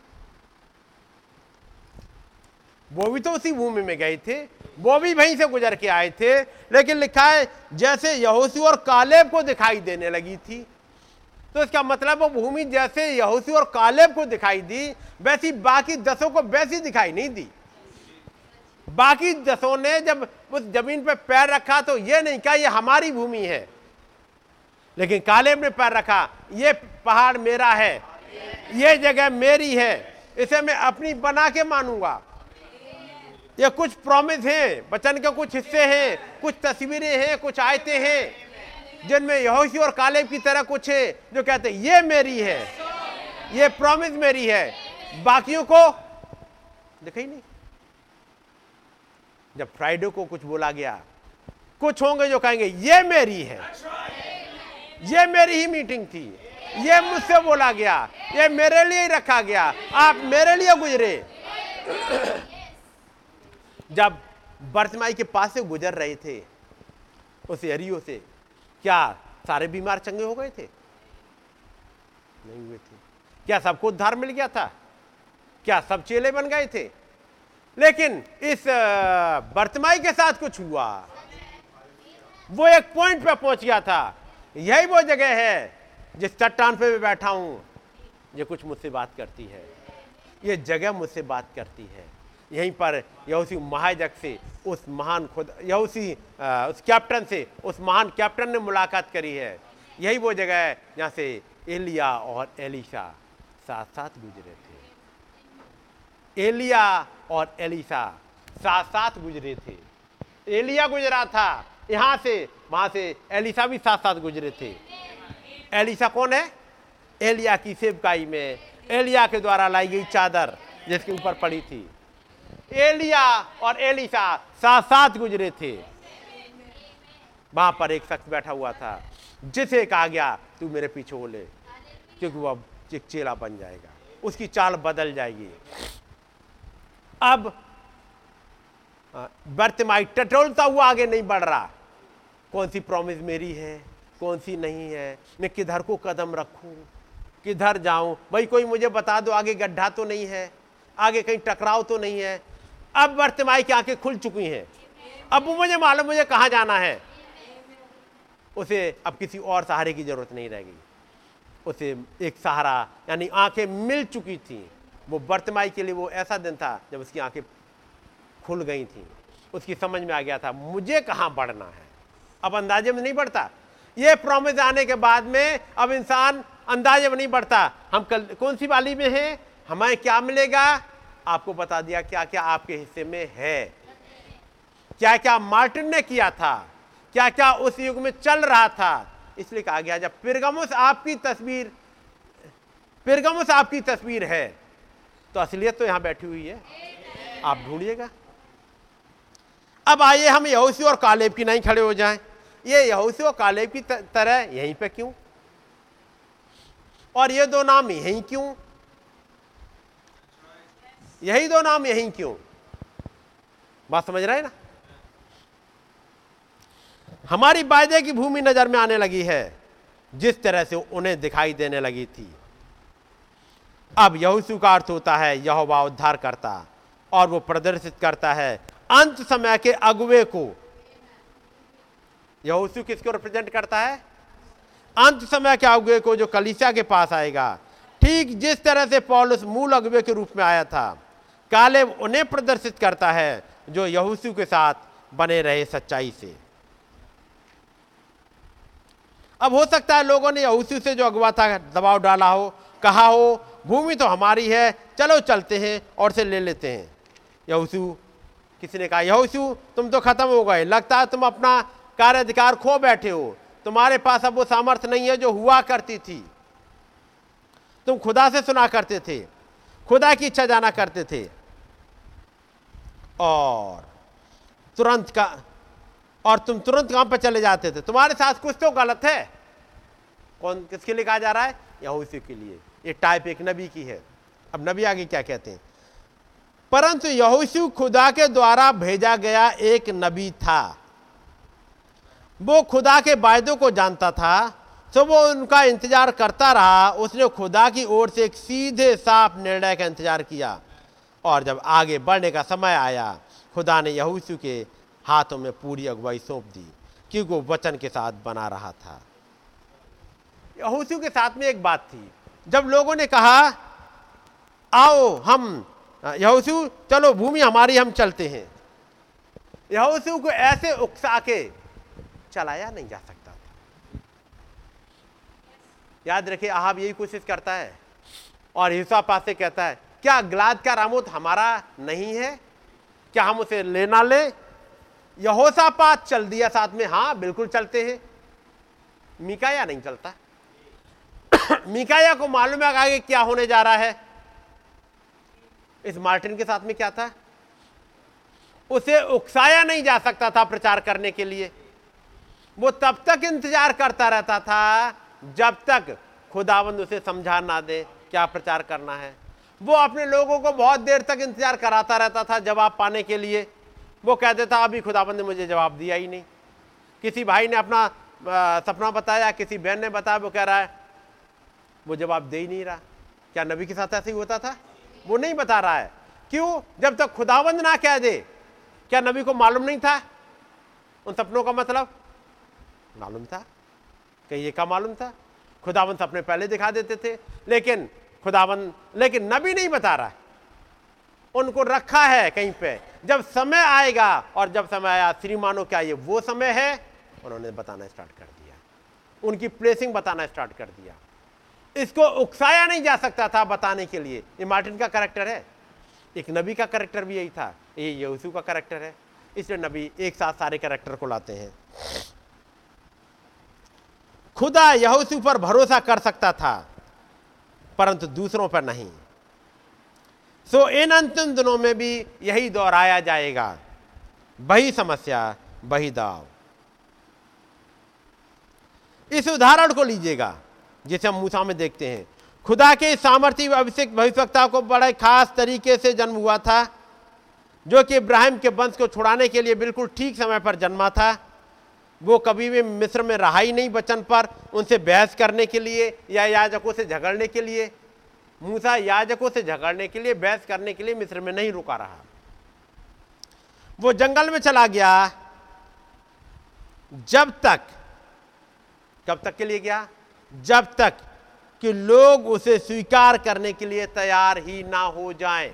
वो भी तो उसी भूमि में गए थे, वो भी वहीं से गुजर के आए थे, लेकिन लिखा है जैसे यहोशू और कालेब को दिखाई देने लगी थी। तो इसका मतलब वो भूमि जैसे यहोशू और कालेब को दिखाई दी वैसी बाकी दसों को वैसी दिखाई नहीं दी। बाकी दसों ने जब उस जमीन पर पैर रखा तो ये नहीं कहा ये हमारी भूमि है, लेकिन कालेब ने पैर रखा ये पहाड़ मेरा है, ये जगह मेरी है, इसे मैं अपनी बना के मानूंगा। ये कुछ प्रॉमिस हैं, वचन के कुछ हिस्से हैं, कुछ तस्वीरें हैं, कुछ आयतें हैं जिनमें यहोशू और कालेब की तरह कुछ है जो कहते हैं ये मेरी है, ये प्रॉमिस मेरी है, बाकियों को देखा ही नहीं। जब फ्राइडे को कुछ बोला गया, कुछ होंगे जो कहेंगे ये मेरी है, ये मेरी ही मीटिंग थी, ये मुझसे बोला गया, ये मेरे लिए ही रखा गया, आप मेरे लिए गुजरे। जब बर्तमाई के पास से गुजर रहे थे उस एरियो से, क्या सारे बीमार चंगे हो गए थे? नहीं हुए थे। क्या सबको उद्धार मिल गया था? क्या सब चेले बन गए थे? लेकिन इस बर्तमाई के साथ कुछ हुआ, वो एक पॉइंट पे पहुंच गया था, यही वो जगह है जिस चट्टान पे मैं बैठा हूं, ये कुछ मुझसे बात करती है, ये जगह मुझसे बात करती है। यहीं पर यहोशू महायाजक से उस महान खुद यहोशू उस कैप्टन से उस महान कैप्टन ने मुलाकात करी है। यही वो जगह है जहाँ से एलिया और एलिशा साथ साथ गुजरे थे। एलिया और एलिशा साथ साथ गुजरे थे। एलिया गुजरा था यहाँ से, वहाँ से एलिशा भी साथ साथ गुजरे थे। एलिशा कौन है? एलिया की सेवकाई में एलिया के द्वारा लाई गई चादर जिसके ऊपर पड़ी थी। एलिया और एलिशा साथ साथ गुजरे थे। वहां पर एक शख्स बैठा हुआ था जिसे कहा गया तू मेरे पीछे हो ले क्योंकि वह एक चेला बन जाएगा, उसकी चाल बदल जाएगी। अब बर्तिमाई टटोलता हुआ आगे नहीं बढ़ रहा, कौन सी प्रॉमिस मेरी है, कौन सी नहीं है, मैं किधर को कदम रखूं, किधर जाऊं, भाई कोई मुझे बता दो आगे गड्ढा तो नहीं है, आगे कहीं टकराव तो नहीं है। अब बर्तिमाई की आंखें खुल चुकी हैं, अब वो मुझे मालूम मुझे कहाँ जाना है। उसे अब किसी और सहारे की जरूरत नहीं रह गई, उसे एक सहारा यानी आंखें मिल चुकी थी। वो बर्तिमाई के लिए वो ऐसा दिन था जब उसकी आंखें खुल गई थी, उसकी समझ में आ गया था मुझे कहाँ बढ़ना है। अब अंदाजे में नहीं बढ़ता, ये प्रॉमिस आने के बाद में अब इंसान अंदाजे में नहीं बढ़ता हम कल कौन सी वाली में हैं, हमें क्या मिलेगा। आपको बता दिया क्या क्या आपके हिस्से में है, क्या क्या मार्टिन ने किया था, क्या क्या उस युग में चल रहा था। इसलिए कहा गया जब पिरगमुस आपकी तस्वीर पिरगमुस आपकी तस्वीर है तो असलियत तो यहां बैठी हुई है, आप ढूंढिएगा। अब आइए हम यहोशू और कालेब की नहीं खड़े हो जाएं। ये यहोशू और कालेब की तरह यहीं पे क्यों, और ये दो नाम यहीं क्यों, यही दो नाम यहीं क्यों? बात समझ रहे हैं ना। हमारी वायदे की भूमि नजर में आने लगी है जिस तरह से उन्हें दिखाई देने लगी थी। अब यहोशू का अर्थ होता है यहोवा उद्धार करता, और वो प्रदर्शित करता है अंत समय के अगुवे को। यहोशू किसको रिप्रेजेंट करता है? अंत समय के अगुवे को, जो कलीसिया के पास आएगा। ठीक जिस तरह से पौलुस मूल अगुवे के रूप में आया था, कालेब उन्हें प्रदर्शित करता है जो यहोशू के साथ बने रहे सच्चाई से। अब हो सकता है लोगों ने यहोशू से जो अगवा था दबाव डाला हो, कहा हो भूमि तो हमारी है, चलो चलते हैं और से ले लेते हैं। यहोशू, किसी ने कहा यहोशू तुम तो खत्म हो गए, लगता है तुम अपना कार्याधिकार खो बैठे हो, तुम्हारे पास अब वो सामर्थ्य नहीं है जो हुआ करती थी। तुम खुदा से सुना करते थे, खुदा की इच्छा जाना करते थे, और तुरंत का और तुम तुरंत काम पर चले जाते थे। तुम्हारे साथ कुछ तो गलत है। कौन, किसके लिए कहा जा रहा है? यहोशू के लिए। ये टाइप एक नबी की है। अब नबी आगे क्या कहते हैं? परंतु यहोशू खुदा के द्वारा भेजा गया एक नबी था, वो खुदा के वायदों को जानता था, तो वो उनका इंतजार करता रहा। उसने खुदा की ओर से एक सीधे साफ निर्णय का इंतजार किया, और जब आगे बढ़ने का समय आया, खुदा ने यहोशू के हाथों में पूरी अगुवाई सौंप दी, क्योंकि वो वचन के साथ बना रहा था। यहोशू के साथ में एक बात थी, जब लोगों ने कहा आओ हम यहोशू चलो भूमि हमारी हम चलते हैं, यहोशू को ऐसे उकसा के चलाया नहीं जा सकता था। याद रखिए, अहाब यही कोशिश करता है और यहोशापात से कहता है क्या गिलाद का रामोत हमारा नहीं है, क्या हम उसे लेना ले? यहोशापात चल दिया साथ में, हाँ बिल्कुल चलते हैं। मीकाया नहीं चलता। मीकाया को मालूम है आगे क्या होने जा रहा है। इस मार्टिन के साथ में क्या था? उसे उकसाया नहीं जा सकता था प्रचार करने के लिए। वो तब तक इंतजार करता रहता था जब तक खुदावंद उसे समझा ना दे क्या प्रचार करना है। वो अपने लोगों को बहुत देर तक इंतजार कराता रहता था जवाब पाने के लिए। वो कहते था अभी खुदावंद ने मुझे जवाब दिया ही नहीं। किसी भाई ने अपना आ, सपना बताया, किसी बहन ने बताया, वो कह रहा है वो जवाब दे ही नहीं रहा। क्या नबी के साथ ऐसे ही होता था? वो नहीं बता रहा है, क्यों? जब तक खुदावंद ना कह दे। क्या नबी को मालूम नहीं था उन सपनों का मतलब? मालूम था। कहीं ये का मालूम था? खुदावंद सपने पहले दिखा देते थे, लेकिन खुदावंद लेकिन नबी नहीं बता रहा है। उनको रखा है कहीं पे, जब समय आएगा। और जब समय आया, श्रीमानो क्या ये वो समय है? उन्होंने बताना स्टार्ट कर दिया, उनकी प्लेसिंग बताना स्टार्ट कर दिया। इसको उकसाया नहीं जा सकता था बताने के लिए। ये मार्टिन का करैक्टर है। एक नबी का करैक्टर भी यही था, ये यहोशू का करैक्टर है। इसलिए नबी एक साथ सारे करैक्टर को लाते हैं। खुदा यहोशू पर भरोसा कर सकता था, परंतु दूसरों पर नहीं। सो इन अंतिम दिनों में भी यही दोहराया जाएगा, वही समस्या, वही दाव। इस उदाहरण को लीजिएगा जिसे हम मूसा में देखते हैं। खुदा के सामर्थ्य अभिषेक भविष्यवक्ता को बड़े खास तरीके से जन्म हुआ था, जो कि इब्राहिम के वंश को छुड़ाने के लिए बिल्कुल ठीक समय पर जन्मा था। वो कभी भी मिस्र में रहा ही नहीं वचन पर, उनसे बहस करने के लिए या याजकों से झगड़ने के लिए। मूसा याजकों से झगड़ने के लिए, बहस करने के लिए मिस्र में नहीं रुका रहा। वो जंगल में चला गया जब तक, कब तक के लिए गया? जब तक कि लोग उसे स्वीकार करने के लिए तैयार ही ना हो जाएं,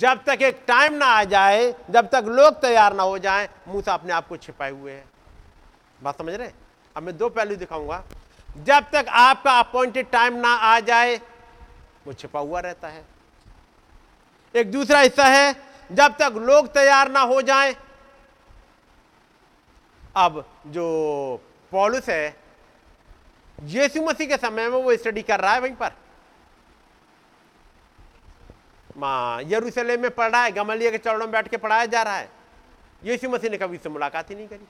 जब तक एक टाइम ना आ जाए, जब तक लोग तैयार ना हो जाएं, मूसा अपने आप को छिपाए हुए है। बात समझ रहे? अब मैं दो पहलू दिखाऊंगा। जब तक आपका अपॉइंटेड टाइम ना आ जाए, वो छिपा हुआ रहता है। एक दूसरा हिस्सा है, जब तक लोग तैयार ना हो जाएं। अब जो पौलुस है, यीशु मसीह के समय में वो स्टडी कर रहा है, वहीं पर मां यरूशलेम में पढ़ रहा है, गमलिया के चरणों में बैठ के पढ़ाया जा रहा है। यीशु मसीह ने कभी उससे मुलाकात ही नहीं करी,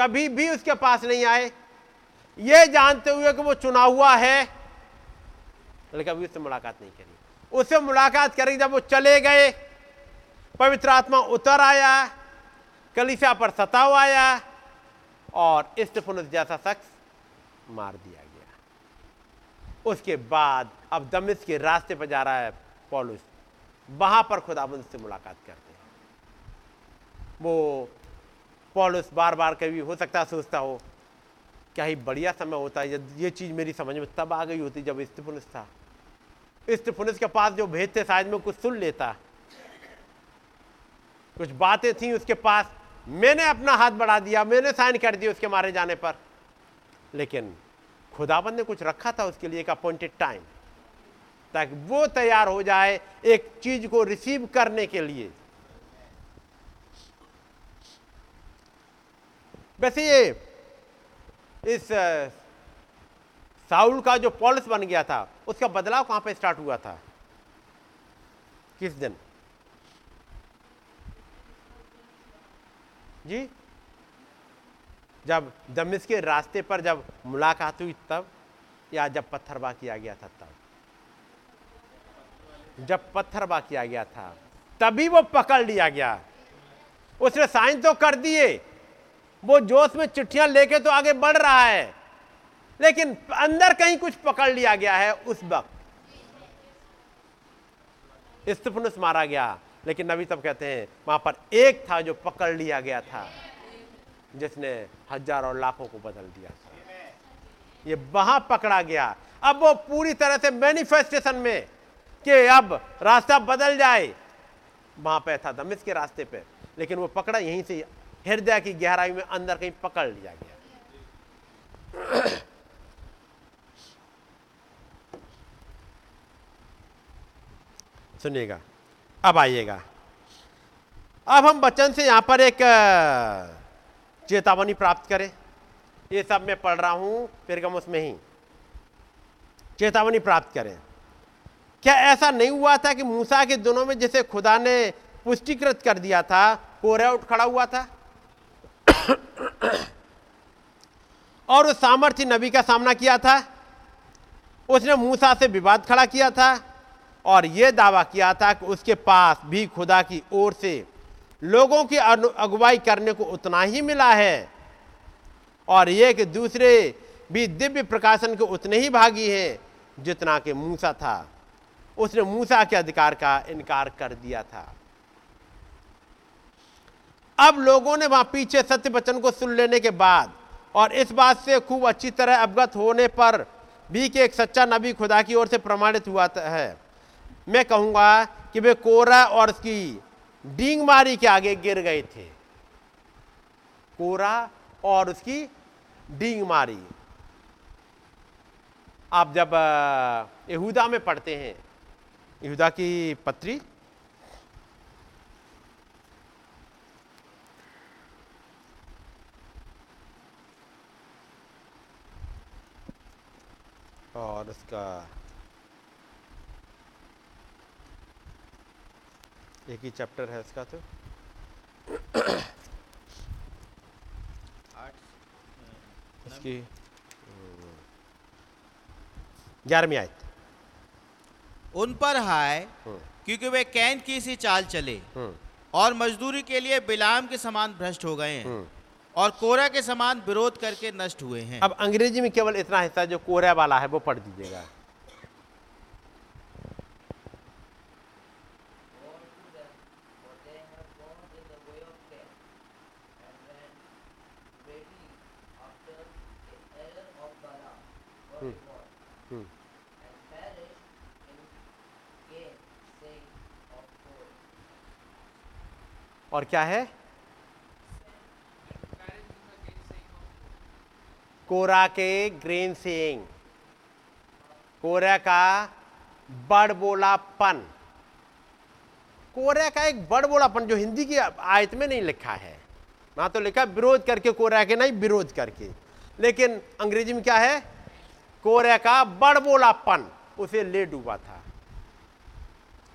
कभी भी उसके पास नहीं आए, ये जानते हुए कि वो चुना हुआ है, लेकिन कभी उससे मुलाकात नहीं करी। उससे मुलाकात करी जब वो चले गए, पवित्र आत्मा उतर आया, कलीसिया पर सताव आया, और स्टेफनस जैसा शख्स मार दिया गया। उसके बाद अब दमिश्क के रास्ते पर जा रहा है पौलुस, वहाँ पर खुदावंद से मुलाकात करते हैं। वो पौलुस बार बार कभी हो सकता सोचता हो क्या ही बढ़िया समय होता है, जब ये चीज़ मेरी समझ में तब आ गई होती जब स्टेफनस था। स्टेफनस के पास जो भेद थे शायद में कुछ सुन लेता, कुछ बातें थी उसके पास। मैंने अपना हाथ बढ़ा दिया, मैंने साइन कर दिया उसके मारे जाने पर, लेकिन खुदाबंद ने कुछ रखा था उसके लिए एक अपॉइंटेड टाइम, ताकि वो तैयार हो जाए एक चीज को रिसीव करने के लिए। वैसे ये इस साउल का जो पॉलिस बन गया था उसका बदलाव कहां पे स्टार्ट हुआ था, किस दिन जी? जब दमिश्क के रास्ते पर जब मुलाकात हुई तब, या जब पत्थरबाह किया गया था तब? जब पत्थरबाह किया गया था तभी वो पकड़ लिया गया। उसने साइन तो कर दिए, वो जोश में चिट्ठियां लेके तो आगे बढ़ रहा है, लेकिन अंदर कहीं कुछ पकड़ लिया गया है। उस वक्त स्तिफनुस मारा गया, लेकिन नबी तब कहते हैं वहां पर एक था जो पकड़ लिया गया था, जिसने हजारों लाखों को बदल दिया था। ये वहां पकड़ा गया। अब वो पूरी तरह से मैनिफेस्टेशन में कि अब रास्ता बदल जाए, वहां पे था दमिश्क के रास्ते पे, लेकिन वो पकड़ा यहीं से, हृदय की गहराई में अंदर कहीं पकड़ लिया गया। सुनिएगा, अब आइएगा, अब हम वचन से यहां पर एक चेतावनी प्राप्त करें। ये सब मैं पढ़ रहा हूं पेरगमुस में ही। चेतावनी प्राप्त करें। क्या ऐसा नहीं हुआ था कि मूसा के दिनों में जिसे खुदा ने पुष्टिकृत कर दिया था, कोरह उठ खड़ा हुआ था और उस सामर्थी नबी का सामना किया था? उसने मूसा से विवाद खड़ा किया था और यह दावा किया था कि उसके पास भी खुदा की ओर से लोगों की अगुवाई करने को उतना ही मिला है और यह कि दूसरे भी दिव्य प्रकाशन के उतने ही भागी हैं जितना कि मूसा था। उसने मूसा के अधिकार का इनकार कर दिया था। अब लोगों ने वहां पीछे सत्य वचन को सुन लेने के बाद और इस बात से खूब अच्छी तरह अवगत होने पर भी कि एक सच्चा नबी खुदा की ओर से प्रमाणित हुआ है, मैं कहूँगा कि वे कोरह और उसकी डींग मारी के आगे गिर गए थे। कोरह और उसकी डींग मारी। आप जब यहूदा में पढ़ते हैं, यहूदा की पत्री, और उसका एक ही चैप्टर है इसका, तो इसकी ग्यारहवीं आयत। उन पर हाय, क्योंकि वे कैन की सी चाल चले और मजदूरी के लिए बिलाम के समान भ्रष्ट हो गए हैं और कोरह के समान विरोध करके नष्ट हुए हैं। अब अंग्रेजी में केवल इतना हिस्सा जो कोरह वाला है वो पढ़ दीजिएगा। और क्या है? कोरह के ग्रेन सेइंग, कोरह का बड़बोलापन। कोरह का एक बड़बोलापन जो हिंदी की आयत में नहीं लिखा है, वहां तो लिखा विरोध करके कोरह के, नहीं विरोध करके, लेकिन अंग्रेजी में क्या है? कोरह का बड़बोलापन उसे ले डूबा था।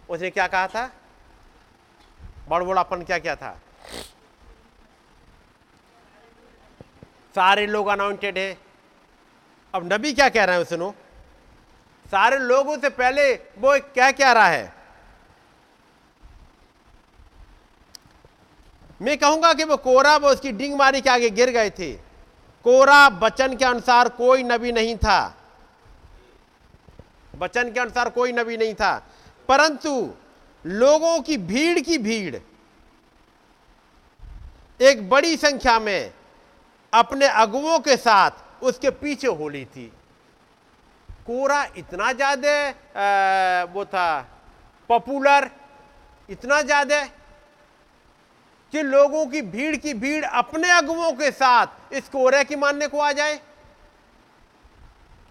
उसने क्या कहा था? बड़बोलापन क्या क्या था? सारे लोग अनॉइंटेड है। अब नबी क्या कह रहे हैं सुनो, सारे लोगों से पहले वो क्या कह रहा है? मैं कहूंगा कि वो कोरह वो उसकी डींग मारी के आगे गिर गए थे कोरह वचन के अनुसार कोई नबी नहीं था, वचन के अनुसार कोई नबी नहीं था, परंतु लोगों की भीड़ की भीड़ एक बड़ी संख्या में अपने अगुओं के साथ उसके पीछे हो ली थी। कोरह इतना ज्यादा वो था पॉपुलर, इतना ज्यादा कि लोगों की भीड़ की भीड़ अपने अगुओं के साथ इस कोरह की मानने को आ जाए।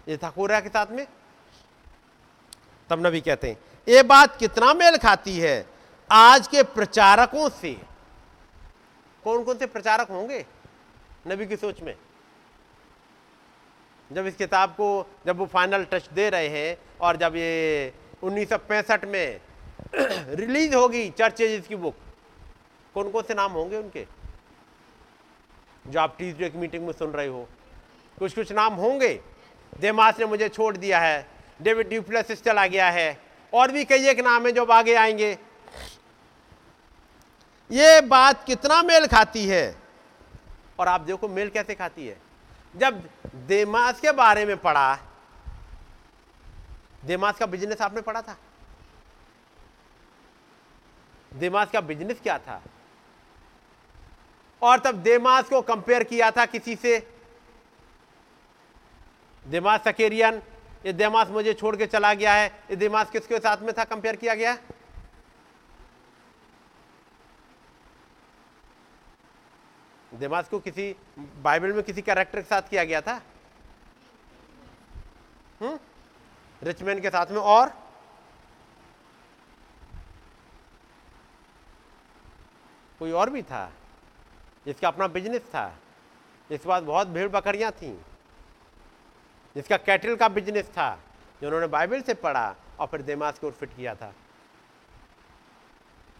ये था कोरह के साथ में। तब नबी कहते हैं ये बात कितना मेल खाती है आज के प्रचारकों से। कौन कौन से प्रचारक होंगे नबी की सोच में, जब इस किताब को जब वो फाइनल टच दे रहे हैं और जब ये उन्नीस सौ पैंसठ में रिलीज होगी चर्चेज की बुक, कौन कौन से नाम होंगे उनके जो आप ट्यूजडे की मीटिंग में सुन रहे हो? कुछ कुछ नाम होंगे। देमास ने मुझे छोड़ दिया है, डेविड ड्यूप्लेसिस चला गया है, और भी कई एक नाम है जो आगे आएंगे। ये बात कितना मेल खाती है, और आप देखो मेल कैसे खाती है। जब देमास के बारे में पढ़ा, देमास का बिजनेस आपने पढ़ा था? देमास का बिजनेस क्या था? और तब देमास को कंपेयर किया था किसी से, देमास सकेरियन, ये देमास मुझे छोड़ के चला गया है। ये देमास किसके साथ में था कंपेयर किया गया? देमास को किसी बाइबल में किसी कैरेक्टर के साथ किया गया था, हम्म रिचमैन के साथ में। और कोई और भी था जिसका अपना बिजनेस था, इस बार बहुत भेड़ बकरियां थीं, जिसका कैटल का बिजनेस था, जो उन्होंने बाइबल से पढ़ा और फिर देमास को फिट किया था।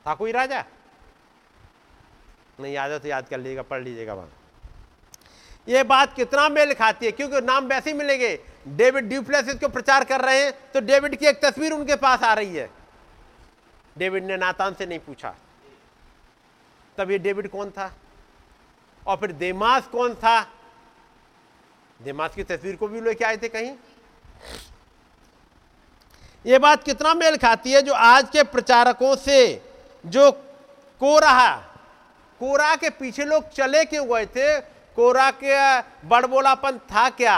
था कोई राजा? नहीं याद है तो याद कर लीजिएगा, पढ़ लीजिएगा वहां। यह बात कितना मेल खाती है, क्योंकि नाम वैसे ही मिलेंगे। डेविड ड्यूप्लेसिस को प्रचार कर रहे हैं तो डेविड की एक तस्वीर उनके पास आ रही है। डेविड ने नातान से नहीं पूछा, तब ये डेविड कौन था? और फिर देमास कौन था? देमास की तस्वीर को भी लेके आए थे कहीं। यह बात कितना मेल खाती है जो आज के प्रचारकों से, जो कोरह कोरह के पीछे लोग चले क्यों गए थे? कोरह के बड़बोलापन था क्या?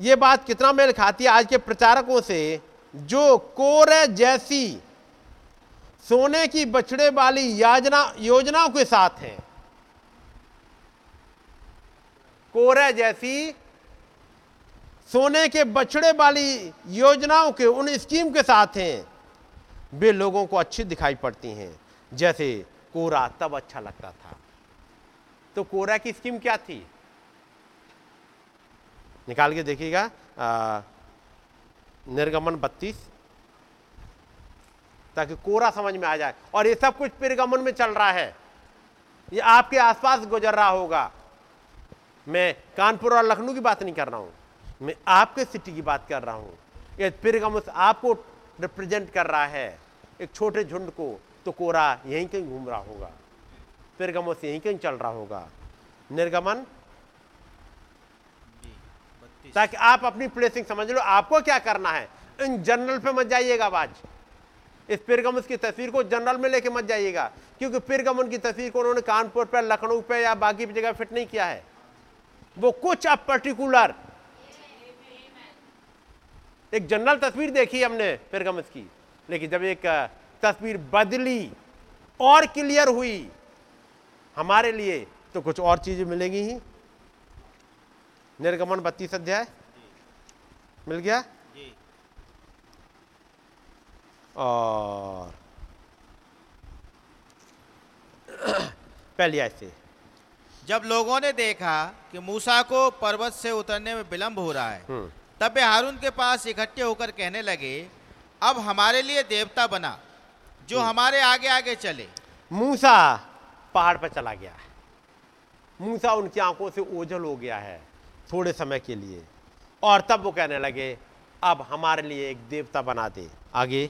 यह बात कितना मेल खाती है आज के प्रचारकों से जो कोरह जैसी सोने की बछड़े वाली याजना योजनाओं के साथ हैं। कोरह जैसी सोने के बछड़े वाली योजनाओं के उन स्कीम के साथ हैं। वे लोगों को अच्छी दिखाई पड़ती हैं जैसे कोरह तब अच्छा लगता था। तो कोरह की स्कीम क्या थी? निकाल के देखिएगा निर्गमन बत्तीस, ताकि कोरह समझ में आ जाए। और ये सब कुछ पेरगमन में चल रहा है, ये आपके आसपास गुजर रहा होगा। मैं कानपुर और लखनऊ की बात नहीं कर रहा हूं, मैं आपके सिटी की बात कर रहा हूं। ये पेरगमन आपको रिप्रेजेंट कर रहा है, एक छोटे झुंड को। तो कोरह यहीं कहीं घूम रहा होगा, पेरगमन यहीं कहीं चल रहा होगा। निर्गमन, ताकि आप अपनी प्लेसिंग समझ लो, आपको क्या करना है। इन जनरल पे मत जाइएगा आज, इस पेरगमन की तस्वीर को जनरल में लेके मत जाइएगा, क्योंकि पेरगमन की तस्वीर को उन्होंने कानपुर पे, लखनऊ पे या बाकी जगह फिट नहीं किया है। वो कुछ अब पर्टिकुलर एक जनरल तस्वीर देखी हमने पेरगमन की, लेकिन जब एक तस्वीर बदली और क्लियर हुई हमारे लिए तो कुछ और चीजें मिलेंगी ही। निर्गमन बत्तीस अध्याय मिल गया। और पहली आयत से, जब लोगों ने देखा कि मूसा को पर्वत से उतरने में विलंब हो रहा है, तब वे हारून के पास इकट्ठे होकर कहने लगे, अब हमारे लिए देवता बना जो हमारे आगे आगे चले। मूसा पहाड़ पर चला गया, मूसा उनकी आंखों से ओझल हो गया है थोड़े समय के लिए, और तब वो कहने लगे अब हमारे लिए एक देवता बना दे। आगे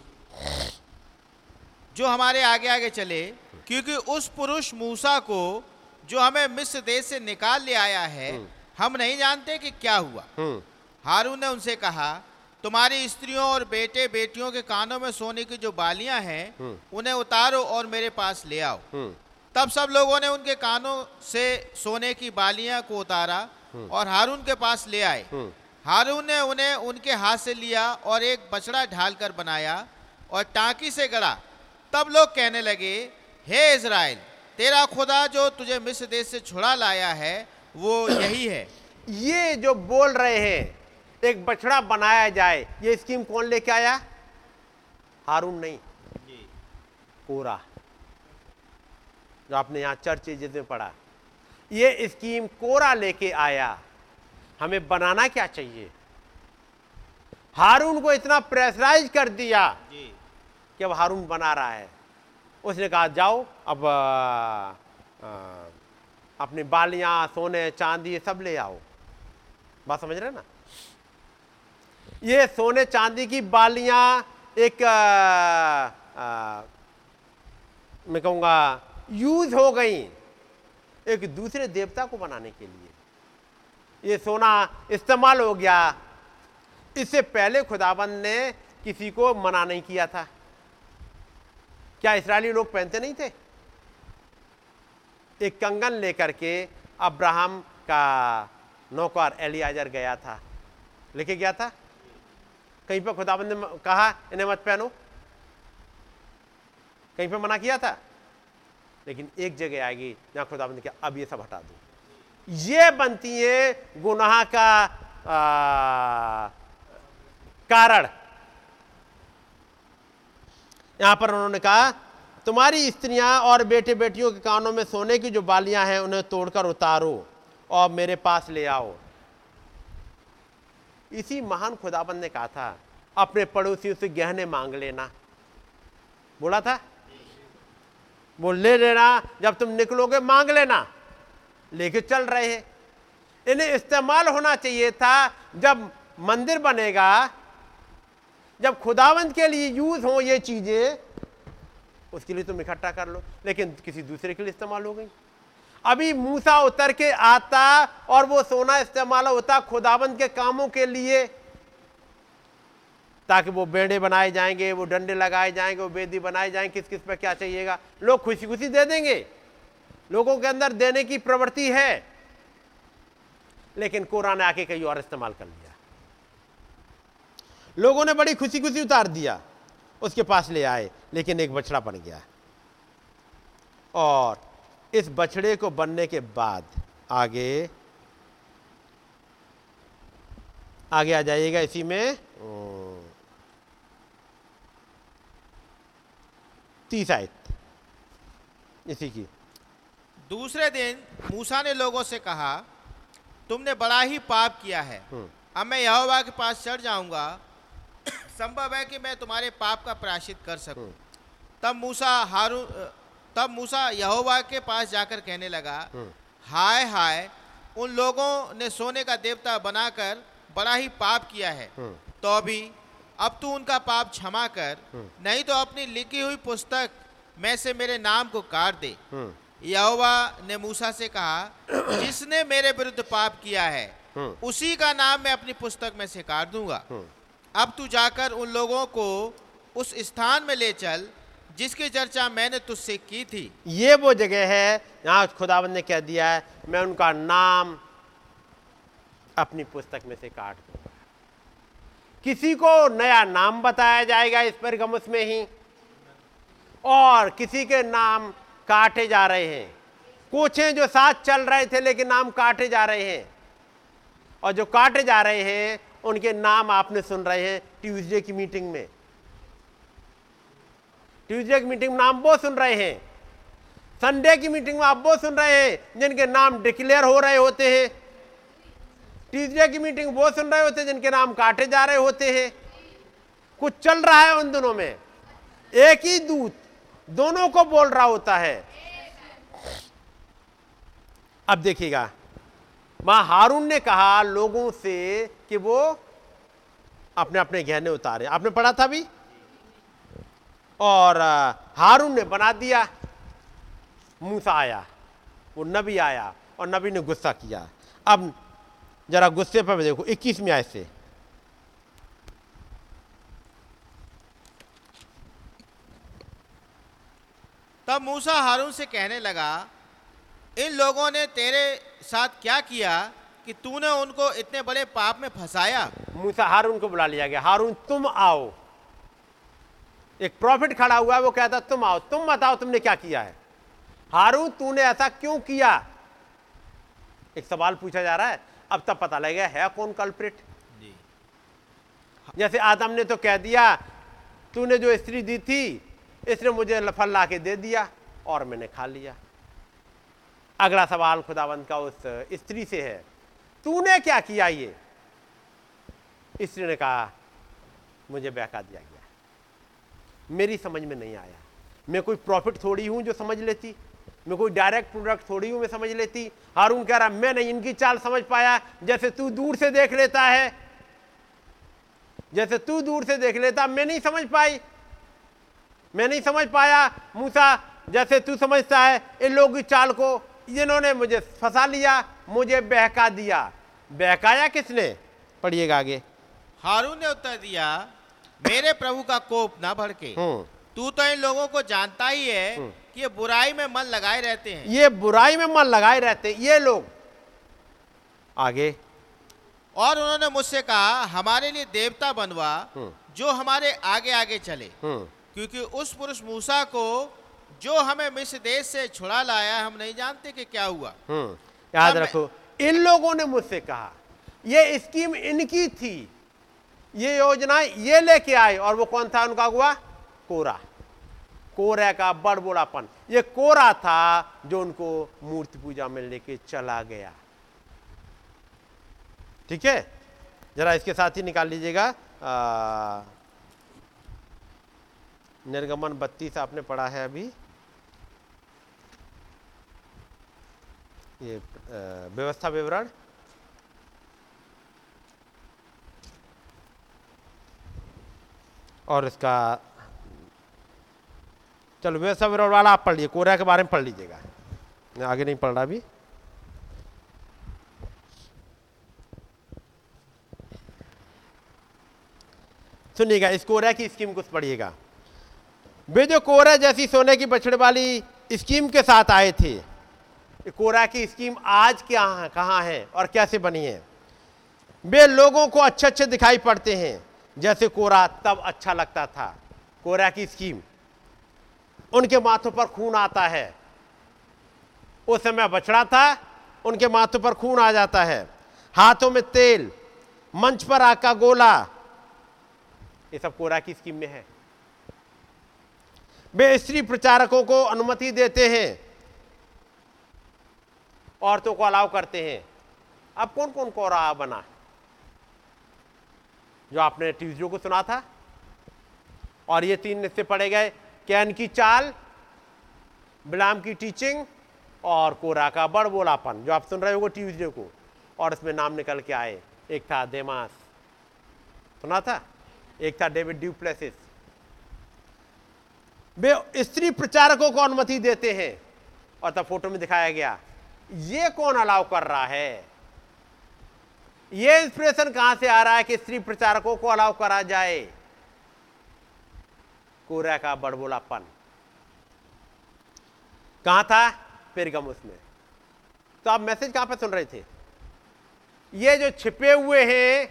जो हमारे आगे आगे चले, क्योंकि उस पुरुष मूसा को जो हमें मिस्र देश से निकाल ले आया है हम नहीं जानते कि क्या हुआ। हारून ने उनसे कहा, तुम्हारी स्त्रियों और बेटे बेटियों के कानों में सोने की जो बालियां हैं उन्हें उतारो और मेरे पास ले आओ। तब सब लोगों ने उनके कानों से सोने की बालियां को उतारा और हारून के पास ले आए। हारून ने उन्हें उनके हाथ से लिया और एक बछड़ा ढालकर बनाया और टाँकी से गड़ा। तब लोग कहने लगे, हे इज़राइल, तेरा खुदा जो तुझे मिस्र देश से छुड़ा लाया है वो यही है। ये जो बोल रहे हैं एक बछड़ा बनाया जाए, ये स्कीम कौन लेके आया? हारून नहीं, कोरा, जो आपने यहाँ चर्च जिसमें पढ़ा। ये स्कीम कोरा लेके आया। हमें बनाना क्या चाहिए? हारून को इतना प्रेशराइज कर दिया कि अब हारून बना रहा है। उसने कहा, जाओ अब आ, अपनी बालियां, सोने, चांदी ये सब ले आओ। बात समझ रहे ना? ये सोने चांदी की बालियां एक आ, आ, मैं कहूँगा यूज हो गई एक दूसरे देवता को बनाने के लिए। ये सोना इस्तेमाल हो गया। इससे पहले खुदाबंद ने किसी को मना नहीं किया था। क्या इस्राएली लोग पहनते नहीं थे? एक कंगन लेकर के अब्राहम का नौकर एलियाजर गया था, लेके गया था। कहीं पर खुदाबंद ने कहा इन्हें मत पहनो? कहीं पर मना किया था? लेकिन एक जगह आएगी जहाँ खुदाबंद ने कहा अब ये सब हटा दो। ये बनती है गुनाह का आ, कारण। यहाँ पर उन्होंने कहा, तुम्हारी स्त्रियां और बेटे बेटियों के कानों में सोने की जो बालियां हैं उन्हें तोड़कर उतारो और मेरे पास ले आओ। इसी महान खुदाबंद ने कहा था अपने पड़ोसियों से गहने मांग लेना। बोला था वो ले लेना, जब तुम निकलोगे मांग लेना। लेके चल रहे हैं। इन्हें इस्तेमाल होना चाहिए था। जब मंदिर बनेगा, जब खुदावंत के लिए यूज हो ये चीजें, उसके लिए तुम इकट्ठा कर लो, लेकिन किसी दूसरे के लिए इस्तेमाल हो गई। अभी मूसा उतर के आता और वो सोना इस्तेमाल होता खुदावंत के कामों के लिए, ताकि वो बेड़े बनाए जाएंगे, वो डंडे लगाए जाएंगे, वो बेदी बनाए जाएंगे, किस किस पे क्या चाहिएगा, लोग खुशी खुशी दे देंगे। लोगों के अंदर देने की प्रवृत्ति है। लेकिन कोरह ने आके कहीं और इस्तेमाल कर लिया। लोगों ने बड़ी खुशी खुशी उतार दिया, उसके पास ले आए, लेकिन एक बछड़ा बन गया। और इस बछड़े को बनने के बाद आगे आगे आ जाइएगा इसी में, तीस आयत इसी की। दूसरे दिन मूसा ने लोगों से कहा, तुमने बड़ा ही पाप किया है। अब मैं यहोवा के पास चढ़ जाऊंगा, संभव है कि मैं तुम्हारे पाप का प्रायश्चित कर सकूं। तब मूसा हारून तब मूसा यहोवा के पास जाकर कहने लगा, हाय हाय, उन लोगों ने सोने का देवता बनाकर बड़ा ही पाप किया है। तो भी अब तू उनका पाप क्षमा कर, नहीं तो अपनी लिखी हुई पुस्तक में से मेरे नाम को काट दे। यहोवा ने मूसा से कहा, जिसने मेरे विरुद्ध पाप किया है उसी का नाम मैं अपनी पुस्तक में से काट दूंगा। अब तू जाकर उन लोगों को उस स्थान में ले चल जिसकी चर्चा मैंने तुझसे की थी। ये वो जगह है जहाँ खुदावंद ने कह दिया है, मैं उनका नाम अपनी पुस्तक में से काट दूंगा। किसी को नया नाम बताया जाएगा इस परगमुस में ही, और किसी के नाम काटे जा रहे हैं। कुछ हैं जो साथ चल रहे थे लेकिन नाम काटे जा रहे हैं, और जो काटे जा रहे हैं उनके नाम आपने सुन रहे हैं ट्यूसडे की मीटिंग में। ट्यूसडे की मीटिंग में नाम वो सुन रहे हैं, संडे की मीटिंग में आप वो सुन रहे हैं जिनके नाम डिक्लेयर हो रहे होते हैं। ट्यूसडे की मीटिंग वो सुन रहे होते हैं जिनके नाम काटे जा रहे होते हैं। कुछ चल रहा है उन दोनों में। एक ही दूत दोनों को बोल रहा होता है। अब देखिएगा, मां हारून ने कहा लोगों से कि वो अपने अपने गहने उतारे। आपने पढ़ा था अभी? और हारून ने बना दिया, मूसा आया, वो नबी आया और नबी ने गुस्सा किया। अब जरा गुस्से पर देखो इक्कीसवीं आयत से, तब मूसा हारून से कहने लगा, इन लोगों ने तेरे साथ क्या किया कि तूने उनको इतने बड़े पाप में फंसाया। मूसा हारून को बुला लिया गया, हारून तुम आओ। एक प्रॉफिट खड़ा हुआ है, वो कहता तुम आओ, तुम बताओ तुमने क्या किया है। हारून तूने ऐसा क्यों किया, एक सवाल पूछा जा रहा है। अब तब पता लगेगा है कौन कल्प्रिट। जैसे आदम ने तो कह दिया तूने जो स्त्री दी थी इसने मुझे फल ला के दे दिया और मैंने खा लिया। अगला सवाल खुदावंद का उस स्त्री से है, तूने क्या किया ये। स्त्री ने कहा मुझे बहका दिया गया, मेरी समझ में नहीं आया। मैं कोई प्रॉफिट थोड़ी हूँ जो समझ लेती, मैं कोई डायरेक्ट प्रोडक्ट थोड़ी हूँ मैं समझ लेती। हारून कह रहा मैं नहीं इनकी चाल समझ पाया, जैसे तू दूर से देख लेता है, जैसे तू दूर से देख लेता मैं नहीं समझ पाई, मैं नहीं समझ पाया। मूसा जैसे तू समझता है, इन लोगों की चाल को, इन्होंने मुझे फंसा लिया, मुझे बहका दिया। बहकाया किसने, पढ़िएगा आगे। हारून ने उत्तर दिया, मेरे प्रभु का कोप ना भड़के, तू तो इन लोगों को जानता ही है कि ये बुराई में मन लगाए रहते हैं, ये बुराई में मन लगाए रहते हैं ये लोग। आगे, और उन्होंने मुझसे कहा हमारे लिए देवता बनवा जो हमारे आगे आगे चले, क्योंकि उस पुरुष मूसा को जो हमें मिस्र देश से छुड़ा लाया हम नहीं जानते कि क्या हुआ। याद रखो इन लोगों ने मुझसे कहा, ये स्कीम इनकी थी, ये योजना ये लेके आए। और वो कौन था उनका अगुआ, कोरा। कोरा का बड़बोड़ापन, ये कोरा था जो उनको मूर्ति पूजा में लेके चला गया। ठीक है, जरा इसके साथ ही निकाल लीजिएगा निर्गमन बत्तीस आपने पढ़ा है अभी, ये व्यवस्था विवरण। और इसका चलो व्यवस्था विवरण वाला आप पढ़ लीजिए, कोरह के बारे में पढ़ लीजिएगा, आगे नहीं पढ़ रहा अभी। सुनिएगा इस कोरह की स्कीम कुछ पढ़िएगा। वे जो कोरह जैसी सोने की बछड़े वाली स्कीम के साथ आए थे, कोरह की स्कीम आज क्या कहाँ है और कैसे बनी है। वे लोगों को अच्छे अच्छे दिखाई पड़ते हैं, जैसे कोरह तब अच्छा लगता था। कोरह की स्कीम, उनके माथों पर खून आता है, उस समय बछड़ा था, उनके माथों पर खून आ जाता है, हाथों में तेल, मंच पर आग का गोला, ये सब कोरह की स्कीम में है। वे स्त्री प्रचारकों को अनुमति देते हैं, औरतों को अलाव करते हैं। अब कौन कौन कोरह बना, जो आपने ट्यूजडे को सुना था, और ये तीन हिस्से पढ़े गए, कैन की चाल, बलाम की टीचिंग और कोरह का बड़बोलापन, जो आप सुन रहे हो ट्यूजडे को। और इसमें नाम निकल के आए, एक था देमास, सुना था, एक था डेविड ड्यूप्लेसिस। वे स्त्री प्रचारकों को अनुमति देते हैं, और तब फोटो में दिखाया गया ये कौन अलाव कर रहा है, ये इंस्पिरेशन कहां से आ रहा है कि स्त्री प्रचारकों को अलाव करा जाए। कोरह का बड़बोलापन कहां था, पेरगमुस में। तो आप मैसेज कहां पर सुन रहे थे, ये जो छिपे हुए हैं,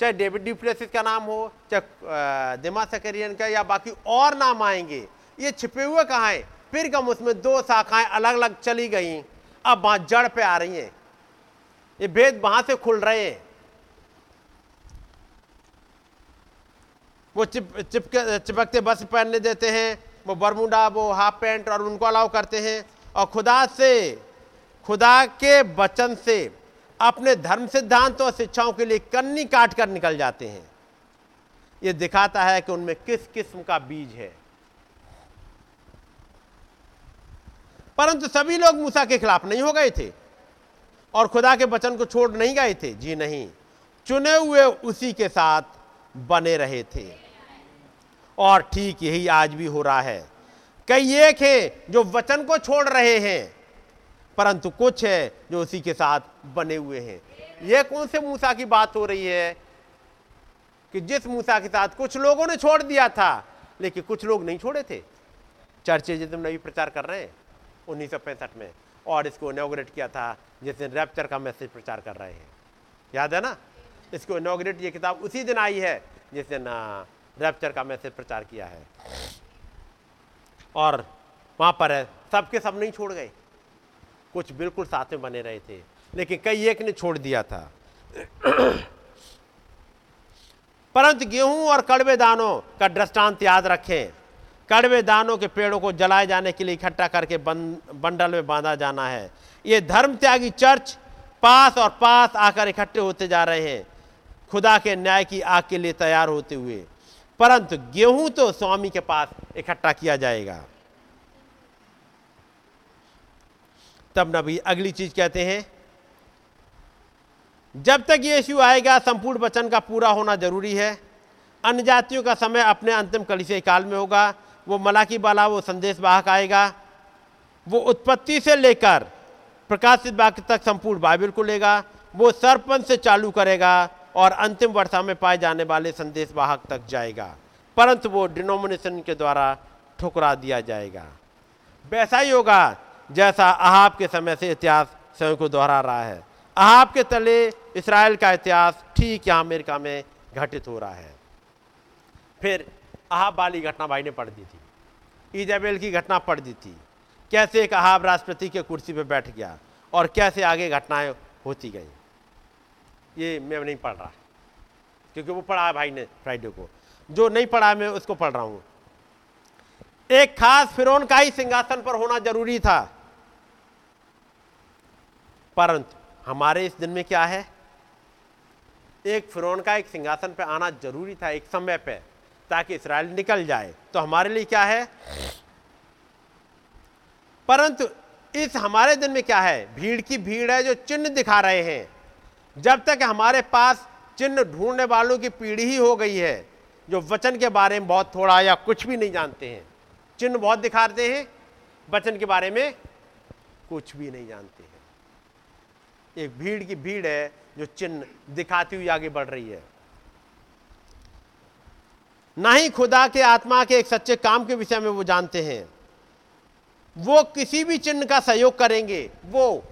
चाहे डेविड ड्यूप्लेसिस का नाम हो, चाहे दिमा सकरियन का, या बाकी और नाम आएंगे, ये छिपे हुए कहाँ हैं, पेरगमुस में। दो शाखाएं अलग अलग चली गई, अब वहाँ जड़ पे आ रही हैं, ये भेद वहाँ से खुल रहे हैं। वो चिप चिपके चिपकते बस पहनने देते हैं, वो बरमुडा, वो हाफ पैंट, और उनको अलाउ करते हैं। और खुदा से, खुदा के वचन से, अपने धर्म सिद्धांतों और शिक्षाओं के लिए कन्नी काट कर निकल जाते हैं। ये दिखाता है कि उनमें किस किस्म का बीज है। परंतु सभी लोग मूसा के खिलाफ नहीं हो गए थे और खुदा के वचन को छोड़ नहीं गए थे, जी नहीं, चुने हुए उसी के साथ बने रहे थे। और ठीक यही आज भी हो रहा है। कई एक हैं जो वचन को छोड़ रहे हैं, परंतु कुछ है जो उसी के साथ बने हुए हैं। यह कौन से मूसा की बात हो रही है कि जिस मूसा के साथ कुछ लोगों ने छोड़ दिया था, लेकिन कुछ लोग नहीं छोड़े थे। चर्चे जिसमें नवी प्रचार कर रहे हैं उन्नीस सौ पैंसठ में, और इसको इनॉग्रेट किया था जिसने रैप्चर का मैसेज प्रचार कर रहे हैं, याद है ना। इसको इनॉग्रेट ये किताब उसी दिन आई है जिसने ना रैप्चर का मैसेज प्रचार किया है। और वहाँ पर है सबके सब नहीं छोड़ गए, कुछ बिल्कुल साथ में बने रहे थे, लेकिन कई एक ने छोड़ दिया था। परंतु गेहूं और कड़वे दानों का दृष्टांत याद रखें। कड़वे दानों के पेड़ों को जलाए जाने के लिए इकट्ठा करके बंडल में बांधा जाना है। ये धर्म त्यागी चर्च पास और पास आकर इकट्ठे होते जा रहे हैं, खुदा के न्याय की आग के लिए तैयार होते हुए। परंतु गेहूं तो स्वामी के पास इकट्ठा किया जाएगा। तब नबी अगली चीज कहते हैं, जब तक यीशु आएगा संपूर्ण वचन का पूरा होना जरूरी है। अन्य जातियों का समय अपने अंतिम कलीसिया काल में होगा। वो मलाकी बाला वो संदेश वाहक आएगा। वो उत्पत्ति से लेकर प्रकाशित वाक्य तक संपूर्ण बाइबल को लेगा। वो सरपंच से चालू करेगा और अंतिम वर्षा में पाए जाने वाले संदेश वाहक तक जाएगा, परंतु वो डिनोमिनेशन के द्वारा ठुकरा दिया जाएगा। वैसा ही होगा जैसा अहाब के समय से इतिहास स्वयं को दोहरा रहा है। अहाब के तले इसराइल का इतिहास ठीक यहाँ अमेरिका में घटित हो रहा है। फिर अहाब वाली घटना भाई ने पढ़ दी थी, ईजाबेल की घटना पढ़ दी थी, कैसे एक अहाब राष्ट्रपति के कुर्सी पर बैठ गया और कैसे आगे घटनाएं होती गई। ये मैं नहीं पढ़ रहा क्योंकि वो पढ़ा है भाई ने फ्राइडे को, जो नहीं पढ़ा मैं उसको पढ़ रहा हूँ। एक खास फिरौन का ही सिंहासन पर होना जरूरी था, परंतु हमारे इस दिन में क्या है, एक फिरौन का एक सिंहासन पर आना जरूरी था एक समय पे, ताकि इसराइल निकल जाए। तो हमारे लिए क्या है, परंतु इस हमारे दिन में क्या है, भीड़ की भीड़ है जो चिन्ह दिखा रहे हैं। जब तक हमारे पास चिन्ह ढूंढने वालों की पीढ़ी ही हो गई है, जो वचन के बारे में बहुत थोड़ा या कुछ भी नहीं जानते हैं। चिन्ह बहुत दिखाते हैं, वचन के बारे में कुछ भी नहीं जानते हैं। एक भीड़ की भीड़ है जो चिन्ह दिखाती हुई आगे बढ़ रही है। ना ही खुदा के आत्मा के एक सच्चे काम के विषय में वो जानते हैं। वो किसी भी चिन्ह का सहयोग करेंगे, वो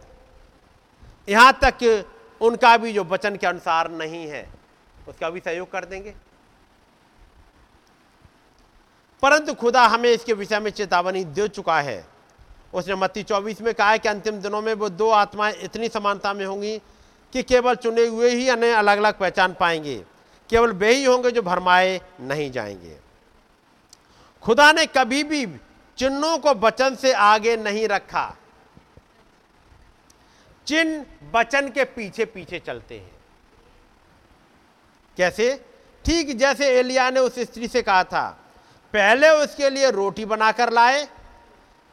यहां तक कि उनका भी जो वचन के अनुसार नहीं है उसका भी सहयोग कर देंगे। परंतु खुदा हमें इसके विषय में चेतावनी दे चुका है। उसने मत्ती चौबीस में कहा है कि अंतिम दिनों में वो दो आत्माएं इतनी समानता में होंगी कि केवल चुने हुए ही अन्य अलग अलग पहचान पाएंगे। केवल वे ही होंगे जो भरमाए नहीं जाएंगे। खुदा ने कभी भी चिन्हों को वचन से आगे नहीं रखा। चिन्ह वचन के पीछे पीछे चलते हैं। कैसे? ठीक जैसे एलिया ने उस स्त्री से कहा था, पहले उसके लिए रोटी बनाकर लाए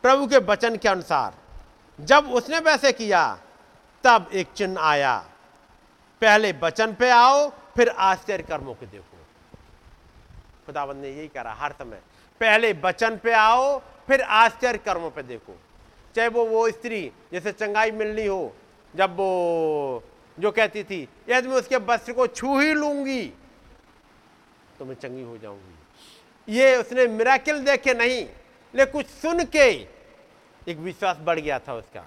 प्रभु के वचन के अनुसार। जब उसने वैसे किया तब एक चिन्ह आया। पहले वचन पे आओ फिर आश्चर्य कर्मों को देखो। खुदावंद ने यही करा हर समय, पहले वचन पे आओ फिर आश्चर्य कर्मों पे देखो। चाहे वो वो स्त्री जैसे चंगाई मिलनी हो, जब वो जो कहती थी यदि मैं उसके वस्त्र को छू ही लूंगी तो मैं चंगी हो जाऊंगी, ये उसने मिराकिल देख के नहीं, लेकिन कुछ सुन के एक विश्वास बढ़ गया था उसका।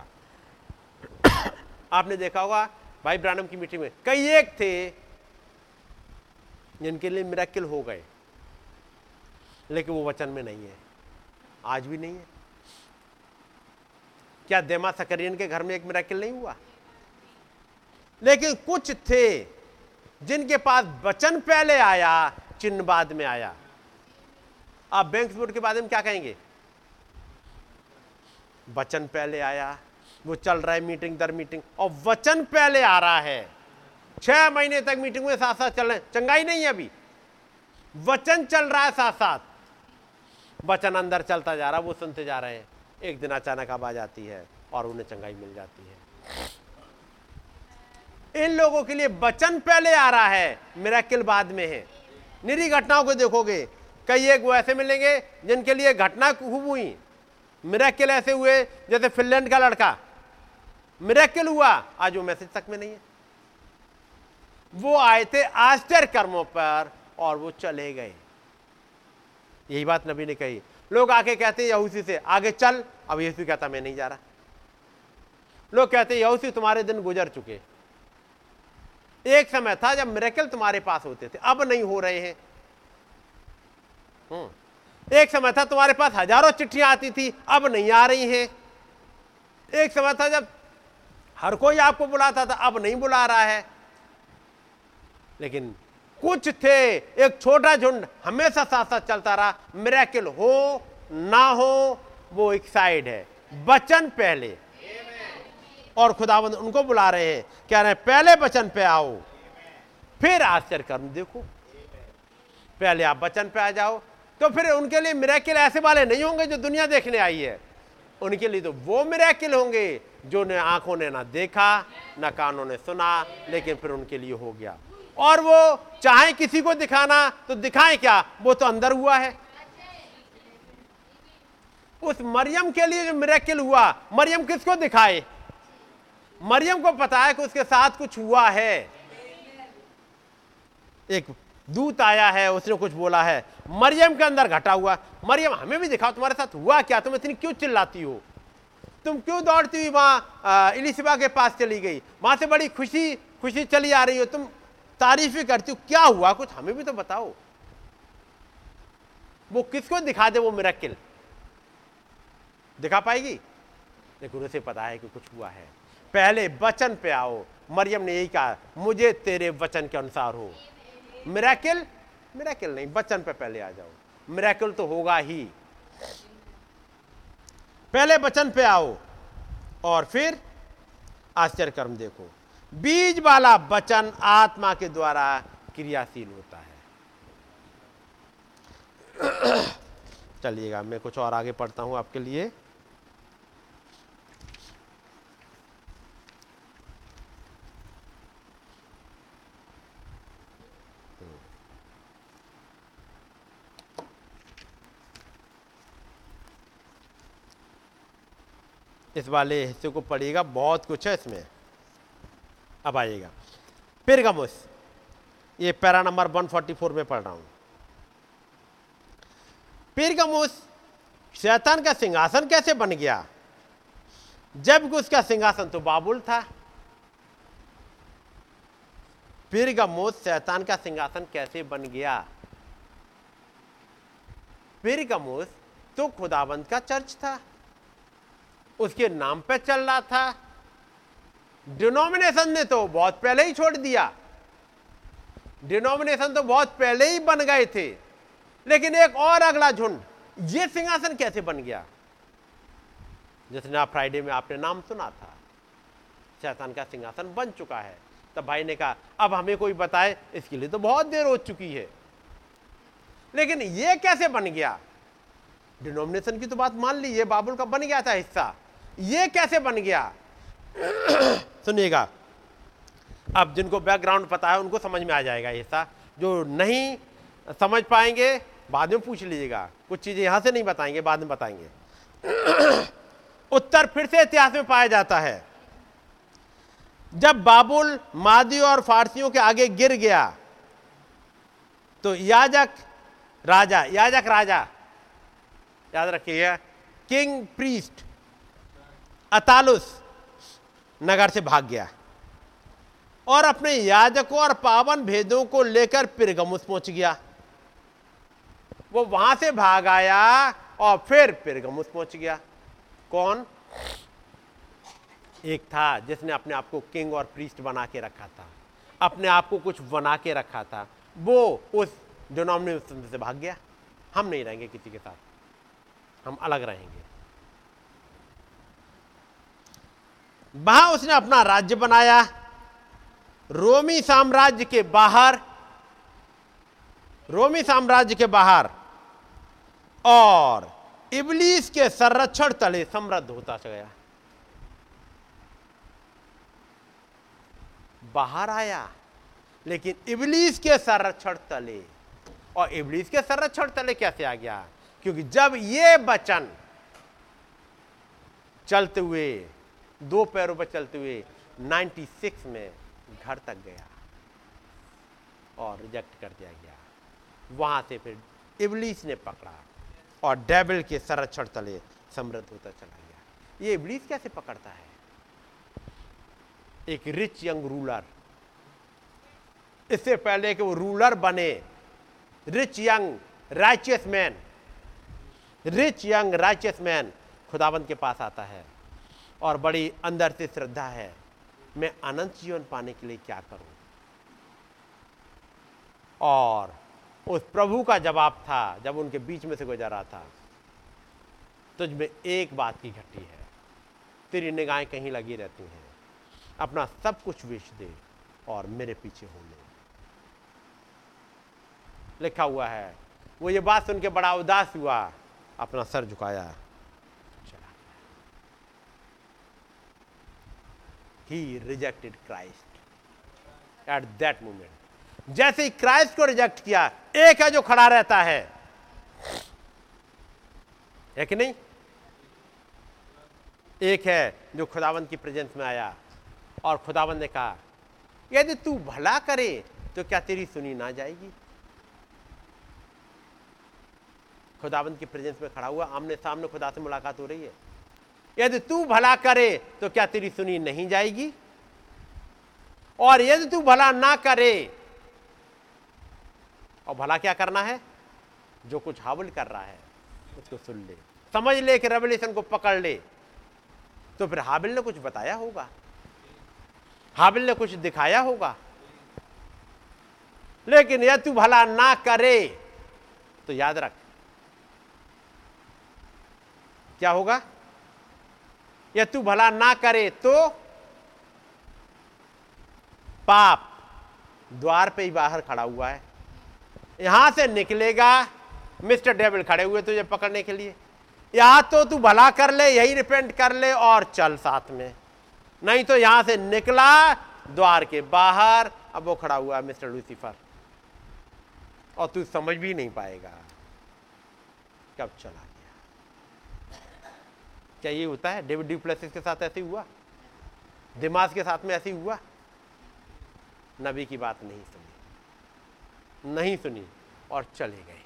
आपने देखा होगा भाई ब्रानम की मीटिंग में कई एक थे जिनके लिए मिराकिल हो गए, लेकिन वो वचन में नहीं है, आज भी नहीं है। क्या देमा सकरियन के घर में एक मिराकिल नहीं हुआ? लेकिन कुछ थे जिनके पास वचन पहले आया, चिन्ह बाद में आया। आप बैंक बोर्ड के बारे में क्या कहेंगे? वचन पहले आया, वो चल रहा है मीटिंग दर मीटिंग और वचन पहले आ रहा है। छह महीने तक मीटिंग में साथ साथ चल रहे, चंगाई नहीं है अभी, वचन चल रहा है साथ साथ। वचन अंदर चलता जा रहा है, वो सुनते जा रहे हैं। एक दिन अचानक आवाज आती है और उन्हें चंगाई मिल जाती है। इन लोगों के लिए वचन पहले आ रहा है, मिरेकल बाद में है। निरी घटनाओं को देखोगे कई एक वो ऐसे मिलेंगे जिनके लिए घटना खूब हुई, मिरेकल ऐसे हुए जैसे फिनलैंड का लड़का मिरेकल हुआ, आज वो मैसेज तक में नहीं है। वो आए थे आश्चर्य कर्मों पर और वो चले गए। यही बात नबी ने कही। लोग आके कहते हैं यहूसी से आगे चल, अब यीशु कहता मैं नहीं जा रहा। लोग कहते हैं यहूसी तुम्हारे दिन गुजर चुके, एक समय था जब मिरेकल तुम्हारे पास होते थे, अब नहीं हो रहे हैं। एक समय था तुम्हारे पास हजारों चिट्ठियां आती थी, अब नहीं आ रही हैं। एक समय था जब हर कोई आपको बुलाता था, अब नहीं बुला रहा है। लेकिन कुछ थे, एक छोटा झुंड हमेशा साथ साथ चलता रहा। मिरेकल हो ना हो वो एक साइड है, वचन पहले। और खुदावंद उनको बुला रहे हैं, कह रहे हैं पहले वचन पे आओ फिर आश्चर्य कर्म देखो। पहले आप वचन पे आ जाओ तो फिर उनके लिए मिरेकल ऐसे वाले नहीं होंगे जो दुनिया देखने आई है। उनके लिए तो वो मिरेकल होंगे जो ने आंखों ने ना देखा ना कानों ने सुना, लेकिन फिर उनके लिए हो गया। और वो चाहे किसी को दिखाना तो दिखाएं क्या, वो तो अंदर हुआ है। उस मरियम के लिए जो मिरेकल हुआ, मरियम किसको दिखाए? मरियम को पता है कि उसके साथ कुछ हुआ है, एक दूत आया है, उसने कुछ बोला है। मरियम के अंदर घटा हुआ, मरियम हमें भी दिखाओ तुम्हारे साथ हुआ क्या, तुम इतनी क्यों चिल्लाती हो, तुम क्यों दौड़ती हुई वहां इलिशबा के पास चली गई, वहां से बड़ी खुशी खुशी चली आ रही हो, तुम तारीफें करती हो, क्या हुआ कुछ हमें भी तो बताओ। वो किसको दिखा दे वो मिरेकल दिखा पाएगी? लेकिन उसे पता है कि कुछ हुआ है। पहले वचन पे आओ। मरियम ने यही कहा, मुझे तेरे वचन के अनुसार हो। मिरेकल मिरेकल नहीं, वचन पे पहले आ जाओ, मिरेकल तो होगा ही। पहले वचन पे आओ और फिर आश्चर्य कर्म देखो। बीज वाला वचन आत्मा के द्वारा क्रियाशील होता है। चलिएगा, मैं कुछ और आगे पढ़ता हूं आपके लिए। इस वाले हिस्से को पढ़िएगा, बहुत कुछ है इसमें। अब आइएगा पिरगमुस, ये पैरा नंबर एक सौ चौवालीस में पढ़ रहा हूं। पिरगमुस शैतान का सिंहासन कैसे बन गया, जबकि उसका सिंहासन तो बाबुल था? पिरगमुस शैतान का सिंहासन कैसे बन गया? पिरगमुस तो खुदाबंद का चर्च था, उसके नाम पे चल रहा था। डिनोमिनेशन ने तो बहुत पहले ही छोड़ दिया, डिनोमिनेशन तो बहुत पहले ही बन गए थे। लेकिन एक और अगला झुंड, ये सिंहासन कैसे बन गया जिसने आप फ्राइडे में आपने नाम सुना था? शैतान का सिंहासन बन चुका है। तब भाई ने कहा अब हमें कोई बताए, इसके लिए तो बहुत देर हो चुकी है। लेकिन ये कैसे बन गया? डिनोमिनेशन की तो बात मान ली, ये बाबुल का बन गया था हिस्सा, ये कैसे बन गया? सुनिएगा, अब जिनको बैकग्राउंड पता है उनको समझ में आ जाएगा हिस्सा, जो नहीं समझ पाएंगे बाद में पूछ लीजिएगा, कुछ चीज़ें यहाँ से नहीं बताएंगे, बाद में बताएंगे। उत्तर फिर से इतिहास में पाया जाता है। जब बाबुल मादियों और फारसियों के आगे गिर गया तो याजक राजा, याजक राजा याद रखिएगा, किंग प्रीस्ट अतालुस नगर से भाग गया और अपने याजकों और पावन भेदों को लेकर पिरगमुस पहुंच गया। वो वहां से भाग आया और फिर पिरगमुस पहुंच गया। कौन? एक था जिसने अपने आप को किंग और प्रीस्ट बना के रखा था, अपने आप को कुछ बना के रखा था। वो उस डिनोमिनेशन से भाग गया, हम नहीं रहेंगे किसी के साथ, हम अलग रहेंगे। वहां उसने अपना राज्य बनाया, रोमी साम्राज्य के बाहर, रोमी साम्राज्य के बाहर, और इब्लीस के संरक्षण तले समृद्ध होता गया। बाहर आया लेकिन इब्लीस के संरक्षण तले, और इब्लीस के संरक्षण तले कैसे आ गया? क्योंकि जब ये वचन चलते हुए, दो पैरों पर चलते हुए छियानवे में घर तक गया और रिजेक्ट कर दिया गया, वहां से फिर इब्लीस ने पकड़ा और डेविल के संरक्षण तले समृद्ध होता चला गया। ये इब्लीस कैसे पकड़ता है? एक रिच यंग रूलर, इससे पहले कि वो रूलर बने, rich young righteous man, rich young righteous man खुदावंद के पास आता है और बड़ी अंदर से श्रद्धा है, मैं अनंत जीवन पाने के लिए क्या करूं? और उस प्रभु का जवाब था, जब उनके बीच में से गुजरा था, तुझ में एक बात की घटी है, तेरी निगाहें कहीं लगी रहती हैं, अपना सब कुछ बेच दे और मेरे पीछे हो ले। लिखा हुआ है, वो ये बात सुन के बड़ा उदास हुआ, अपना सर झुकाया, चला गया। He rejected Christ at that moment. जैसे ही क्राइस्ट को रिजेक्ट किया, एक है जो खड़ा रहता है, है कि नहीं? एक है जो खुदावंद की प्रेजेंस में आया और खुदावंद ने कहा, यदि तू भला करे तो क्या तेरी सुनी ना जाएगी? खुदावंद की प्रेजेंस में खड़ा हुआ, आमने सामने खुदा से मुलाकात हो रही है। यदि तू भला करे तो क्या तेरी सुनी नहीं जाएगी? और यदि तू भला ना करे, और भला क्या करना है? जो कुछ हावल कर रहा है उसको सुन ले, समझ ले कि रेवलेशन को पकड़ ले। तो फिर हाबिल ने कुछ बताया होगा, हाबिल ने कुछ दिखाया होगा, लेकिन यदि तू भला ना करे तो याद रख क्या होगा। या तू भला ना करे तो पाप द्वार पे ही बाहर खड़ा हुआ है, यहां से निकलेगा। मिस्टर डेविल खड़े हुए तुझे पकड़ने के लिए। या तो तू भला कर ले, यही रिपेंट कर ले और चल साथ में, नहीं तो यहां से निकला द्वार के बाहर। अब वो खड़ा हुआ है मिस्टर लूसीफर, और तू समझ भी नहीं पाएगा कब चला। क्या ये होता है? डेविड ड्यूप्लेसिस के साथ ऐसे हुआ, दिमास के साथ में ऐसे हुआ। नबी की बात नहीं सुनी, नहीं सुनी और चले गए,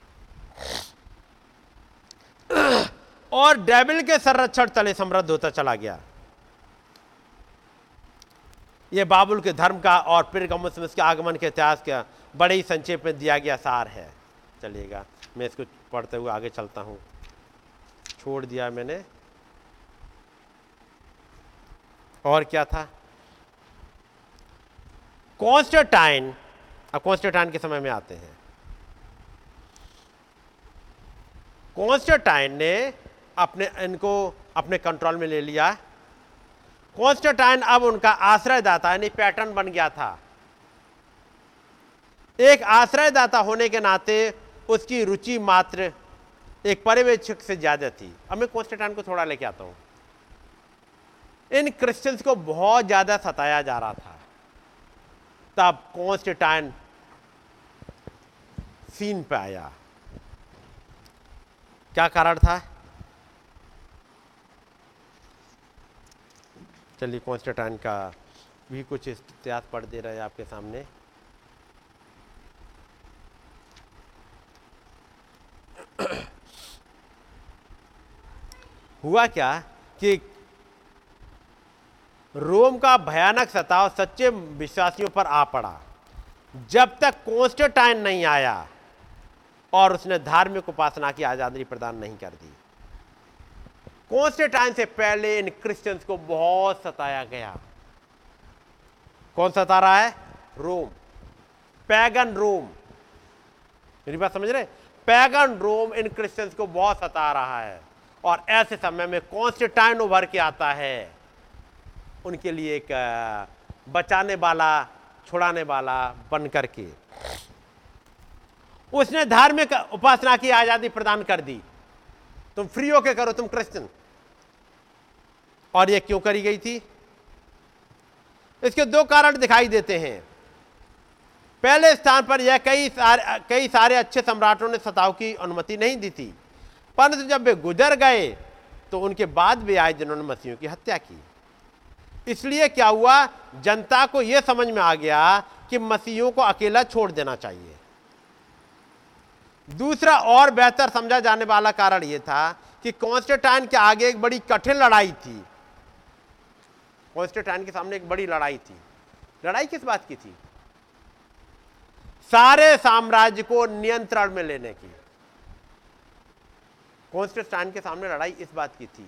और डेविल के संरक्षण तले समृद्ध होता चला गया। ये बाबुल के धर्म का और पिरगमुस के आगमन के इतिहास का बड़े ही संक्षेप में दिया गया सार है। चलिएगा, मैं इसको पढ़ते हुए आगे चलता हूँ। छोड़ दिया मैंने, और क्या था? कॉन्स्टेंटाइन। अब कॉन्स्टेंटाइन के समय में आते हैं। कॉन्स्टेंटाइन ने अपने इनको अपने कंट्रोल में ले लिया। कॉन्स्टेंटाइन अब उनका आश्रयदाता, यानी पैटर्न बन गया था। एक आश्रयदाता होने के नाते उसकी रुचि मात्र एक पर्यवेक्षक से ज्यादा थी। अब मैं कॉन्स्टेंटाइन को थोड़ा लेके आता हूँ। इन क्रिश्चियंस को बहुत ज़्यादा सताया जा रहा था। तब कॉन्स्टेंटाइन सीन पे आया। क्या कारण था? चलिए, कॉन्स्टेंटाइन का भी कुछ इतिहास पढ़ दे रहा है आपके सामने। हुआ क्या कि रोम का भयानक सताव सच्चे विश्वासियों पर आ पड़ा, जब तक कॉन्स्टेंटाइन नहीं आया और उसने धार्मिक उपासना की आज़ादी प्रदान नहीं कर दी। कॉन्स्टेंटाइन से पहले इन क्रिश्चियंस को बहुत सताया गया। कौन सता रहा है? Rome, pagan Rome. मेरी बात समझ रहे? पैगन रोम इन क्रिश्चियंस को बहुत सता रहा है, और ऐसे समय में कॉन्स्टेंटाइन उभर के आता है, उनके लिए एक बचाने वाला, छुड़ाने वाला बन करके। उसने धार्मिक उपासना की आज़ादी प्रदान कर दी। तुम फ्री होके करो, तुम क्रिश्चियन। और ये क्यों करी गई थी? इसके दो कारण दिखाई देते हैं। पहले स्थान पर यह कई सारे कई सारे अच्छे सम्राटों ने सताव की अनुमति नहीं दी थी, परंतु जब वे गुजर गए तो उनके बाद वे आए जिन्होंने मसीहियों की हत्या की। इसलिए क्या हुआ, जनता को यह समझ में आ गया कि मसीहियों को अकेला छोड़ देना चाहिए। दूसरा और बेहतर समझा जाने वाला कारण यह था कि कॉन्स्टेंटाइन के आगे एक बड़ी कठिन लड़ाई थी। कॉन्स्टेंटाइन के सामने एक बड़ी लड़ाई थी। लड़ाई किस बात की थी? सारे साम्राज्य को नियंत्रण में लेने की। कॉन्स्टेंटाइन के सामने लड़ाई इस बात की थी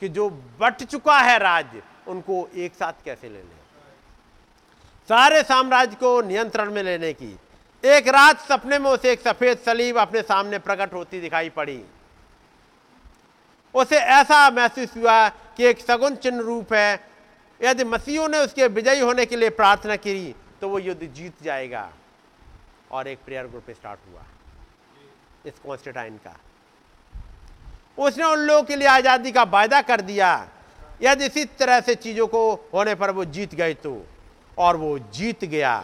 कि जो बट चुका है राज्य उनको एक साथ कैसे ले लें, सारे साम्राज्य को नियंत्रण में लेने की। एक रात सपने में उसे एक सफेद सलीब अपने सामने प्रकट होती दिखाई पड़ी। उसे ऐसा महसूस हुआ कि एक सगुन चिन्ह रूप है, यदि मसीहों ने उसके विजयी होने के लिए प्रार्थना की तो वो युद्ध जीत जाएगा। और एक प्रेयर ग्रुप स्टार्ट हुआ इस कॉन्स्टेंटाइन का। उसने उन लोगों के लिए आज़ादी का वायदा कर दिया यदि इसी तरह से चीज़ों को होने पर वो जीत गए तो। और वो जीत गया।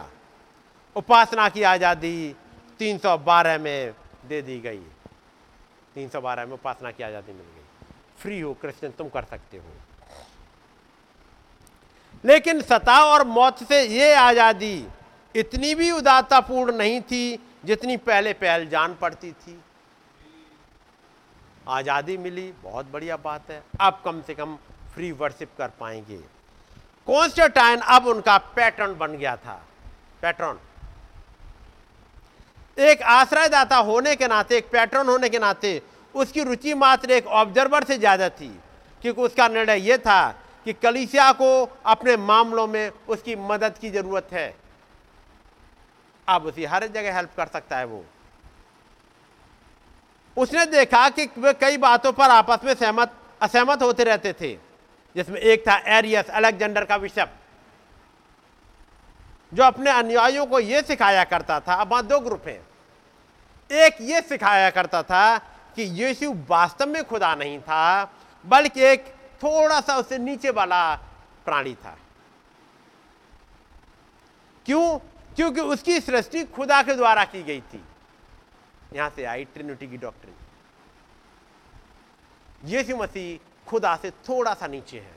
उपासना की आज़ादी तीन सौ बारह में दे दी गई। तीन सौ बारह में उपासना की आज़ादी मिल गई। फ्री हो क्रिश्चियन, तुम कर सकते हो। लेकिन सताव और मौत से ये आज़ादी इतनी भी उदारतापूर्ण नहीं थी जितनी पहले पहल जान पड़ती थी। आज़ादी मिली, बहुत बढ़िया बात है, अब कम से कम फ्री वर्शिप कर पाएंगे। कॉन्स्टेंटाइन अब उनका पैटर्न बन गया था। पैटर्न, एक आश्रयदाता होने के नाते, एक पैटर्न होने के नाते उसकी रुचि मात्र एक ऑब्जर्वर से ज़्यादा थी, क्योंकि उसका निर्णय यह था कि कलीसिया को अपने मामलों में उसकी मदद की ज़रूरत है। अब उसी हर जगह हेल्प कर सकता है वो। उसने देखा कि वे कई बातों पर आपस में सहमत असहमत होते रहते थे, जिसमें एक था एरियस, अलेक्जेंडर का बिशप, जो अपने अनुयायियों को यह सिखाया करता था। अब वहाँ दो ग्रुप हैं। एक ये सिखाया करता था कि यीशु वास्तव में खुदा नहीं था, बल्कि एक थोड़ा सा उससे नीचे वाला प्राणी था। क्यों? क्योंकि उसकी सृष्टि खुदा के द्वारा की गई थी। यहां से आई ट्रिनिटी की डॉक्ट्रिन। यीशु मसीह खुदा से थोड़ा सा नीचे है।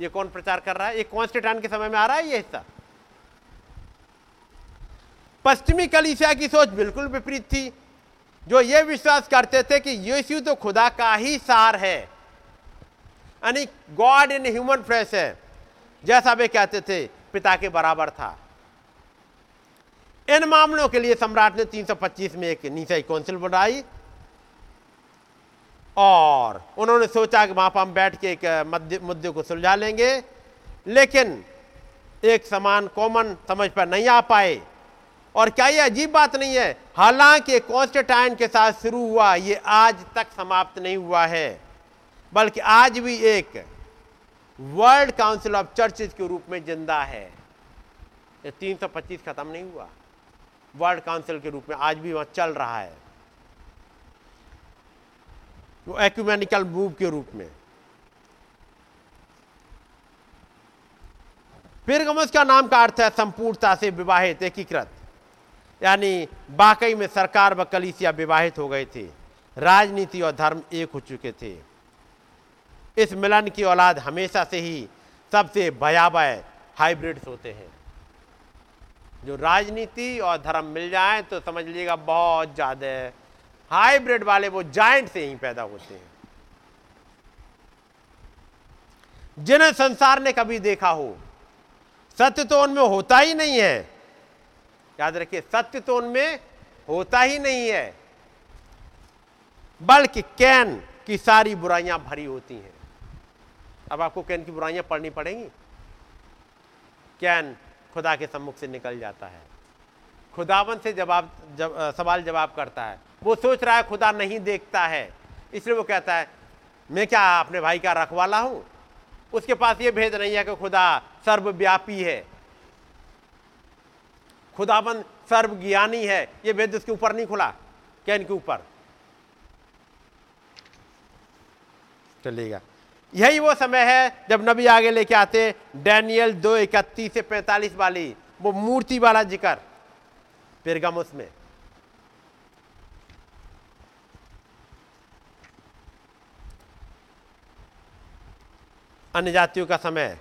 ये कौन प्रचार कर रहा है? ये कॉन्स्टेंटाइन के समय में आ रहा है। ये हिस्सा पश्चिमी कलीसिया की सोच बिल्कुल विपरीत थी, जो ये विश्वास करते थे कि यीशु तो खुदा का ही सार है, यानी गॉड इन ह्यूमन फ्लैश है। जैसा वे कहते थे, पिता के बराबर था। इन मामलों के लिए सम्राट ने तीन सौ पच्चीस में एक नीसाई काउंसिल बनाई और उन्होंने सोचा कि वहाँ पर हम बैठ के एक मुद्दे को सुलझा लेंगे, लेकिन एक समान कॉमन समझ पर नहीं आ पाए। और क्या ये अजीब बात नहीं है? हालांकि कॉन्स्टेंटाइन के साथ शुरू हुआ, ये आज तक समाप्त नहीं हुआ है, बल्कि आज भी एक वर्ल्ड काउंसिल ऑफ चर्चेज के रूप में जिंदा है। ये तीन सौ पच्चीस खत्म नहीं हुआ, वर्ल्ड काउंसिल के रूप में आज भी वहाँ चल रहा है, वो एक्यूमेनिकल मूव के रूप में। पेरगमुस का नाम का अर्थ है संपूर्णता से विवाहित, एकीकृत, यानी वाकई में सरकार व कलीसिया विवाहित हो गए थे। राजनीति और धर्म एक हो चुके थे। इस मिलन की औलाद हमेशा से ही सबसे भयावह हाइब्रिड्स होते हैं। जो राजनीति और धर्म मिल जाए तो समझ लीजिएगा बहुत ज़्यादा हाइब्रिड वाले वो जायंट से ही पैदा होते हैं, जिन्हें संसार ने कभी देखा हो। सत्य तो उनमें होता ही नहीं है। याद रखिए, सत्य तो उनमें होता ही नहीं है, बल्कि कैन की सारी बुराइयां भरी होती हैं। अब आपको कैन की बुराइयां पढ़नी पड़ेंगी। कैन खुदा के सम्मुख से निकल जाता है, खुदावन से जवाब जब, सवाल जवाब करता है। वो सोच रहा है खुदा नहीं देखता है, इसलिए वो कहता है मैं क्या अपने भाई का रखवाला हूँ? उसके पास ये भेद नहीं है कि खुदा सर्वव्यापी है, खुदावन सर्वज्ञानी है। ये भेद उसके ऊपर नहीं खुला, कैन के ऊपर चलेगा। यही वो समय है जब नबी आगे लेके आते डैनियल दो इकतीस से पैंतालीस वाली वो मूर्ति वाला जिक्र, पेरगामुस में। अन्य जातियों का समय,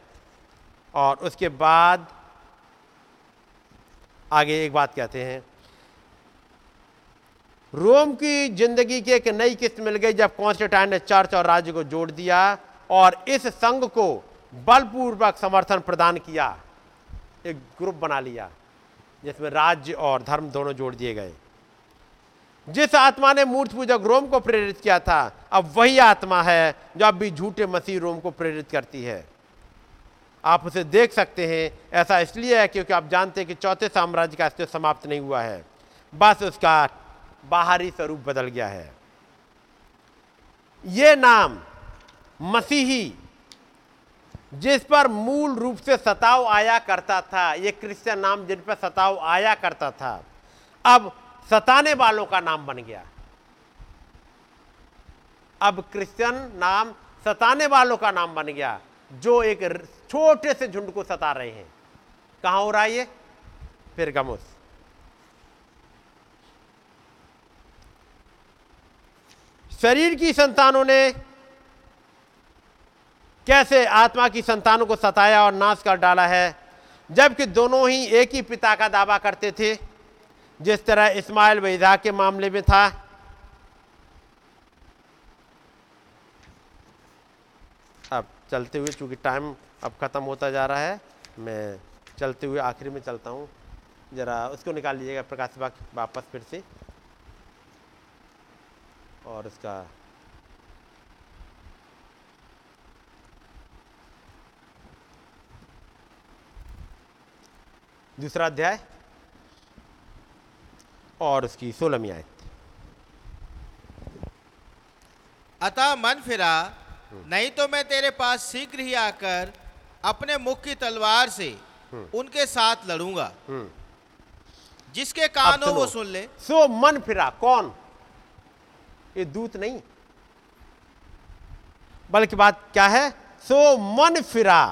और उसके बाद आगे एक बात कहते हैं, रोम की जिंदगी की एक नई किस्त मिल गई जब कॉन्स्टेंटाइन ने चर्च और राज्य को जोड़ दिया और इस संघ को बलपूर्वक समर्थन प्रदान किया। एक ग्रुप बना लिया जिसमें राज्य और धर्म दोनों जोड़ दिए गए। जिस आत्मा ने मूर्ति पूजक रोम को प्रेरित किया था, अब वही आत्मा है जो अब भी झूठे मसीह रोम को प्रेरित करती है। आप उसे देख सकते हैं। ऐसा इसलिए है क्योंकि आप जानते हैं कि चौथे साम्राज्य का अस्तित्व समाप्त नहीं हुआ है, बस उसका बाहरी स्वरूप बदल गया है। यह नाम मसीही, जिस पर मूल रूप से सताव आया करता था, यह क्रिश्चियन नाम जिन पर सताव आया करता था, अब सताने वालों का नाम बन गया। अब क्रिश्चियन नाम सताने वालों का नाम बन गया, जो एक छोटे से झुंड को सता रहे हैं। कहां हो रहा है ये? पेरगामुस। शरीर की संतानों ने कैसे आत्मा की संतानों को सताया और नाश कर डाला है, जबकि दोनों ही एक ही पिता का दावा करते थे, जिस तरह इस्माइल व इसाक के मामले में था। अब चलते हुए, चूंकि टाइम अब ख़त्म होता जा रहा है, मैं चलते हुए आखिरी में चलता हूँ। जरा उसको निकाल लीजिएगा, प्रकाश बाग वापस फिर से, और इसका दूसरा अध्याय और उसकी सोलहवीं आयत। अतः मन फिरा, नहीं तो मैं तेरे पास शीघ्र ही आकर अपने मुख की तलवार से उनके साथ लड़ूंगा, जिसके कान हो वो सुन ले। सो मन फिरा कौन? ये दूत नहीं, बल्कि बात क्या है? सो मन फिरा।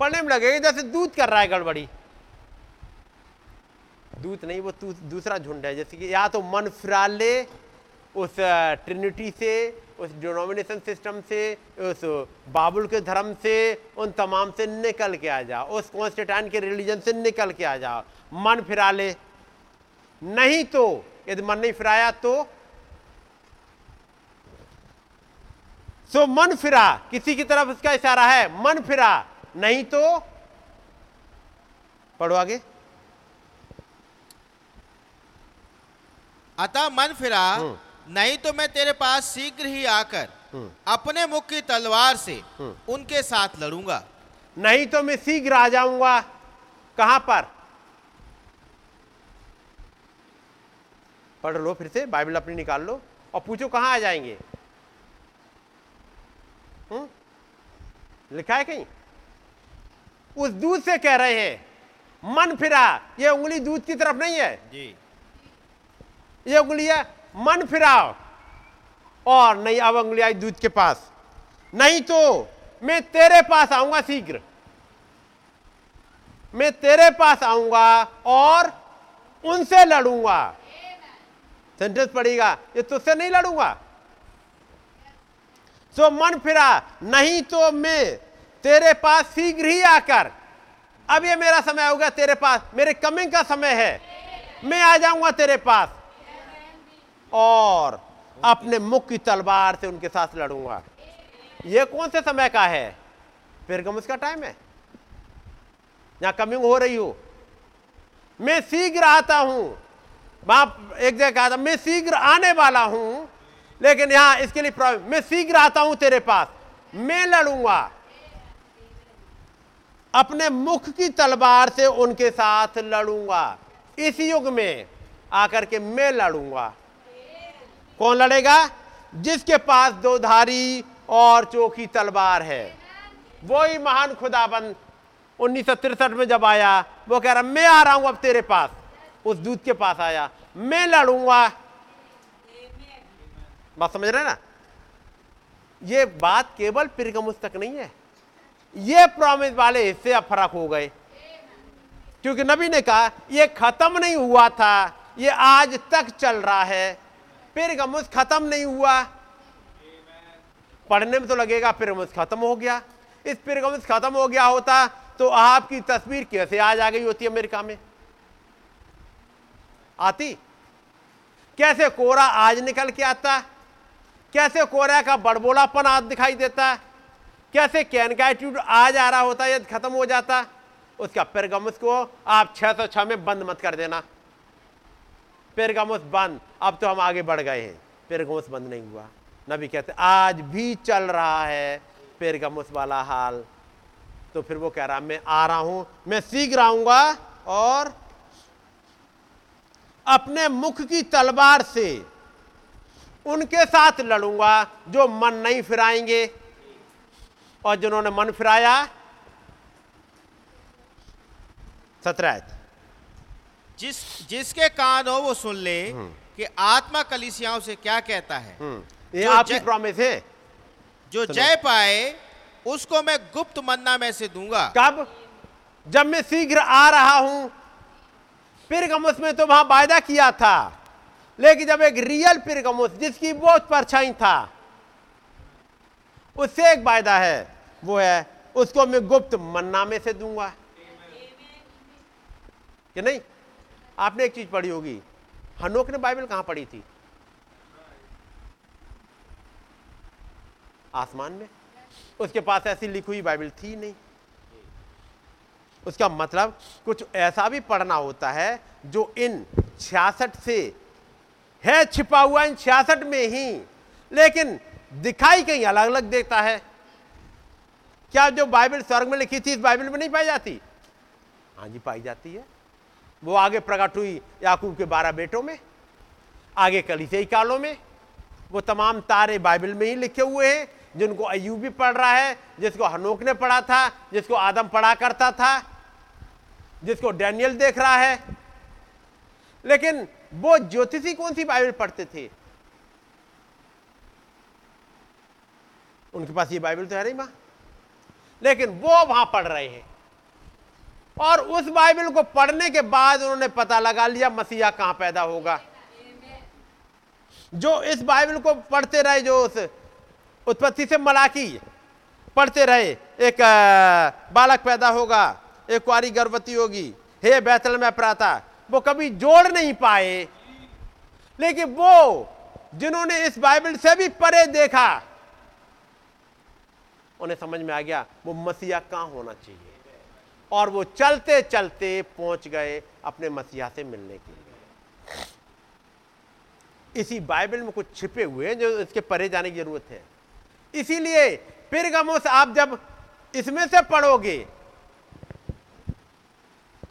पढ़ने में लगेगा जैसे दूत कर रहा है गड़बड़ी। दूत नहीं, वो दूसरा झुंड है। जैसे कि या तो मन फिरा ले उस ट्रिनिटी से, उस डिनोमिनेशन सिस्टम से, उस बाबुल के धर्म से, उन तमाम से निकल के आ जा, उस कॉन्स्टेंटाइन के रिलीजन से निकल के आ जा। मन फिरा ले, नहीं तो यदि मन नहीं फिराया तो सो मन फिरा, किसी की तरफ उसका इशारा है, मन फिरा, नहीं तो पढ़ो आगे। अतः मन फिरा, नहीं तो मैं तेरे पास शीघ्र ही आकर अपने मुख की तलवार से उनके साथ लड़ूंगा। नहीं तो मैं शीघ्र आ जाऊंगा। कहां पर? पढ़ लो फिर से, बाइबल अपनी निकाल लो और पूछो कहां आ जाएंगे। हुँ? लिखा है कहीं? उस दूध से कह रहे हैं मन फिरा। यह उंगली दूध की तरफ नहीं है जी, ये उंगलियां मन फिराओ, और नहीं अब उंगलियां आई दूध के पास। नहीं तो मैं तेरे पास आऊंगा शीघ्र, मैं तेरे पास आऊंगा और उनसे लड़ूंगा। सेंटेंस पड़ेगा, ये तुझसे नहीं लड़ूंगा। सो मन फिरा, नहीं तो मैं तेरे पास शीघ्र ही आकर, अब ये मेरा समय होगा तेरे पास, मेरे कमिंग का समय है, मैं आ जाऊंगा तेरे पास और अपने मुख की तलवार से उनके साथ लड़ूंगा। यह कौन से समय का है? पेरगामुस का टाइम है, जहां कमिंग हो रही हो। मैं शीघ्र आता हूं, वहां एक जगह कहा था मैं शीघ्र आने वाला हूं, लेकिन यहां इसके लिए प्रॉब्लम, मैं शीघ्र आता हूं तेरे पास, मैं लड़ूंगा अपने मुख की तलवार से उनके साथ लड़ूंगा। इस युग में आकर के मैं लड़ूंगा। कौन लड़ेगा? जिसके पास दो धारी और चोखी तलवार है। वही महान खुदाबंद उन्नीस सौ तिरसठ में जब आया, वो कह रहा मैं आ रहा हूं अब तेरे पास, उस दूत के पास आया, मैं लड़ूंगा। बात समझ रहे ना? ये बात केवल पेरगामुस तक नहीं है, ये प्रॉमिस वाले हिस्से अब फर्क हो गए। क्योंकि नबी ने कहा यह खत्म नहीं हुआ था, ये आज तक चल रहा है। पेरगमुस खत्म नहीं हुआ, पढ़ने में तो लगेगा पेरगमुस खत्म हो गया। इस पेरगमुस खत्म हो गया होता तो आपकी तस्वीर कैसे आज आ गई होती अमेरिका में, आती कैसे? कोरा आज निकल के आता कैसे? कोरा का बड़बोलापन आज दिखाई देता कैसे? कैन का एटीट्यूड आज आ रहा होता यदि खत्म हो जाता। उसका पेरगमुस को आप छह सौ छह में बंद मत कर देना, पेरगामुस बंद। अब तो हम आगे बढ़ गए हैं, पेरगामुस बंद नहीं हुआ। नबी कहते आज भी चल रहा है पेरगामुस वाला हाल। तो फिर वो कह रहा मैं आ रहा हूं, मैं सीख रहा और अपने मुख की तलवार से उनके साथ लड़ूंगा जो मन नहीं फिराएंगे, और जिन्होंने मन फिराया सत्रह जिस जिसके कान हो वो सुन ले कि आत्मा कलीसियाओं से क्या कहता है। ये आपकी प्रॉमिस है। जो जय पाए उसको मैं गुप्त मन्ना में से दूंगा। कब? जब मैं शीघ्र आ रहा हूं। पेरगमुस में तो वहां वायदा किया था, लेकिन जब एक रियल पेरगमुस जिसकी बहुत परछाई था उससे एक वायदा है, वो है उसको मैं गुप्त मन्ना में से दूंगा। कि नहीं? आपने एक चीज पढ़ी होगी, हनोक ने बाइबल कहां पढ़ी थी? आसमान में। उसके पास ऐसी लिखी हुई बाइबल थी नहीं। उसका मतलब कुछ ऐसा भी पढ़ना होता है जो इन छियासठ से है, छिपा हुआ इन छियासठ में ही, लेकिन दिखाई कहीं अलग अलग देता है। क्या जो बाइबल स्वर्ग में लिखी थी इस बाइबल में नहीं पाई जाती? हाँ जी पाई जाती है। वो आगे प्रकट हुई याकूब के बारह बेटों में, आगे कलीसियाई कालों में। वो तमाम तारे बाइबल में ही लिखे हुए हैं, जिनको अय्यूब भी पढ़ रहा है, जिसको हनोक ने पढ़ा था, जिसको आदम पढ़ा करता था, जिसको डैनियल देख रहा है। लेकिन वो ज्योतिषी कौन सी बाइबल पढ़ते थे? उनके पास ये बाइबल तो है नहीं मां, लेकिन वो वहां पढ़ रहे हैं। और उस बाइबल को पढ़ने के बाद उन्होंने पता लगा लिया मसीहा कहां पैदा होगा। जो इस बाइबल को पढ़ते रहे, जो उस उत्पत्ति से मलाकी पढ़ते रहे, एक बालक पैदा होगा, एक कुआरी गर्भवती होगी, हे बैतल में प्राता, वो कभी जोड़ नहीं पाए। लेकिन वो जिन्होंने इस बाइबल से भी परे देखा, उन्हें समझ में आ गया वो मसीहा कहां होना चाहिए, और वो चलते चलते पहुंच गए अपने मसीहा से मिलने के लिए। इसी बाइबल में कुछ छिपे हुए हैं जो इसके परे जाने की जरूरत है। इसीलिए पेरगामुस आप जब इसमें से पढ़ोगे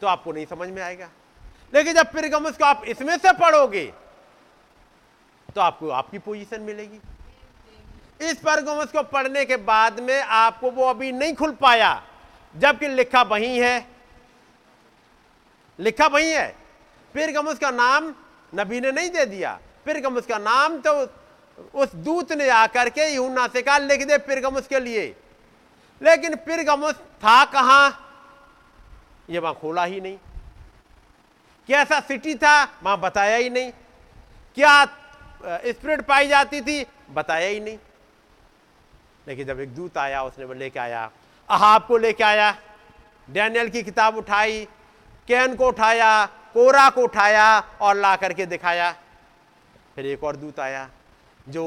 तो आपको नहीं समझ में आएगा, लेकिन जब पेरगामुस को आप इसमें से पढ़ोगे तो आपको आपकी पोजीशन मिलेगी। इस पेरगामुस को पढ़ने के बाद में आपको वो अभी नहीं खुल पाया, जबकि लिखा वही है, लिखा वही है। पेरगामुस का नाम नबी ने नहीं दे दिया, पेरगामुस का नाम तो उस दूत ने आकर के यूहन्ना से कहा लिख दे पेरगामुस के लिए। लेकिन पेरगामुस था कहां? ये वहां खोला ही नहीं। कैसा सिटी था वहां बताया ही नहीं। क्या स्पिरिट पाई जाती थी बताया ही नहीं। लेकिन जब एक दूत आया, उसने वो लेके आया, अहाब को लेके आया, डैनियल की किताब उठाई, कैन को उठाया, कोरा को उठाया और ला करके दिखाया। फिर एक और दूत आया जो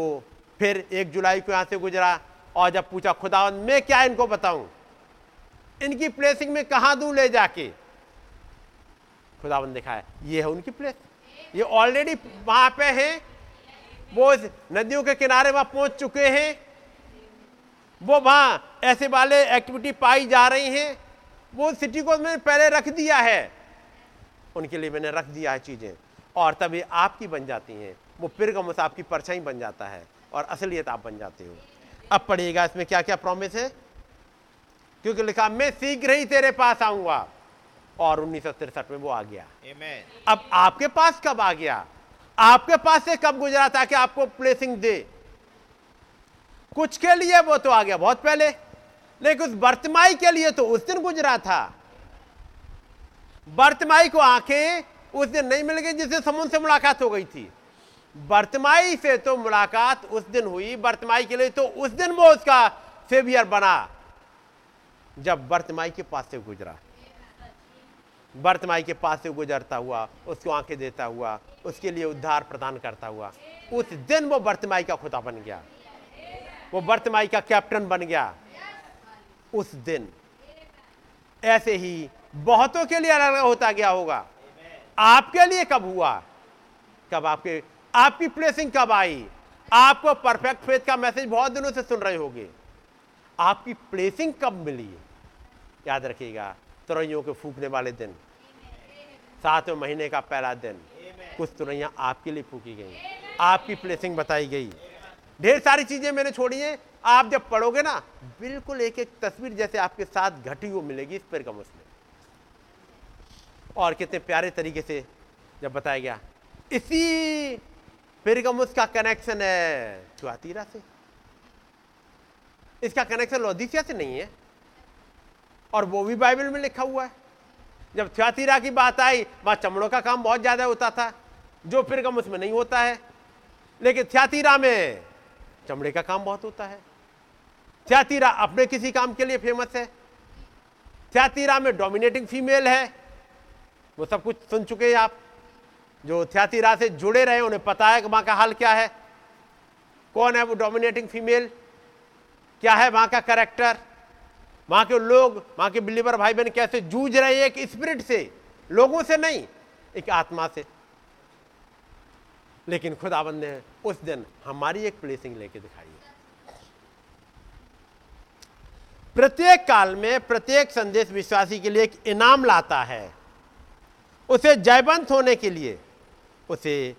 फिर एक जुलाई को यहाँ से गुजरा, और जब पूछा खुदावंद मैं क्या इनको बताऊं, इनकी प्लेसिंग में कहाँ दूं ले जाके, खुदावंद दिखाया ये है उनकी प्लेस, ये ऑलरेडी वहाँ पे हैं, वो नदियों के किनारे वहाँ पहुँच चुके हैं, वो वहां ऐसे वाले एक्टिविटी पाई जा रही हैं, वो सिटी को मैंने पहले रख दिया है, उनके लिए मैंने रख दिया है चीजें, और तब ये आपकी बन जाती हैं। वो पेरगामुस आपकी परछाई बन जाता है और असलियत आप बन जाते हो। अब पढ़िएगा इसमें क्या क्या प्रॉमिस है, क्योंकि लिखा मैं शीघ्र ही तेरे पास आऊंगा, और उन्नीस सौ तिरसठ में वो आ गया। Amen. अब आपके पास कब आ गया? आपके पास से कब गुजरा ताकि आपको प्लेसिंग दे? कुछ के लिए वो तो आ गया बहुत पहले, लेकिन उस बर्तमाई के लिए तो उस दिन गुजरा था। बर्तमाई को आंखें उस दिन नहीं मिल गई जिससे समुद्र से मुलाकात हो गई थी। बर्तमाई से तो मुलाकात उस दिन हुई, बर्तमाई के लिए तो उस दिन वो उसका सेवियर बना जब बर्तमाई के पास से गुजरा। बर्तमाई के पास से गुजरता हुआ, उसको आंखें देता हुआ, उसके लिए उद्धार प्रदान करता हुआ, उस दिन वो बर्तमाई का खुदा बन गया, वो बर्तमाई का कैप्टन बन गया उस दिन। ऐसे ही बहुतों के लिए अलग अलग होता गया होगा। आपके लिए कब हुआ? कब आपके आपकी प्लेसिंग कब आई? आपको परफेक्ट फेथ का मैसेज बहुत दिनों से सुन रहे होंगे, आपकी प्लेसिंग कब मिली? याद रखिएगा, तुरइयों के फूकने वाले दिन, सातवें महीने का पहला दिन, कुछ तुरइयाँ आपके लिए फूकी गई, आपकी प्लेसिंग बताई गई। ढेर सारी चीज़ें मैंने छोड़ी हैं, आप जब पढ़ोगे ना बिल्कुल एक एक तस्वीर जैसे आपके साथ घटी हुई मिलेगी इस पेरगमुस में। और कितने प्यारे तरीके से जब बताया गया, इसी पेरगमुस का कनेक्शन है थुआतीरा से, इसका कनेक्शन लौदीसिया से नहीं है, और वो भी बाइबल में लिखा हुआ है। जब थुआतीरा की बात आई, वहाँ चमड़ों का काम बहुत ज़्यादा होता था जो पेरगमुस में नहीं होता है, लेकिन थुआतीरा में चमड़े का काम बहुत होता है। थुआतीरा अपने किसी काम के लिए फेमस है, थुआतीरा में डोमिनेटिंग फीमेल है, वो सब कुछ सुन चुके हैं आप। जो थुआतीरा से जुड़े रहे उन्हें पता है कि वहाँ का हाल क्या है, कौन है वो डोमिनेटिंग फीमेल, क्या है वहाँ का करैक्टर, वहाँ के लोग, वहाँ के बिलीवर भाई बहन कैसे जूझ रहे हैं एक स्पिरिट से, लोगों से नहीं, एक आत्मा से। लेकिन खुदाबंद ने उस दिन हमारी एक प्लेसिंग लेके दिखाई है। प्रत्येक काल में प्रत्येक संदेश विश्वासी के लिए एक इनाम लाता है, उसे जयवंत होने के लिए, उसे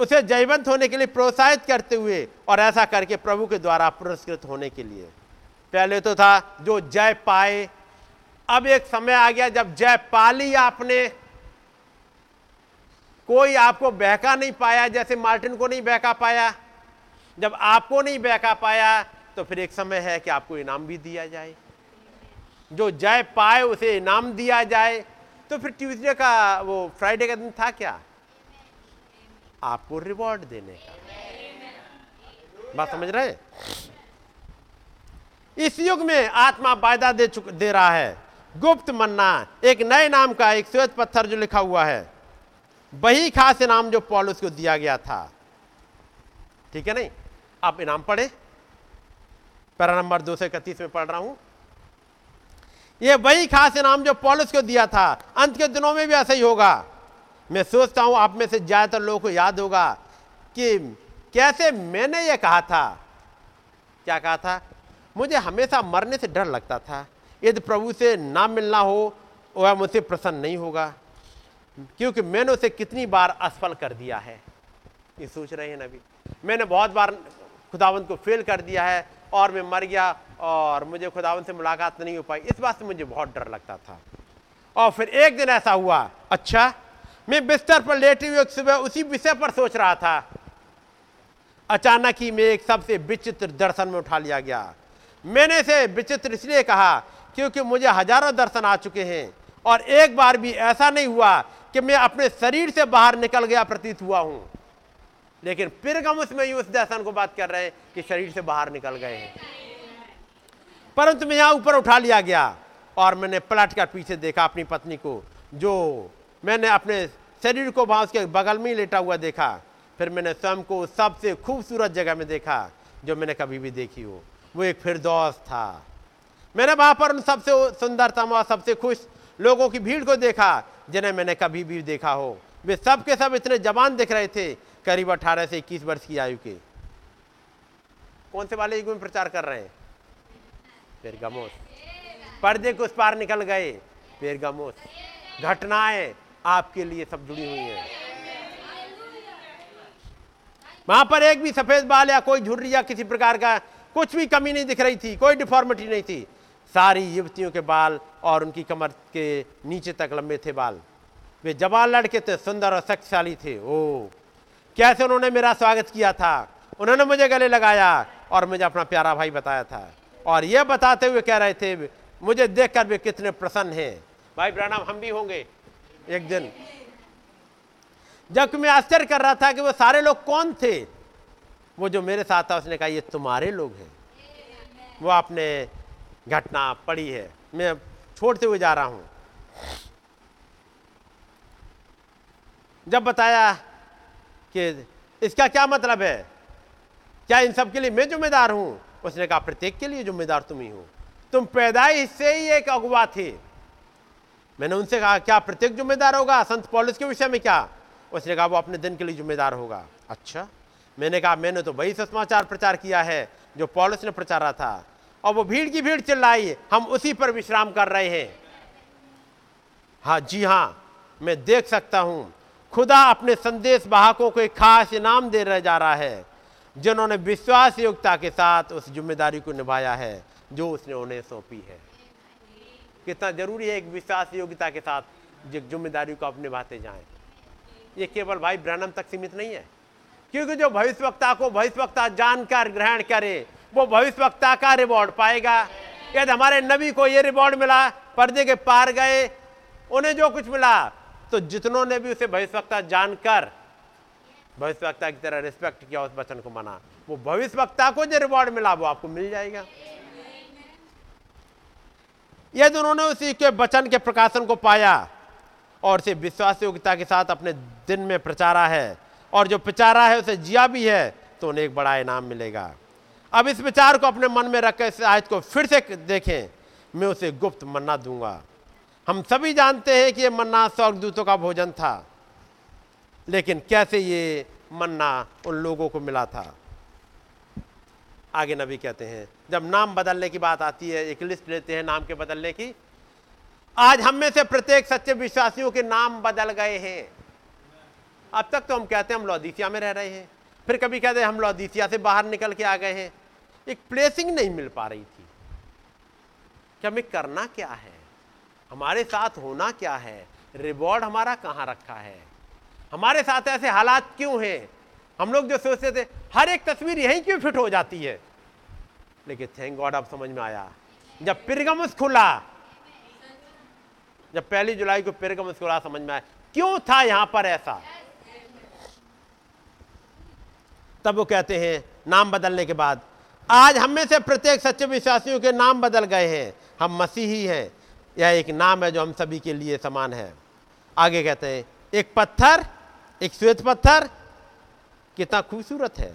उसे जयवंत होने के लिए प्रोत्साहित करते हुए और ऐसा करके प्रभु के द्वारा पुरस्कृत होने के लिए। पहले तो था जो जय पाए, अब एक समय आ गया जब जय पा लिया आपने, कोई आपको बहका नहीं पाया, जैसे मार्टिन को नहीं बहका पाया, जब आपको नहीं बहका पाया तो फिर एक समय है कि आपको इनाम भी दिया जाए, जो जय पाए उसे इनाम दिया जाए। तो फिर ट्यूसडे का वो फ्राइडे का दिन था क्या? आपको रिवॉर्ड देने का। बात समझ रहे? इस युग में आत्मा वायदा दे चुक दे रहा है, गुप्त मन्ना, एक नए नाम का एक श्वेत पत्थर जो लिखा हुआ है, वही खास इनाम जो पौलुस को दिया गया था। ठीक है नहीं? आप इनाम पढ़े, पैरा नंबर दो सौ इकतीस में पढ़ रहा हूं, यह वही खास इनाम जो पौलुस को दिया था, अंत के दिनों में भी ऐसा ही होगा। मैं सोचता हूं आप में से ज्यादातर लोगों को याद होगा कि कैसे मैंने यह कहा था। क्या कहा था? मुझे हमेशा मरने से डर लगता था, यदि प्रभु से ना मिलना हो वह मुझसे प्रसन्न नहीं होगा, क्योंकि मैंने उसे कितनी बार असफल कर दिया है। ये सोच रहे हैं ना अभी, मैंने बहुत बार खुदावंत को फेल कर दिया है और मैं मर गया और मुझे खुदावन से मुलाकात नहीं हो पाई, इस बात से मुझे बहुत डर लगता था। और फिर एक दिन ऐसा हुआ, अच्छा मैं बिस्तर पर लेटे हुए सुबह उसी विषय पर सोच रहा था, अचानक ही मैं एक सबसे विचित्र दर्शन में उठा लिया गया। मैंने इसे विचित्र इसलिए कहा क्योंकि मुझे हजारों दर्शन आ चुके हैं और एक बार भी ऐसा नहीं हुआ कि मैं अपने शरीर से बाहर निकल गया प्रतीत हुआ हूँ। लेकिन पेरगमुस में ही उस दर्शन को बात कर रहे हैं कि शरीर से बाहर निकल गए हैं, परंतु मैं यहाँ ऊपर उठा लिया गया और मैंने पलट कर पीछे देखा अपनी पत्नी को, जो मैंने अपने शरीर को वहाँ उसके बगल में ही लेटा हुआ देखा। फिर मैंने स्वयं को सबसे खूबसूरत जगह में देखा जो मैंने कभी भी देखी हो, वो एक फिरदौस था। मैंने वहाँ पर उन सबसे सुंदरतम और सबसे खुश लोगों की भीड़ को देखा जिन्हें मैंने कभी भी देखा हो। वे सब के सब इतने जवान दिख रहे थे, करीब अठारह से इक्कीस वर्ष की आयु के। कौन से वाले युग में प्रचार कर रहे हैं? पेरगमुस। पर्दे के उस पार निकल गए, पेरगमुस। घटनाएं आपके लिए सब जुड़ी हुई हैं। वहां पर एक भी सफेद बाल या कोई झुर्री या किसी प्रकार का कुछ भी कमी नहीं दिख रही थी, कोई डिफॉर्मिटी नहीं थी। सारी युवतियों के बाल और उनकी कमर के नीचे तक लंबे थे बाल। वे जवान लड़के थे, सुंदर और शक्तिशाली थे। ओ कैसे उन्होंने मेरा स्वागत किया था, उन्होंने मुझे गले लगाया और मुझे अपना प्यारा भाई बताया था, और ये बताते हुए कह रहे थे मुझे देखकर वे कितने प्रसन्न हैं। भाई ब्राह्मण हम भी होंगे एक दिन। जबकि मैं आश्चर्य कर रहा था कि वो सारे लोग कौन थे, वो जो मेरे साथ था उसने कहा ये तुम्हारे लोग हैं। वो आपने घटना पढ़ी है, मैं छोड़ते हुए जा रहा हूँ। जब बताया कि इसका क्या मतलब है, क्या इन सब के लिए मैं जिम्मेदार हूँ, उसने कहा प्रत्येक के लिए जिम्मेदार तुम ही हो, तुम पैदाइश से ही एक अगुवा थे। मैंने उनसे कहा क्या प्रत्येक जिम्मेदार होगा संत पौलुस के विषय में क्या, उसने कहा वो अपने दिन के लिए जिम्मेदार होगा। अच्छा, मैंने कहा मैंने तो वही सुसमाचार प्रचार किया है जो पौलुस ने प्रचारा था, और वो भीड़ की भीड़ चिल्लाई हम उसी पर विश्राम कर रहे हैं। हाँ जी हाँ, मैं देख सकता हूँ खुदा अपने संदेश वाहकों को एक खास इनाम दे रह जा रहा है जिन्होंने विश्वास योग्यता के साथ उस जिम्मेदारी को निभाया है जो उसने उन्हें सौंपी है। कितना जरूरी है एक विश्वास योग्यता के साथ जिम्मेदारी को आप निभाते जाएं। ये केवल भाई ब्रैनम तक सीमित नहीं है, क्योंकि जो भविष्यवक्ता को भविष्यवक्ता जानकर ग्रहण करे वो भविष्यवक्ता का रिवॉर्ड पाएगा। यदि हमारे नबी को ये रिवॉर्ड मिला, पर्दे के पार गए, उन्हें जो कुछ मिला, तो जितनों ने भी उसे भविष्यवक्ता जानकर भविष्यवक्ता की तरह रिस्पेक्ट किया, उस वचन को माना, वो भविष्यवक्ता को जो रिवॉर्ड मिला वो आपको मिल जाएगा। यदि उन्होंने उसी के वचन के प्रकाशन को पाया और उसे विश्वास योग्यता के साथ अपने दिन में प्रचारा है और जो प्रचारा है उसे जिया भी है, तो उन्हें एक बड़ा इनाम मिलेगा। अब इस विचार को अपने मन में रखकर इस आयत को फिर से देखें, मैं उसे गुप्त मन्ना दूंगा। हम सभी जानते हैं कि यह मन्ना स्वर्गदूतों का भोजन था, लेकिन कैसे ये मन्ना उन लोगों को मिला था। आगे नबी कहते हैं जब नाम बदलने की बात आती है, एक लिस्ट लेते हैं नाम के बदलने की। आज हम में से प्रत्येक सच्चे विश्वासियों के नाम बदल गए हैं। अब तक तो हम कहते हैं हम लौदीसिया में रह रहे हैं, फिर कभी कहते हैं हम लौदीसिया से बाहर निकल के आ गए हैं। एक प्लेसिंग नहीं मिल पा रही थी कि हमें करना क्या है, हमारे साथ होना क्या है, रिवॉर्ड हमारा कहाँ रखा है, हमारे साथ ऐसे हालात क्यों हैं। हम लोग जो सोचते थे हर एक तस्वीर यहीं क्यों फिट हो जाती है, लेकिन थैंक गॉड अब समझ में आया। जब पिरगमुस खुला, जब पहली जुलाई को पिरगमुस खुला, समझ में आया क्यों था यहां पर ऐसा। तब वो कहते हैं नाम बदलने के बाद आज हम में से प्रत्येक सच्चे विश्वासियों के नाम बदल गए हैं, हम मसीही हैं। यह एक नाम है जो हम सभी के लिए समान है। आगे कहते हैं एक पत्थर, एक श्वेत पत्थर, कितना खूबसूरत है।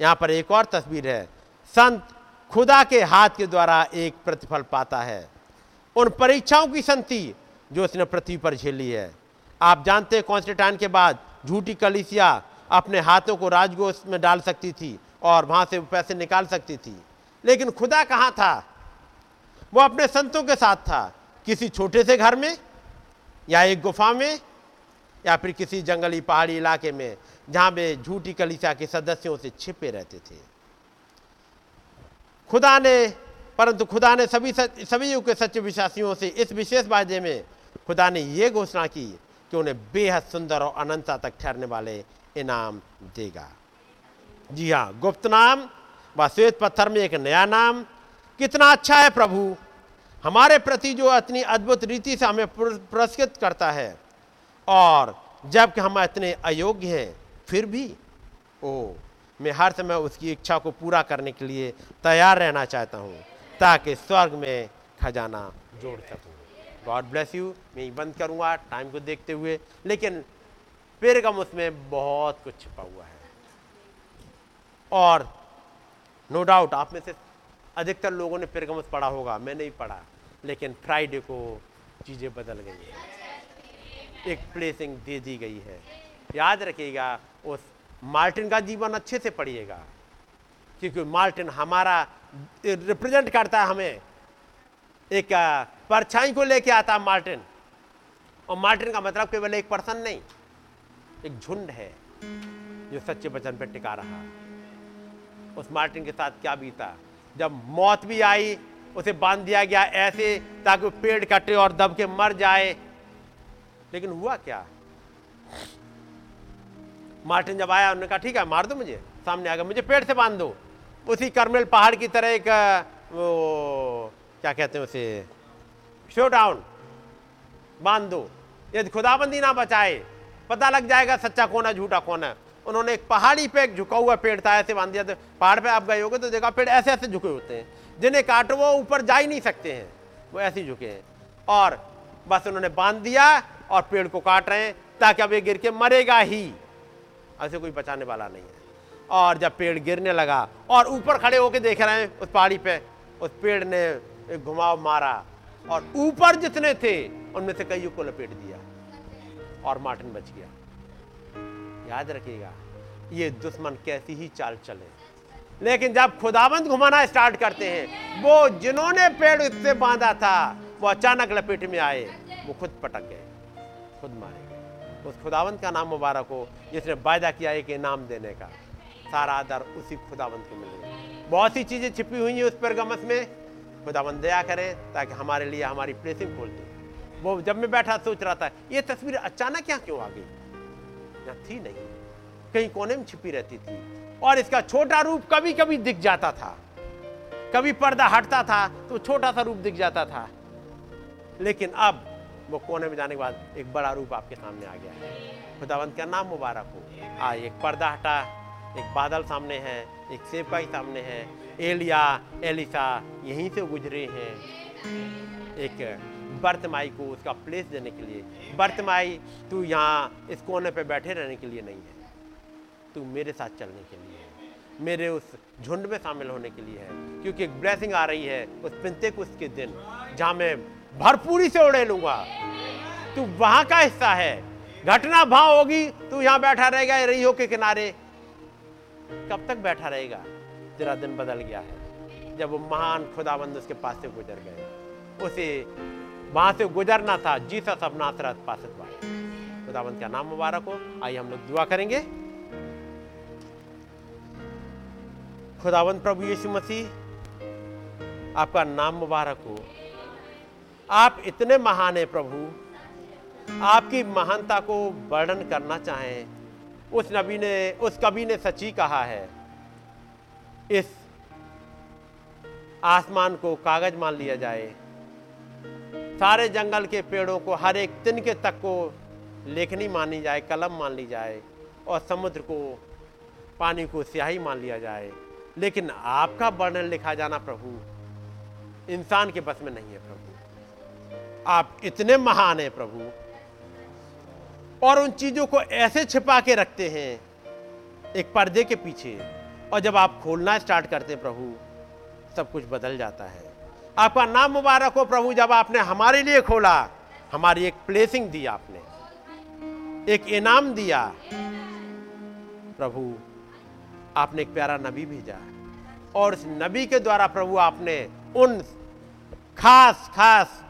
यहाँ पर एक और तस्वीर है, संत खुदा के हाथ के द्वारा एक प्रतिफल पाता है उन परीक्षाओं की संति जो उसने पृथ्वी पर झेली है। आप जानते हैं कॉन्स्टेंटाइन के बाद झूठी कलीसिया अपने हाथों को राजकोष में डाल सकती थी और वहाँ से पैसे निकाल सकती थी, लेकिन खुदा कहाँ था? वो अपने संतों के साथ था, किसी छोटे से घर में या एक गुफा में या फिर किसी जंगली पहाड़ी इलाके में जहाँ वे झूठी कलीसिया के सदस्यों से छिपे रहते थे। खुदा ने परंतु खुदा ने सभी सच, सभी युग के सच्चे विश्वासियों से इस विशेष वायदे में खुदा ने यह घोषणा की कि उन्हें बेहद सुंदर और अनंतता तक ठहरने वाले इनाम देगा। जी हाँ, गुप्त नाम व श्वेत पत्थर में एक नया नाम। कितना अच्छा है प्रभु हमारे प्रति जो इतनी अद्भुत रीति से हमें पुरस्कृत करता है, और जबकि हम इतने अयोग्य हैं फिर भी ओ मैं हर समय उसकी इच्छा को पूरा करने के लिए तैयार रहना चाहता हूँ ताकि स्वर्ग में खजाना जोड़ सकूँ। God bless you. मैं बंद करूँगा टाइम को देखते हुए, लेकिन पेरगामुस में बहुत कुछ छिपा हुआ है और नो डाउट आप में से अधिकतर लोगों ने पेरगामुस पढ़ा होगा, मैंने भी पढ़ा, लेकिन फ्राइडे को चीज़ें बदल गई हैं, एक प्लेसिंग दे दी गई है। याद रखिएगा उस मार्टिन का जीवन अच्छे से पढ़िएगा, क्योंकि मार्टिन हमारा रिप्रेजेंट करता है, हमें एक परछाई को लेके आता है मार्टिन, और मार्टिन का मतलब केवल एक पर्सन नहीं, एक झुंड है जो सच्चे वचन पर टिका रहा। उस मार्टिन के साथ क्या बीता, जब मौत भी आई उसे बांध दिया गया ऐसे ताकि वो पेड़ कटे और दब के मर जाए, लेकिन हुआ क्या? मार्टिन जब आया उन्होंने कहा ठीक है मार दो मुझे, सामने आ गया मुझे पेड़ से बांध दो। उसी कर्मेल पहाड़ की तरह एक वो क्या कहते हैं उसे शो डाउन बांध दो, यदि खुदाबंदी ना बचाए पता लग जाएगा सच्चा कौन है झूठा कौन है। उन्होंने एक पहाड़ी पे एक झुका हुआ पेड़ था, ऐसे बांध दिया। तो पहाड़ पे आप गए होगे तो देखा पेड़ ऐसे ऐसे झुके होते हैं, जिन्हें काटो वो ऊपर जा ही नहीं सकते हैं, वो ऐसे झुके हैं। और बस उन्होंने बांध दिया और पेड़ को काट रहे हैं ताकि अब ये गिर के मरेगा ही, ऐसे कोई बचाने वाला नहीं है। और जब पेड़ गिरने लगा और ऊपर खड़े होके देख रहे हैं उस पहाड़ी पे, उस पेड़ ने एक घुमाव मारा और ऊपर जितने थे उनमें से कईयों को लपेट दिया और मार्टिन बच गया। याद रखिएगा ये दुश्मन कैसी ही चाल चले, लेकिन जब खुदावंद घुमाना स्टार्ट करते हैं, वो जिन्होंने पेड़ इससे बांधा था वो अचानक लपेट में आए, वो खुद पटक गए, खुद मारे गए। उस खुदावंद का नाम मुबारक हो जिसने वायदा किया एक इनाम देने का। सारा आदर उसी खुदावंद को मिले। बहुत सी चीजें छिपी हुई हैं उस परगमस में। खुदावंद दया करे ताकि हमारे लिए हमारी ब्लेसिंग खोल दे। वो जब मैं बैठा सोच रहा था ये तस्वीर अचानक यहाँ क्यों आ गई, यहाँ थी नहीं, कहीं कोने में छिपी रहती थी। और इसका छोटा रूप कभी कभी दिख जाता था, कभी पर्दा हटता था तो छोटा सा रूप दिख जाता था, लेकिन अब वो कोने में जाने के बाद एक बड़ा रूप आपके सामने आ गया है। खुदावंद का नाम मुबारक हो। आ एक पर्दा हटा, एक बादल सामने है, एक सेवकाई सामने है। एलिया एलिशा यहीं से गुजरे हैं एक बर्तमाई को उसका प्लेस देने के लिए। बर्तमाई तू यहाँ इस कोने पे बैठे रहने के लिए नहीं है, तू मेरे साथ चलने के लिए है, मेरे उस झुंड में शामिल होने के लिए है, क्योंकि एक ब्लेसिंग आ रही है उस पिंतेकुस्त के दिन जहाँ मैं भरपूरी से उड़े लूँगा। तू वहाँ का हिस्सा है, घटना वहाँ होगी, तू यहाँ बैठा रहेगा रियो के किनारे। कब तक बैठा रहेगा? तेरा दिन बदल गया है जब वो महान खुदाबंद उसके पास से गुजर गए। उसे वहां से गुजरना था। जीसस अब नासरत पासत वाला। खुदाबंद का नाम मुबारक हो। आइए हम लोग दुआ करेंगे। खुदाबंद प्रभु यीशु मसीह आपका नाम मुबारक हो। आप इतने महान है प्रभु, आपकी महानता को वर्णन करना चाहें। उस नबी ने उस कवि ने सच्ची कहा है, इस आसमान को कागज मान लिया जाए, सारे जंगल के पेड़ों को, हर एक तिनके तक को लेखनी मानी जाए, कलम मान ली जाए, और समुद्र को पानी को स्याही मान लिया जाए, लेकिन आपका वर्णन लिखा जाना प्रभु इंसान के बस में नहीं है प्रभु। आप इतने महान हैं प्रभु, और उन चीज़ों को ऐसे छिपा के रखते हैं एक पर्दे के पीछे, और जब आप खोलना स्टार्ट करते हैं प्रभु सब कुछ बदल जाता है। आपका नाम मुबारक हो प्रभु, जब आपने हमारे लिए खोला, हमारी एक ब्लेसिंग दी, आपने एक इनाम दिया प्रभु, आपने एक प्यारा नबी भेजा, और उस नबी के द्वारा प्रभु आपने उन खास खास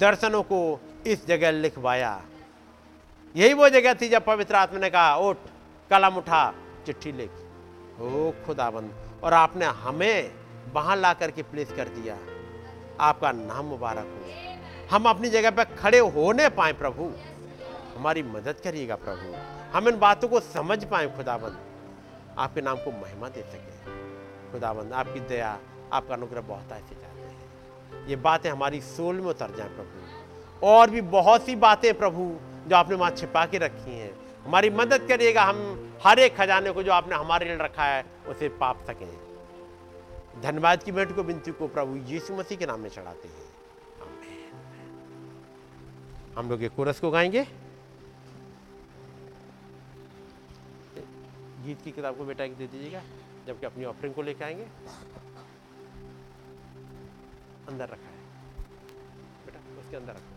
दर्शनों को इस जगह लिखवाया। यही वो जगह थी जब पवित्र आत्मा ने कहा उठ, कलम उठा, चिट्ठी लिख। ओ खुदाबंद, और आपने हमें वहां ला करके प्लेस कर दिया। आपका नाम मुबारक हो। हम अपनी जगह पर खड़े होने पाए प्रभु, हमारी मदद करिएगा प्रभु, हम इन बातों को समझ पाए खुदाबंद, आपके नाम को महिमा दे सके खुदाबंद। आपकी दया, आपका अनुग्रह बहुत ऐसे चाहते हैं ये बातें हमारी सोल में उतर जाए प्रभु। और भी बहुत सी बातें प्रभु जो आपने वहाँ छिपा के रखी हैं, हमारी मदद करिएगा हम हर एक खजाने को जो आपने हमारे लिए रखा है उसे पाप सकें। धन्यवाद की भेंट को बिनती को प्रभु यीशु मसीह के नाम में चढ़ाते हैं, आमीन। हम लोग ये कोरस को गाएंगे। गीत की किताब को बेटा एक दे दीजिएगा, जबकि अपनी ऑफरिंग को लेकर आएंगे, अंदर रखा है बेटा उसके अंदर रखा।